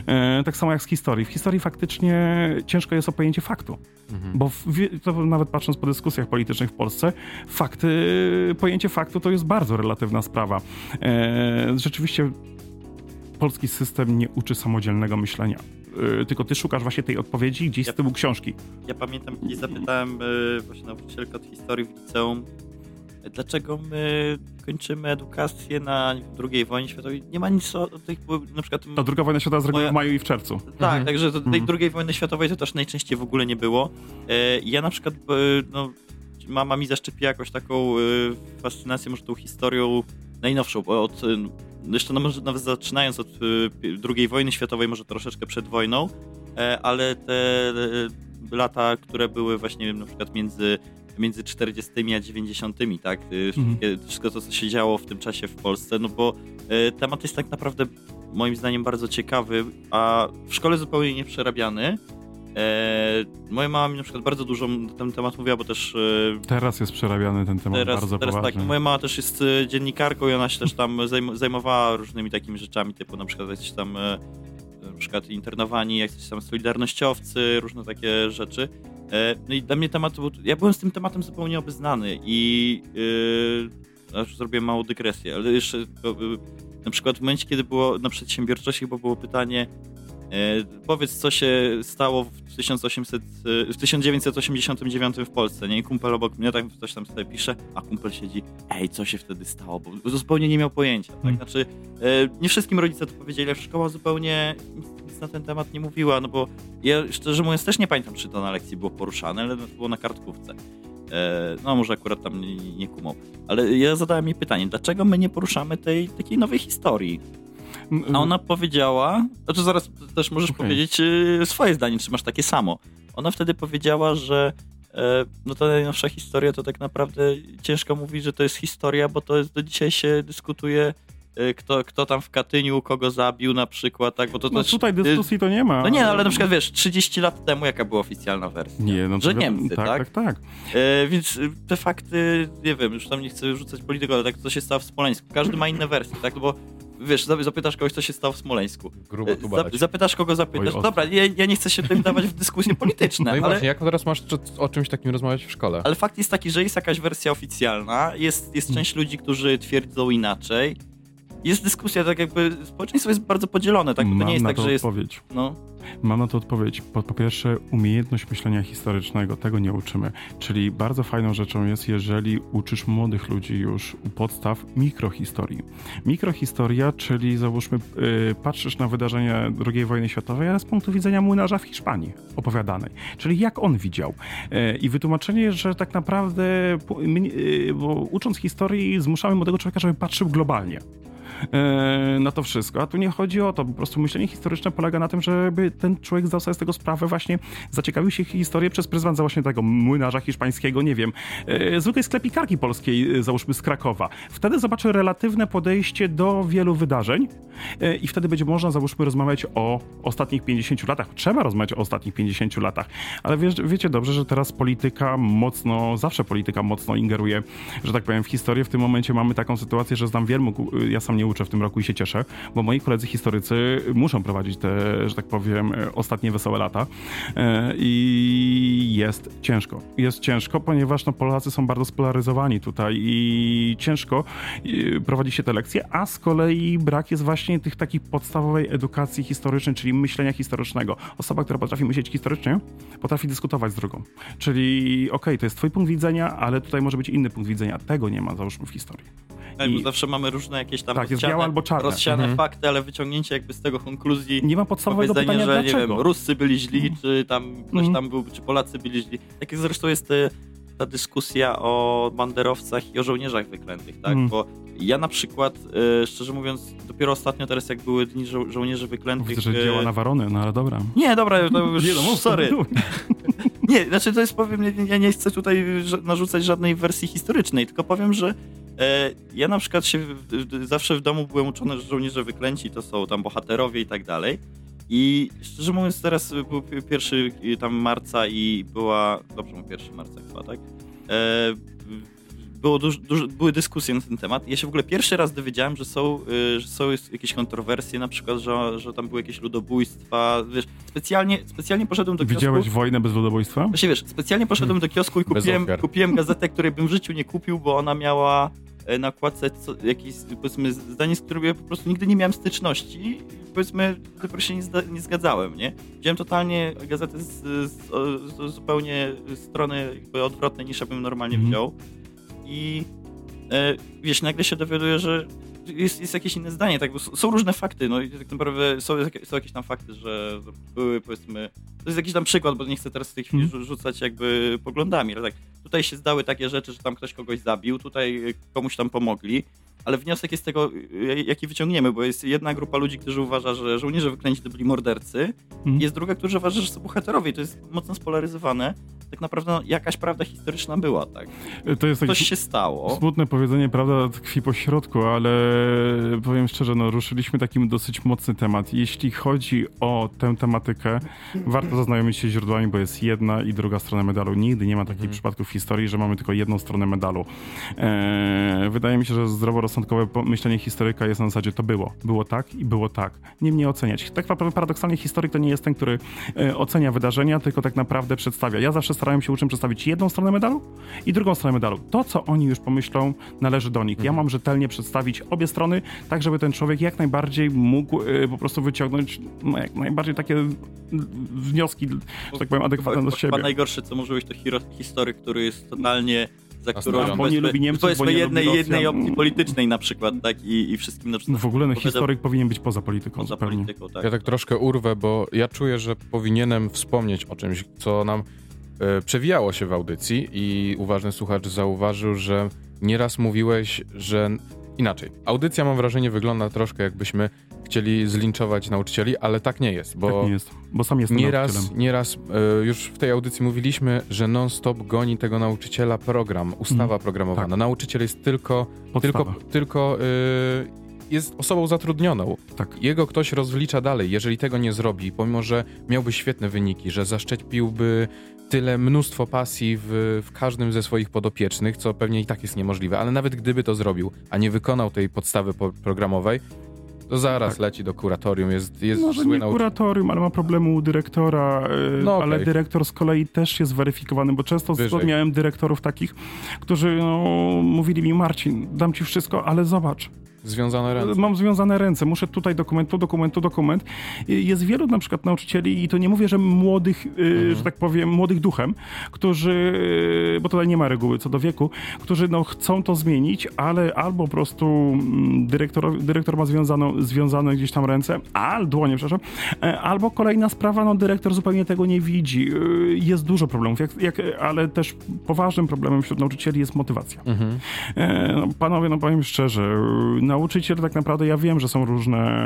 E, tak samo jak z historii. W historii faktycznie ciężko jest o pojęcie faktu, mhm. bo w, to nawet patrząc po dyskusjach politycznych w Polsce, fakty, pojęcie faktu to jest bardzo relatywna sprawa. E, rzeczywiście polski system nie uczy samodzielnego myślenia. Yy, tylko ty szukasz właśnie tej odpowiedzi gdzieś ja, z tyłu książki. Ja pamiętam, kiedy zapytałem yy, właśnie nauczycielkę od historii w liceum, dlaczego my kończymy edukację na drugiej wojnie światowej. Nie ma nic o tych... Na przykład... Ta druga wojna światowa z reguły w maju i w czerwcu. Tak, mhm. także do tej mhm. drugiej wojny światowej to też najczęściej w ogóle nie było. Yy, ja na przykład... Yy, no, mama mi zaszczepiła jakąś taką yy, fascynację może tą historią najnowszą, od... Yy, Jeszcze nawet zaczynając od drugiej wojny światowej, może troszeczkę przed wojną, ale te lata, które były właśnie na przykład między, między czterdziestymi a dziewięćdziesiątymi, tak? Mhm. Wszystko to, co się działo w tym czasie w Polsce, no bo temat jest tak naprawdę moim zdaniem bardzo ciekawy, a w szkole zupełnie nieprzerabiany. Eee, moja mama mi na przykład bardzo dużo na ten temat mówiła, bo też... E, teraz jest przerabiany ten temat teraz, bardzo teraz poważnie. Tak, moja mama też jest e, dziennikarką i ona się też tam zajm- zajmowała różnymi takimi rzeczami, typu na przykład jakieś tam e, na przykład internowani, jakieś tam solidarnościowcy, różne takie rzeczy. E, no i dla mnie temat... Ja byłem z tym tematem zupełnie obeznany i... E, aż zrobiłem małą dygresję, ale jeszcze... E, na przykład w momencie, kiedy było na przedsiębiorczości, bo było pytanie Powiedz, co się stało w, tysiąc osiemset, w tysiąc dziewięćset osiemdziesiątym dziewiątym w Polsce, nie? I kumpel obok mnie tak coś tam sobie pisze, a kumpel siedzi, ej, co się wtedy stało? Bo zupełnie nie miał pojęcia, tak? Znaczy, nie wszystkim rodzice to powiedzieli, ale szkoła zupełnie nic na ten temat nie mówiła, no bo ja, szczerze mówiąc, też nie pamiętam, czy to na lekcji było poruszane, ale to było na kartkówce. No może akurat tam nie, nie kumał. Ale ja zadałem jej pytanie, dlaczego my nie poruszamy tej takiej nowej historii? A ona powiedziała, znaczy zaraz też możesz okay. powiedzieć swoje zdanie, czy masz takie samo. Ona wtedy powiedziała, że no ta najnowsza historia to tak naprawdę ciężko mówić, że to jest historia, bo to jest, do dzisiaj się dyskutuje, kto, kto tam w Katyniu kogo zabił na przykład, tak? Bo to, to no tutaj dyskusji to nie ma. No nie, ale na przykład wiesz, trzydzieści lat temu jaka była oficjalna wersja? Nie, no że to, Niemcy, tak? Tak, tak, tak. E, więc te fakty, nie wiem, już tam nie chcę rzucać polityką, ale tak to się stało w Smoleńsku. Każdy ma inne wersje, tak? No bo wiesz, zapytasz kogoś, co się stało w Smoleńsku. Grubo tu badać. Zapytasz kogo zapytasz. Dobra, ja, ja nie chcę się tym dawać w dyskusje polityczne. No i ale... właśnie, jak teraz masz o czymś takim rozmawiać w szkole? Ale fakt jest taki, że jest jakaś wersja oficjalna, jest, jest część ludzi, którzy twierdzą inaczej. Jest dyskusja, tak jakby społeczeństwo jest bardzo podzielone, tak? Bo to nie jest tak, że jest... Odpowiedź. No. Mam na to odpowiedź. Po, po pierwsze, umiejętność myślenia historycznego, tego nie uczymy. Czyli bardzo fajną rzeczą jest, jeżeli uczysz młodych ludzi już u podstaw mikrohistorii. Mikrohistoria, czyli załóżmy, yy, patrzysz na wydarzenia drugiej wojny światowej, ale z punktu widzenia młynarza w Hiszpanii opowiadanej. Czyli jak on widział. Yy, I wytłumaczenie, że tak naprawdę, yy, bo ucząc historii, zmuszamy młodego człowieka, żeby patrzył globalnie na to wszystko, a tu nie chodzi o to, po prostu myślenie historyczne polega na tym, żeby ten człowiek zdał sobie z tego sprawę, właśnie zaciekawił się historię przez pryzmat właśnie tego młynarza hiszpańskiego, nie wiem, zwykłej sklepikarki polskiej, załóżmy z Krakowa. Wtedy zobaczy relatywne podejście do wielu wydarzeń i wtedy będzie można, załóżmy, rozmawiać o ostatnich pięćdziesięciu latach. Trzeba rozmawiać o ostatnich pięćdziesięciu latach, ale wie, wiecie dobrze, że teraz polityka mocno, zawsze polityka mocno ingeruje, że tak powiem, w historię. W tym momencie mamy taką sytuację, że znam wielu, ja sam nie uczę w tym roku i się cieszę, bo moi koledzy historycy muszą prowadzić te, że tak powiem, ostatnie wesołe lata i jest ciężko. Jest ciężko, ponieważ no, Polacy są bardzo spolaryzowani tutaj i ciężko prowadzi się te lekcje, a z kolei brak jest właśnie tych takich podstawowej edukacji historycznej, czyli myślenia historycznego. Osoba, która potrafi myśleć historycznie, potrafi dyskutować z drugą. Czyli okej, okay, to jest twój punkt widzenia, ale tutaj może być inny punkt widzenia. Tego nie ma, załóżmy, w historii. I... Bo zawsze mamy różne jakieś tam tak, rozsiane, albo rozsiane mhm. fakty, ale wyciągnięcie jakby z tego konkluzji, nie ma podstawowego pytania, że dlaczego? Nie wiem, Ruscy byli źli, mhm. czy tam ktoś mhm. tam był, czy Polacy byli źli. Tak zresztą jest ta dyskusja o banderowcach i o żołnierzach wyklętych, tak? Mhm. Bo ja na przykład, e, szczerze mówiąc, dopiero ostatnio teraz, jak były dni żo- żołnierzy wyklętych... Widzę, że działa na warony, no ale dobra. Nie, dobra, to już, nie, no, sorry. Nie, znaczy to jest, powiem, ja nie chcę tutaj narzucać żadnej wersji historycznej, tylko powiem, że ja na przykład się zawsze w domu byłem uczony, że żołnierze wyklęci to są tam bohaterowie i tak dalej. I szczerze mówiąc, teraz był pierwszy tam marca i była... Dobrze, był pierwszy marca chyba, tak? Było duż, duż, były dyskusje na ten temat. Ja się w ogóle pierwszy raz dowiedziałem, że są, że są jakieś kontrowersje, na przykład, że, że tam były jakieś ludobójstwa. Wiesz, specjalnie, specjalnie poszedłem do kiosku... Widziałeś wojnę bez ludobójstwa? Właśnie wiesz, specjalnie poszedłem do kiosku i kupiłem, kupiłem gazetę, której bym w życiu nie kupił, bo ona miała... na okładce jakieś, powiedzmy, zdanie, z którym ja po prostu nigdy nie miałem styczności, powiedzmy, dopiero się nie, zda, nie zgadzałem, nie? Wziąłem totalnie gazetę z, z, z zupełnie strony jakby odwrotnej niż ja bym normalnie wziął i e, wiesz, nagle się dowiaduję, że jest, jest jakieś inne zdanie, tak? Bo są różne fakty, no i tak naprawdę są, są jakieś tam fakty, że były, powiedzmy, to jest jakiś tam przykład, bo nie chcę teraz w tej chwili rzucać jakby poglądami, ale tak, tutaj się zdały takie rzeczy, że tam ktoś kogoś zabił, tutaj komuś tam pomogli, ale wniosek jest tego, jaki wyciągniemy, bo jest jedna grupa ludzi, którzy uważa, że żołnierze wyklęci to byli mordercy, hmm. jest druga, którzy uważa, że są bohaterowie, to jest mocno spolaryzowane. Tak naprawdę no, jakaś prawda historyczna była, tak? To jest coś się stało. Smutne powiedzenie, prawda tkwi po środku, ale powiem szczerze, no ruszyliśmy takim dosyć mocny temat. Jeśli chodzi o tę tematykę, warto zaznajomić się źródłami, bo jest jedna i druga strona medalu. Nigdy nie ma takich hmm. przypadków w historii, że mamy tylko jedną stronę medalu. Eee, wydaje mi się, że zdroworozsądkowe myślenie historyka jest na zasadzie to było. Było tak i było tak. Niemniej oceniać. Tak naprawdę paradoksalnie historyk to nie jest ten, który e, ocenia wydarzenia, tylko tak naprawdę przedstawia. Ja zawsze starają się uczniom przedstawić jedną stronę medalu i drugą stronę medalu. To, co oni już pomyślą, należy do nich. Ja mam rzetelnie przedstawić obie strony, tak żeby ten człowiek jak najbardziej mógł po prostu wyciągnąć no, jak najbardziej takie wnioski, że tak powiem, adekwatne chyba, do siebie. Chyba najgorsze, co może być, to hero history, który jest totalnie... za którą bo nie lubi Niemców, powiedzmy bo nie jednej, lubi jednej opcji politycznej na przykład, tak? I, i wszystkim na przykład... W ogóle no, historyk powinien być poza polityką. Poza polityką, tak. Ja tak troszkę urwę, bo ja czuję, że powinienem wspomnieć o czymś, co nam y, przewijało się w audycji i uważny słuchacz zauważył, że nieraz mówiłeś, że inaczej. Audycja, mam wrażenie, wygląda troszkę jakbyśmy chcieli zlinczować nauczycieli, ale tak nie jest, bo... Tak nie jest, bo sam jestem nieraz, nauczycielem. Nieraz, y, już w tej audycji mówiliśmy, że non-stop goni tego nauczyciela program, ustawa mm, programowana. Tak. Nauczyciel jest tylko... Podstawa. Tylko, tylko y, jest osobą zatrudnioną. Tak. Jego ktoś rozlicza dalej. Jeżeli tego nie zrobi, pomimo że miałby świetne wyniki, że zaszczepiłby tyle, mnóstwo pasji w, w każdym ze swoich podopiecznych, co pewnie i tak jest niemożliwe, ale nawet gdyby to zrobił, a nie wykonał tej podstawy po- programowej, to zaraz tak. leci do kuratorium, jest, jest no, zły nauczyciel. Kuratorium, ale ma problemu u dyrektora, no, okay. ale dyrektor z kolei też jest weryfikowany, bo często miałem dyrektorów takich, którzy no, mówili mi: Marcin, dam ci wszystko, ale zobacz. Związane ręce. Mam związane ręce, muszę tutaj dokument, tu dokument, tu dokument. Jest wielu na przykład nauczycieli, i to nie mówię, że młodych, mhm. że tak powiem, młodych duchem, którzy, bo tutaj nie ma reguły co do wieku, którzy no, chcą to zmienić, ale albo po prostu dyrektor, dyrektor ma związaną, związane gdzieś tam ręce, albo dłonie, przepraszam, albo kolejna sprawa, no dyrektor zupełnie tego nie widzi. Jest dużo problemów, jak, jak, ale też poważnym problemem wśród nauczycieli jest motywacja. Mhm. No, panowie, no powiem szczerze, nauczyciel tak naprawdę, ja wiem, że są różne,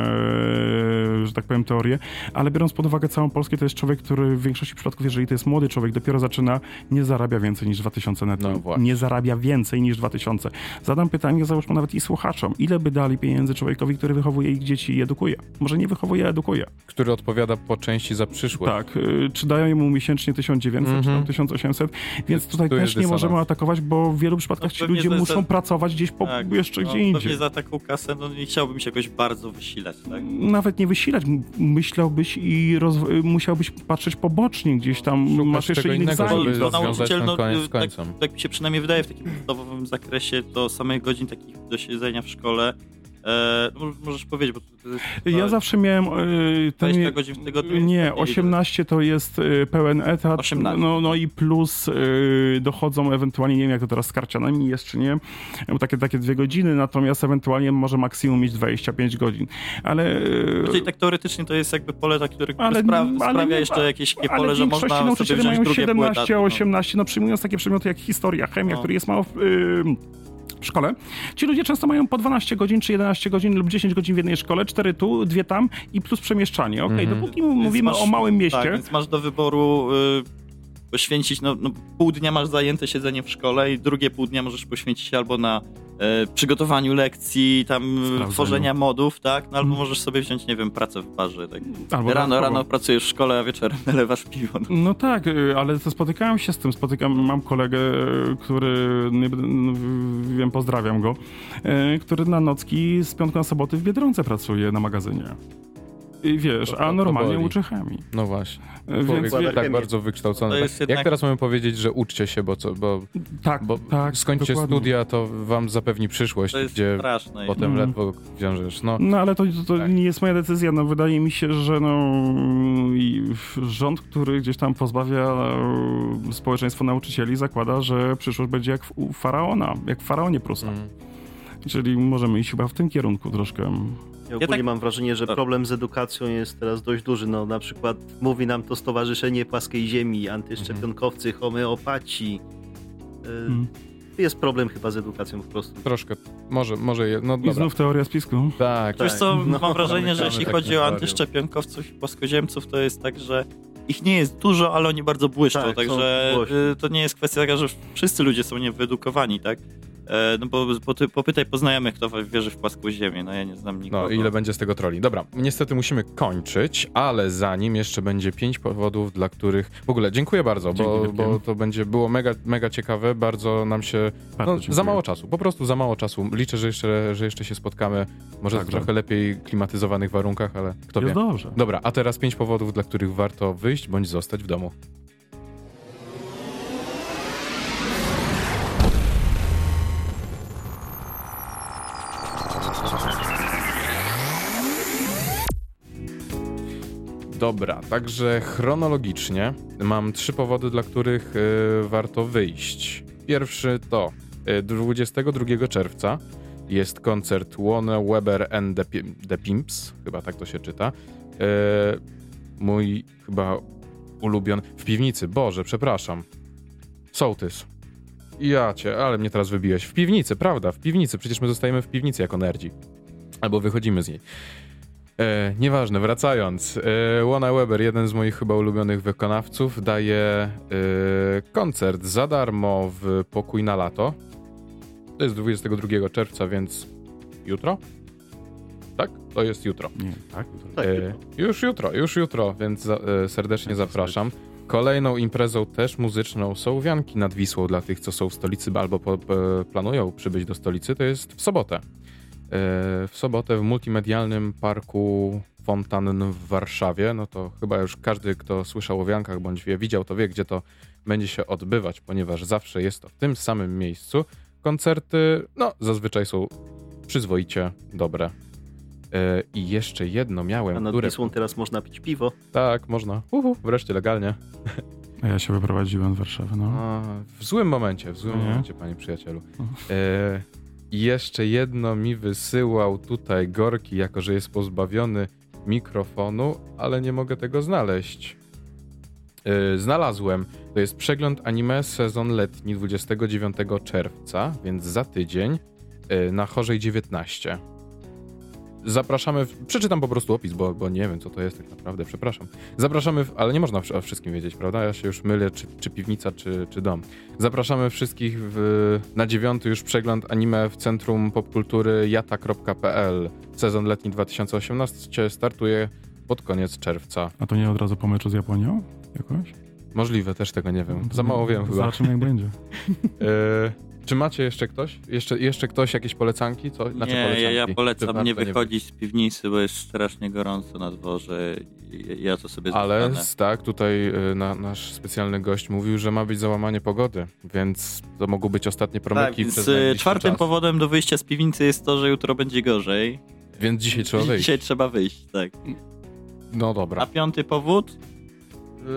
że tak powiem, teorie, ale biorąc pod uwagę całą Polskę, to jest człowiek, który w większości przypadków, jeżeli to jest młody człowiek, dopiero zaczyna, nie zarabia więcej niż dwa tysiące netto. No nie zarabia więcej niż dwa tysiące. Zadam pytanie, załóżmy nawet i słuchaczom, ile by dali pieniędzy człowiekowi, który wychowuje ich dzieci i edukuje? Może nie wychowuje, edukuje. Który odpowiada po części za przyszłość. Tak. Czy dają mu miesięcznie tysiąc dziewięćset, mm-hmm. czy tam tysiąc osiemset? Więc tutaj tu też nie możemy atakować, bo w wielu przypadkach no, ci ludzie muszą za... pracować gdzieś po... tak, jeszcze no, gdzie indziej. Kasę, no nie chciałbym się jakoś bardzo wysilać, tak? Nawet nie wysilać, myślałbyś i roz... musiałbyś patrzeć pobocznie gdzieś tam, no, masz jeszcze innych zajęć. To nauczyciel, no, tak, tak mi się przynajmniej wydaje, w takim podstawowym zakresie do samych godzin takich do siedzenia w szkole. E, możesz powiedzieć, bo to jest, to ja zawsze miałem e, ten, godzin w tygodniu, nie, osiemnaście to jest pełen etat, no, no i plus e, dochodzą ewentualnie, nie wiem jak to teraz z karcianami jest czy nie, takie, takie dwie godziny, natomiast ewentualnie może maksimum mieć dwadzieścia pięć godzin, ale... Czyli tak teoretycznie to jest jakby pole, które ale, spra- sprawia ale, jeszcze jakieś takie pole, że można sobie wziąć drugie mają siedemnaście, osiemnaście, no. no przyjmując takie przedmioty jak historia, chemia, no. który jest mało... Y, w szkole. Ci ludzie często mają po dwanaście godzin, czy jedenaście godzin lub dziesięć godzin w jednej szkole, cztery tu, dwie tam i plus przemieszczanie. Okej, okay, mm-hmm. dopóki mówimy masz, o małym mieście... Tak, więc masz do wyboru y, poświęcić, no, no pół dnia masz zajęte siedzenie w szkole i drugie pół dnia możesz poświęcić albo na y, przygotowaniu lekcji, tam Sprawdzeniu. tworzenia modów, tak? No albo mm. możesz sobie wziąć, nie wiem, pracę w barze. Tak? Albo rano, rano pracujesz w szkole, a wieczorem nalewasz piwo. No, no tak, ale to spotykałem się z tym, spotykam, mam kolegę, który... Nie, wiem, pozdrawiam go, który na nocki z piątku na soboty w Biedronce pracuje na magazynie. I wiesz, to, to, a normalnie uczy chemii. No właśnie. Więc tak chemii. Bardzo wykształcony. Tak. Jednak... Jak teraz mamy powiedzieć, że uczcie się, bo co, bo, tak, bo tak, skończcie dokładnie. Studia, to wam zapewni przyszłość, to jest gdzie straszne. Potem mm. ledwo wiążesz. No, no ale to, to tak. nie jest moja decyzja. No, wydaje mi się, że no, rząd, który gdzieś tam pozbawia społeczeństwo nauczycieli, zakłada, że przyszłość będzie jak u Faraona, jak w Faraonie Prusa. Mm. Czyli możemy iść chyba w tym kierunku troszkę. Ja ogólnie ja tak... mam wrażenie, że problem z edukacją jest teraz dość duży. No, na przykład mówi nam to Stowarzyszenie Płaskiej Ziemi, antyszczepionkowcy, homeopaci. Y- hmm. Jest problem chyba z edukacją po prostu. Troszkę, może, może je, no dobra. I znów teoria spisku. Tak. Wiesz tak. co, no, mam wrażenie, że jeśli tak chodzi o antyszczepionkowców i płaskoziemców, to jest tak, że ich nie jest dużo, ale oni bardzo błyszczą. Tak, także y- to nie jest kwestia taka, że wszyscy ludzie są niewyedukowani, tak? No bo, bo ty popytaj po znajomych, kto wierzy w płaską ziemię, no ja nie znam nikogo. No ile będzie z tego troli. Dobra, niestety musimy kończyć, ale zanim jeszcze będzie pięć powodów, dla których... W ogóle dziękuję bardzo, bo, bo to będzie było mega, mega ciekawe, bardzo nam się... No, za mało czasu, po prostu za mało czasu. Liczę, że jeszcze, że jeszcze się spotkamy, może tak, w trochę lepiej klimatyzowanych warunkach, ale kto wie. Jest dobrze. Dobra, a teraz pięć powodów, dla których warto wyjść bądź zostać w domu. Dobra, także chronologicznie mam trzy powody, dla których yy, warto wyjść. Pierwszy to dwudziestego drugiego czerwca jest koncert One Weber and the, P- the Pimps, chyba tak to się czyta. Yy, mój chyba ulubiony... W piwnicy, Boże, przepraszam. Sołtys. Ja cię, ale mnie teraz wybiłeś. W piwnicy, prawda, w piwnicy. Przecież my zostajemy w piwnicy jako nerdzi. Albo wychodzimy z niej. E, nieważne, wracając. E, Łona Weber, jeden z moich chyba ulubionych wykonawców, daje e, koncert za darmo w Pokój na Lato. To jest dwudziestego drugiego czerwca, więc jutro? Tak? To jest jutro. Nie, tak? To jest jutro. E, już jutro, już jutro, więc za, e, serdecznie tak, zapraszam. Kolejną imprezą też muzyczną są Wianki nad Wisłą dla tych, co są w stolicy albo po, po, planują przybyć do stolicy. To jest w sobotę. W sobotę w multimedialnym parku Fontann w Warszawie. No to chyba już każdy, kto słyszał o Wiankach bądź wie, widział, to wie, gdzie to będzie się odbywać, ponieważ zawsze jest to w tym samym miejscu. Koncerty, no, zazwyczaj są przyzwoicie dobre. I jeszcze jedno miałem, A nad które... Wisłą teraz można pić piwo. Tak, można. Uhu, wreszcie legalnie. A ja się wyprowadziłem z Warszawy, no. A, w złym momencie, w złym Nie. momencie, panie przyjacielu. E... I jeszcze jedno mi wysyłał tutaj Gorki, jako że jest pozbawiony mikrofonu, ale nie mogę tego znaleźć. Yy, znalazłem. To jest przegląd anime sezon letni dwudziestego dziewiątego czerwca, więc za tydzień yy, na Chorzej dziewiętnaście. Zapraszamy, w... przeczytam po prostu opis, bo, bo nie wiem co to jest tak naprawdę, przepraszam. Zapraszamy, w... ale nie można o wszystkim wiedzieć, prawda? Ja się już mylę, czy, czy piwnica, czy, czy dom. Zapraszamy wszystkich w... na dziewiąty już przegląd anime w Centrum Popkultury jata kropka p l. Sezon letni dwa tysiące osiemnasty startuje pod koniec czerwca. A to nie od razu po meczu z Japonią jakoś? Możliwe, też tego nie wiem. No Za mało nie, wiem chyba. Zobaczymy jak będzie. y- Czy macie jeszcze ktoś? Jeszcze, jeszcze ktoś jakieś polecanki? Co? Znaczy nie, polecanki? ja polecam nie wychodzić nie z piwnicy, bo jest strasznie gorąco na dworze. Ja to sobie zostanę. Ale tak, tutaj na, nasz specjalny gość mówił, że ma być załamanie pogody, więc to mogą być ostatnie promyki. Tak, więc czwartym czas. powodem do wyjścia z piwnicy jest to, że jutro będzie gorzej. Więc dzisiaj trzeba wyjść. Dzisiaj trzeba wyjść, tak. No dobra. A piąty powód?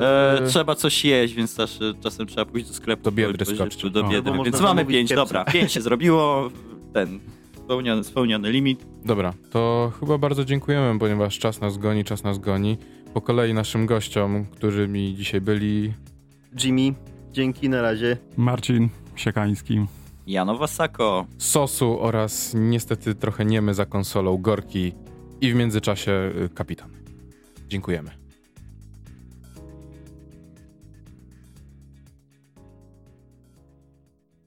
E, trzeba coś jeść, więc też, czasem trzeba pójść do sklepu. Do Biedry skoczyć. Do Biedry, no, więc mamy pięć, dobra. Pięć się zrobiło, ten spełniony, spełniony limit. Dobra, to chyba bardzo dziękujemy, ponieważ czas nas goni, czas nas goni. Po kolei naszym gościom, którymi dzisiaj byli... Jimmy, dzięki, na razie. Marcin Siekański. Jano Wasako. Sosu oraz niestety trochę niemy za konsolą Gorki i w międzyczasie Kapitan. Dziękujemy.